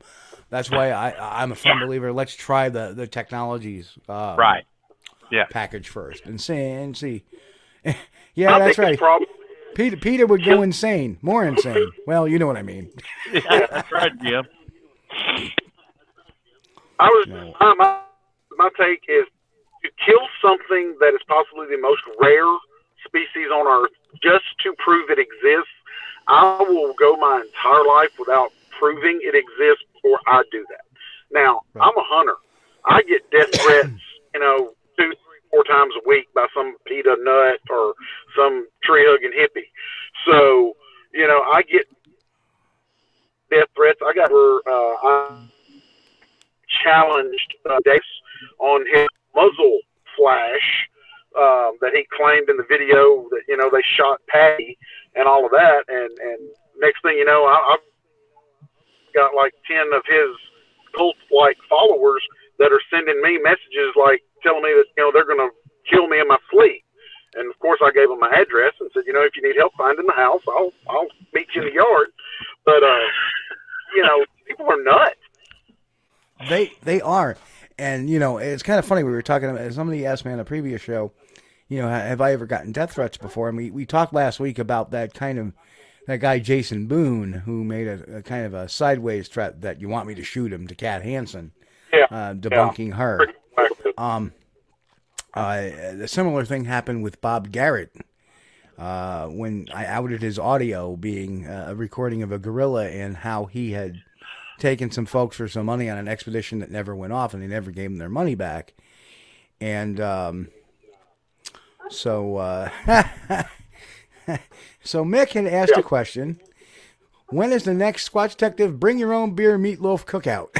That's why I, I'm a firm believer. Let's try the, the technologies. Uh, right. Yeah. Package first and see and see. yeah, I that's right. Peter Peter would go insane, more insane. Well, you know what I mean. yeah, that's right. Yeah. I was no. uh, my my take is to kill something that is possibly the most rare species on Earth just to prove it exists. I will go my entire life without proving it exists before I do that. Now right. I'm a hunter. I get death threats. You know. Two, three, four times a week by some PETA nut or some tree-hugging hippie. So, you know, I get death threats. I got her uh, challenged uh, on his muzzle flash um, that he claimed in the video that, you know, they shot Patty and all of that. And, and next thing you know, I, I've got like ten of his cult-like followers that are sending me messages like telling me that, you know, they're going to kill me in my sleep. And of course I gave him my address and said, you know, if you need help finding the house, I'll, I'll meet you in the yard. But, uh, you know, people are nuts. They, they are. And, you know, it's kind of funny. We were talking about, somebody asked me on a previous show, you know, have I ever gotten death threats before? And we, we talked last week about that kind of, that guy, Jason Boone, who made a, a kind of a sideways threat that you want me to shoot him to Kat Hansen, yeah. uh, debunking yeah. her. Um, Uh, a similar thing happened with Bob Garrett uh, when I outed his audio being a recording of a gorilla and how he had taken some folks for some money on an expedition that never went off and they never gave them their money back. And um, so uh, so Mick had asked yeah. a question. When is the next Squatch Detective Bring Your Own Beer Meatloaf Cookout?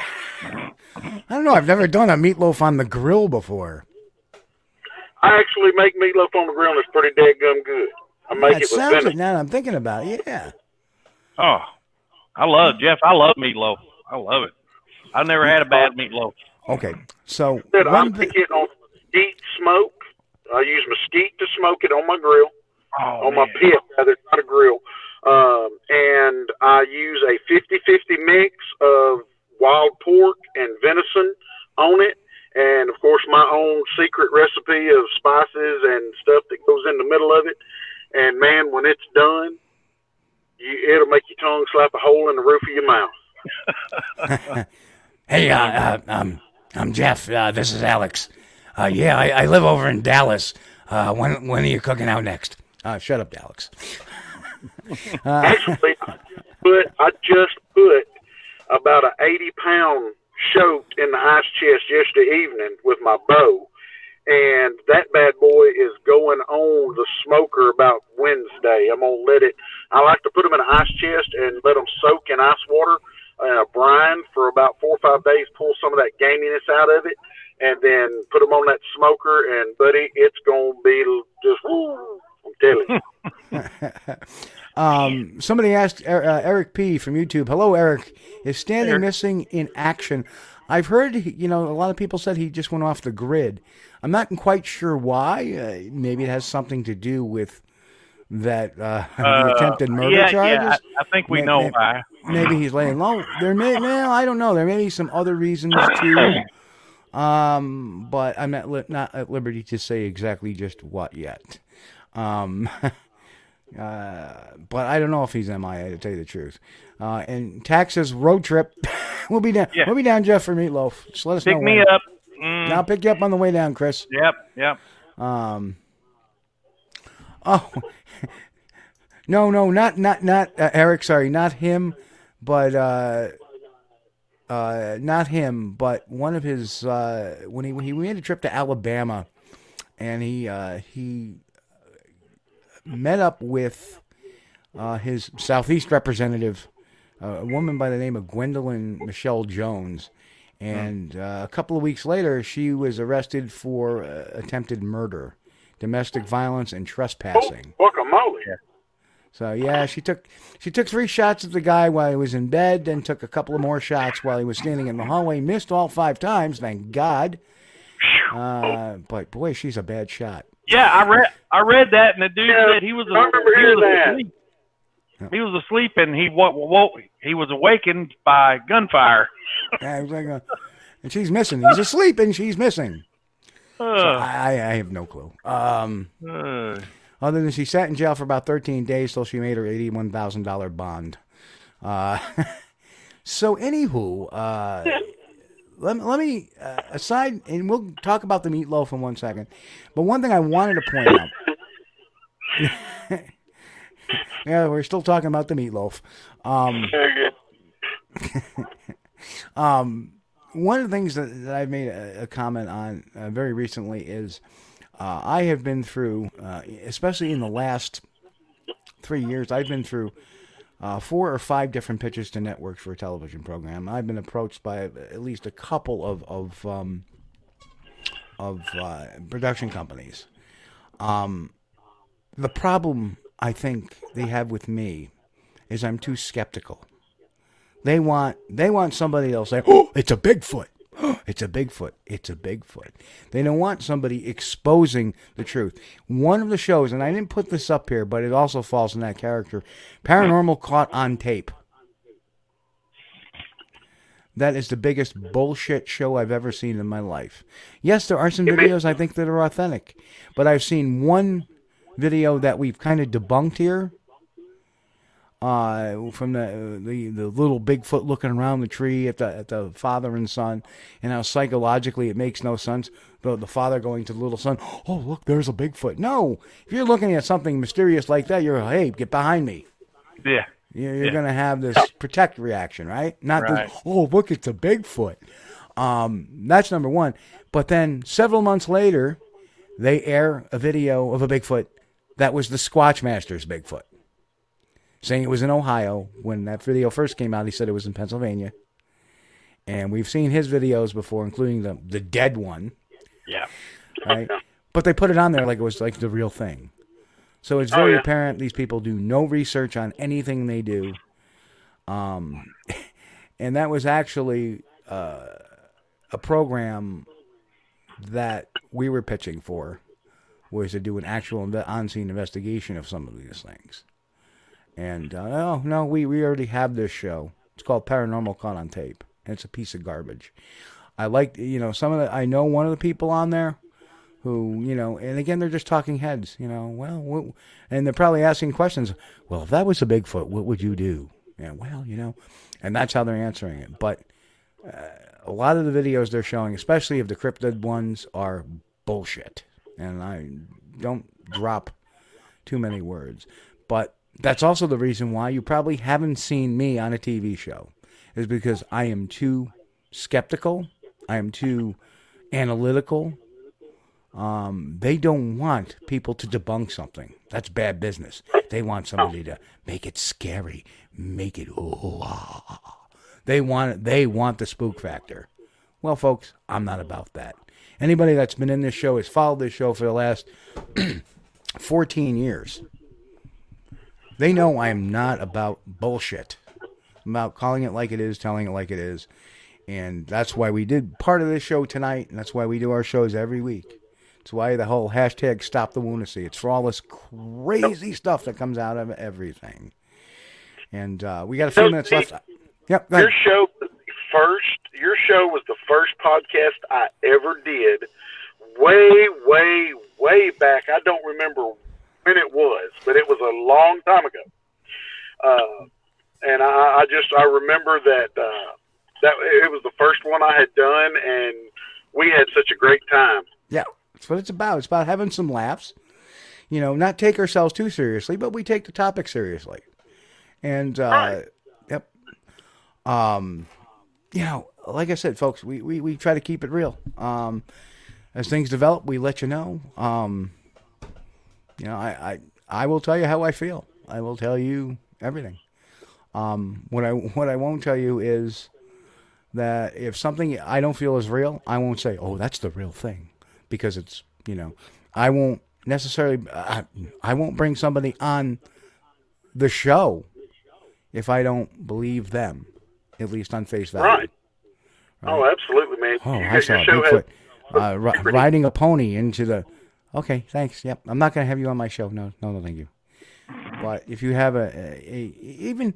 I don't know. I've never done a meatloaf on the grill before. I actually make meatloaf on the grill, and it's pretty dadgum good. I make that it with vinegar. Like now that I'm thinking about it, yeah. Oh, I love, Jeff, I love meatloaf. I love it. I've never had a bad meatloaf. Okay, so... Said, I'm th- picking on mesquite smoke. I use mesquite to smoke it on my grill, oh, on man. my pit, rather, it's not a grill. Um, and I use a fifty-fifty mix of wild pork and venison on it. And, of course, my own secret recipe of spices and stuff that goes in the middle of it. And, man, when it's done, you, it'll make your tongue slap a hole in the roof of your mouth. Hey, uh, uh, um, I'm Jeff. Uh, this is Alex. Uh, yeah, I, I live over in Dallas. Uh, when, when are you cooking out next? Uh, shut up, Alex. uh, Actually, I just, put, I just put about an eighty-pound choked in the ice chest yesterday evening with my bow, and that bad boy is going on the smoker about Wednesday. I'm gonna let it. I like to put them in an ice chest and let them soak in ice water, uh, brine for about four or five days. Pull some of that gaminess out of it, and then put them on that smoker. And buddy, it's gonna be just. Woo, I'm telling you. Um, somebody asked uh, Eric P. from YouTube, hello, Eric, is Stanley Eric. missing in action? I've heard, you know, a lot of people said he just went off the grid. I'm not quite sure why. Uh, maybe it has something to do with that uh, uh, attempted murder yeah, charges. Yeah, I, I think we maybe, know maybe, why. Maybe he's laying low. There may, well, I don't know. There may be some other reasons too. Um, but I'm not, li- not at liberty to say exactly just what yet. Um, Uh, but I don't know if he's M I A, to tell you the truth. Uh, and Texas road trip. we'll be down. Yeah. We'll be down, Jeff, for meatloaf. Just let us pick know. Pick me when. up. Mm. I'll pick you up on the way down, Chris. Yep. Yep. Um. Oh, no, no, not, not, not uh, Eric. Sorry, not him, but uh, uh, not him, but one of his uh, when he when he we had a trip to Alabama, and he uh, he. met up with uh, his Southeast representative, uh, a woman by the name of Gwendolyn Michelle Jones. And uh, a couple of weeks later, she was arrested for uh, attempted murder, domestic violence, and trespassing. Oh, guacamole. Yeah. So, yeah, she took she took three shots at the guy while he was in bed, then took a couple of more shots while he was standing in the hallway, missed all five times, thank God. Uh, but, boy, she's a bad shot. Yeah, I read I read that, and the dude yeah, said he was, I remember he was asleep. That. He was asleep, and he woke, woke, he was awakened by gunfire. Yeah, was like a, and she's missing. He's asleep, and she's missing. Uh, so I, I have no clue. Um, uh, other than she sat in jail for about thirteen days till she made her eighty-one thousand dollars bond. Uh, so, anywho, uh, Let, let me, uh, aside, and we'll talk about the meatloaf in one second, but one thing I wanted to point out. Yeah, we're still talking about the meatloaf. Um, um, one of the things that, that I've made a, a comment on uh, very recently is uh, I have been through, uh, especially in the last three years, I've been through Uh, four or five different pitches to networks for a television program. I've been approached by at least a couple of of, um, of uh, production companies Um, the problem I think they have with me is I'm too skeptical. They want they want somebody that'll say, "Oh, it's a Bigfoot. Oh, it's a Bigfoot. It's a Bigfoot." They don't want somebody exposing the truth. One of the shows, and I didn't put this up here, but it also falls in that character, Paranormal Caught on Tape. That is the biggest bullshit show I've ever seen in my life. Yes, there are some videos I think that are authentic, but I've seen one video that we've kind of debunked here uh, from the, the the little Bigfoot looking around the tree at the at the father and son, and how psychologically it makes no sense. The, the father going to the little son, "Oh, look, there's a Bigfoot." No, if you're looking at something mysterious like that, you're, "Hey, get behind me." Yeah. You're yeah. going to have this protect reaction, right? Not right. This, "Oh, look, it's a Bigfoot." Um, that's number one. But then several months later, they air a video of a Bigfoot that was the Squatch Master's Bigfoot, saying it was in Ohio. When that video first came out, he said it was in Pennsylvania. And we've seen his videos before, including the, the dead one. Yeah. Right? But they put it on there like it was like the real thing. So it's very oh, yeah. apparent these people do no research on anything they do. Um, and that was actually uh, a program that we were pitching for, was to do an actual on-scene investigation of some of these things. And, uh, oh, no, we, we already have this show. It's called Paranormal Caught on Tape, and it's a piece of garbage. I like, you know, some of the, I know one of the people on there, who, you know, and again, they're just talking heads, you know, well, what, and they're probably asking questions. Well, if that was a Bigfoot, what would you do? Yeah, well, you know, and that's how they're answering it. But uh, a lot of the videos they're showing, especially of the cryptid ones, are bullshit. And I don't drop too many words. But that's also the reason why you probably haven't seen me on a T V show, is because I am too skeptical. I am too analytical. Um, they don't want people to debunk something. That's bad business. They want somebody to make it scary, make it oh, ah. They want they want the spook factor. Well, folks, I'm not about that. Anybody that's been in this show has followed this show for the last fourteen years. They know I am not about bullshit. I'm about calling it like it is, telling it like it is, and that's why we did part of this show tonight, and that's why we do our shows every week. It's why the whole hashtag stop the lunacy. It's for all this crazy stuff that comes out of everything. And uh, we got a few so, minutes Steve, left. Yep. Your show first. Your show was the first podcast I ever did. Way, way, way back. I don't remember when it was, but it was a long time ago. Uh, and I, I just I remember that uh, that it was the first one I had done, and we had such a great time. Yeah. That's what it's about. It's about having some laughs, you know, not take ourselves too seriously, but we take the topic seriously. And, uh, right. yep. Um, you know, like I said, folks, we, we, we try to keep it real. Um, as things develop, we let you know. Um, you know, I, I, I will tell you how I feel. I will tell you everything. Um, what I, what I won't tell you is that if something I don't feel is real, I won't say, "Oh, that's the real thing." Because it's, you know, I won't necessarily, I, I won't bring somebody on the show if I don't believe them, at least on face value. Right. right. Oh, absolutely, man. Oh, you I saw Bigfoot uh, r- riding a pony into the, okay, thanks. Yep. I'm not going to have you on my show. No, no, no, thank you. But if you have a, a, a even,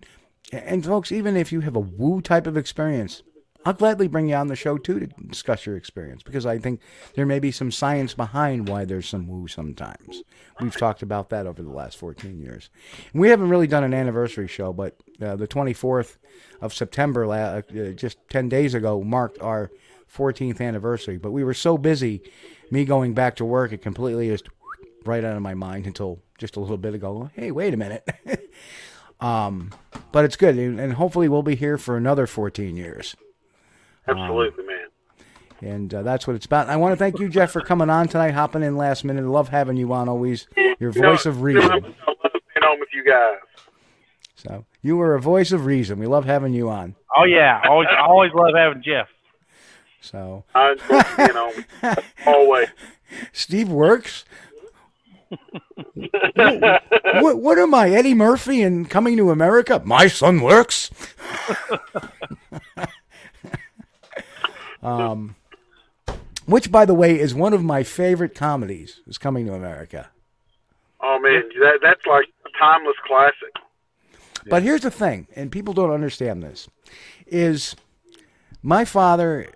and folks, even if you have a woo type of experience, I'll gladly bring you on the show, too, to discuss your experience, because I think there may be some science behind why there's some woo sometimes. We've talked about that over the last fourteen years. And we haven't really done an anniversary show, but uh, the twenty-fourth of September, uh, just ten days ago, marked our fourteenth anniversary. But we were so busy, me going back to work, it completely just right out of my mind until just a little bit ago. Hey, wait a minute. um, but it's good, and hopefully we'll be here for another fourteen years. Absolutely, um, man. And uh, that's what it's about. And I want to thank you, Jeff, for coming on tonight, hopping in last minute. I love having you on always. Your voice you know, of reason. I love being on with you guys. So you were a voice of reason. We love having you on. Oh, yeah. Always, I always love having Jeff. So. I, you know, always. Steve works. what, what, what am I, Eddie Murphy in Coming to America? My son works. um, which, by the way, is one of my favorite comedies, is Coming to America. Oh, man, that, that's like a timeless classic. But here's the thing, and people don't understand this, is my father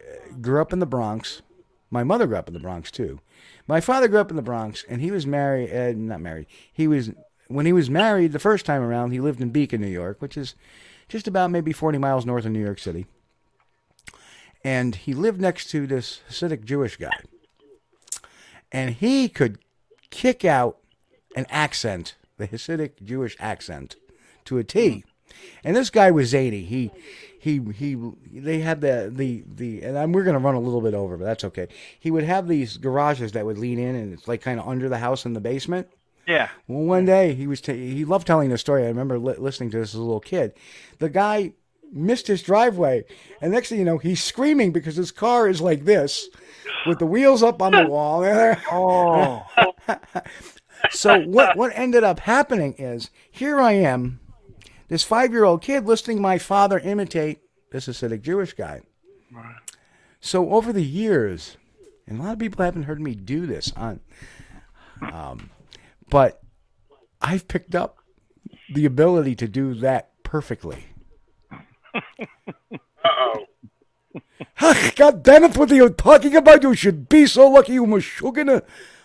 grew up in the Bronx. My mother grew up in the Bronx, too. My father grew up in the Bronx, and he was married, uh, not married, he was, when he was married the first time around, he lived in Beacon, New York, which is just about maybe forty miles north of New York City. And he lived next to this Hasidic Jewish guy. And he could kick out an accent, the Hasidic Jewish accent, to a T. And this guy was zany. He, he, he, they had the, the, the, and I'm, we're going to run a little bit over, but that's okay. He would have these garages that would lean in, and it's like kind of under the house in the basement. Yeah. Well, one day he was, t- he loved telling the story. I remember li- listening to this as a little kid. The guy missed his driveway. And next thing you know, he's screaming because his car is like this with the wheels up on the wall. Oh. So what, what ended up happening is here I am, this five-year-old kid listening to my father imitate this Hasidic Jewish guy. Right. So over the years, and a lot of people haven't heard me do this, on, um, but I've picked up the ability to do that perfectly. Uh-oh. God damn it, what are you talking about? You should be so lucky you must sugar.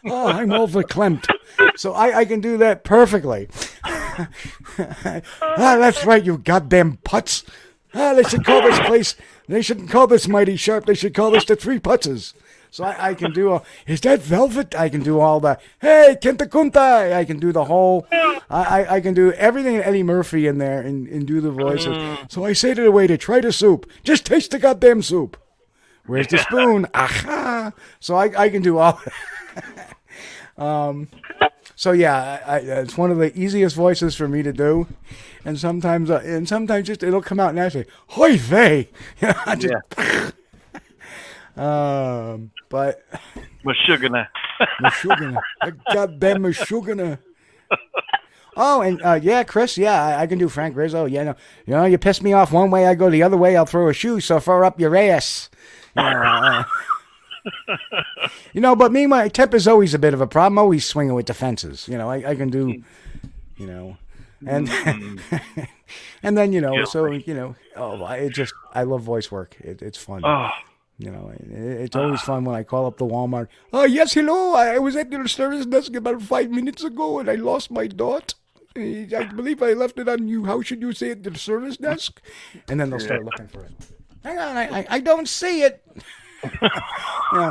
Oh, I'm overclamped. So I, I can do that perfectly. Ah, that's right, you goddamn putts. Ah, they should call this place, they shouldn't call this Mighty Sharp, they should call this the Three Putzes. So I, I can do all, is that velvet? I can do all the, hey, Kenta Kunta. I can do the whole, I, I can do everything Eddie Murphy in there and, and do the voices. So I say to the waiter, try the soup. Just taste the goddamn soup. Where's the spoon? Aha. So I, I can do all that. um, So yeah, I, I, it's one of the easiest voices for me to do, and sometimes, uh, and sometimes just it'll come out naturally. Hoy vey, just, yeah. um, but Meshuggah, Meshuggah, goddamn Meshuggah. Oh, and uh, yeah, Chris, yeah, I, I can do Frank Rizzo. Yeah, no, you know, you piss me off one way, I go the other way. I'll throw a shoe so far up your ass. You know, uh, you know, but me, my temp is always a bit of a problem. I'm always swinging with the fences. You know, I, I can do, you know, and mm-hmm. and then you know, yeah. so you know, oh, I it just I love voice work. It, it's fun. Oh. You know, it, it's always ah. fun when I call up the Walmart. Oh yes, hello. I, I was at your service desk about five minutes ago, and I lost my dot. I believe I left it on you. How should you say it? The service desk, and then they'll start looking for it. Hang on, I I, I don't see it. Yeah.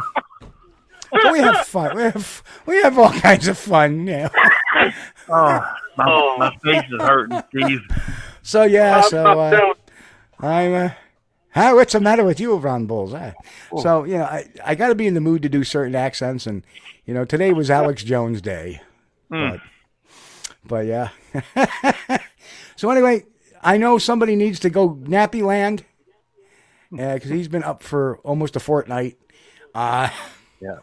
So we have fun. We have we have all kinds of fun. Yeah. Oh, my, oh. my face is hurting, Steve. So yeah, so uh, I'm. Uh, how? What's the matter with you, Ron Bulls? Eh? Oh. So you know, I I got to be in the mood to do certain accents, and you know, today was Alex Jones Day. Mm. But, but yeah. So anyway, I know somebody needs to go nappy land. Yeah, because he's been up for almost a fortnight. Uh, yeah.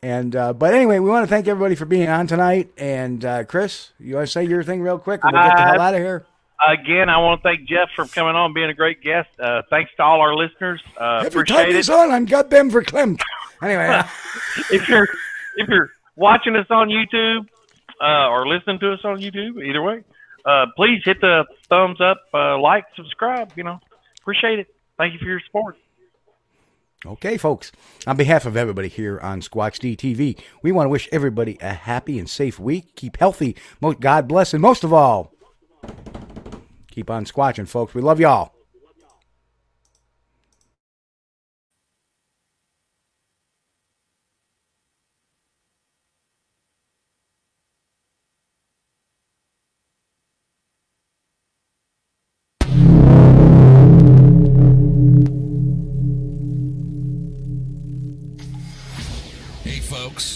And uh, but anyway, we want to thank everybody for being on tonight. And uh, Chris, you want to say your thing real quick? We'll get the hell out of here. Again, I want to thank Jeff for coming on, being a great guest. Uh, thanks to all our listeners. Uh, Every appreciate time he's it. on, I'm goddamn verklempt. Anyway, uh, if you're if you're watching us on YouTube uh, or listening to us on YouTube, either way, uh, please hit the thumbs up, uh, like, subscribe. You know, appreciate it. Thank you for your support. Okay, folks. On behalf of everybody here on Squatch D T V, we want to wish everybody a happy and safe week. Keep healthy. Most, God bless. And most of all, keep on squatching, folks. We love y'all.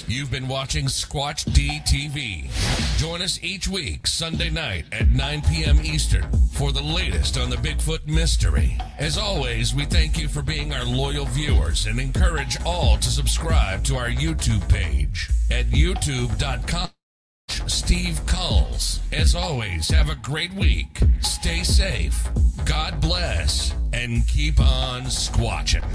You've been watching Squatch D T V. Join us each week, Sunday night at nine p.m. Eastern, for the latest on the Bigfoot mystery. As always, we thank you for being our loyal viewers and encourage all to subscribe to our YouTube page at youtube dot com. Steve Kulls. As always, have a great week. Stay safe. God bless. And keep on squatching.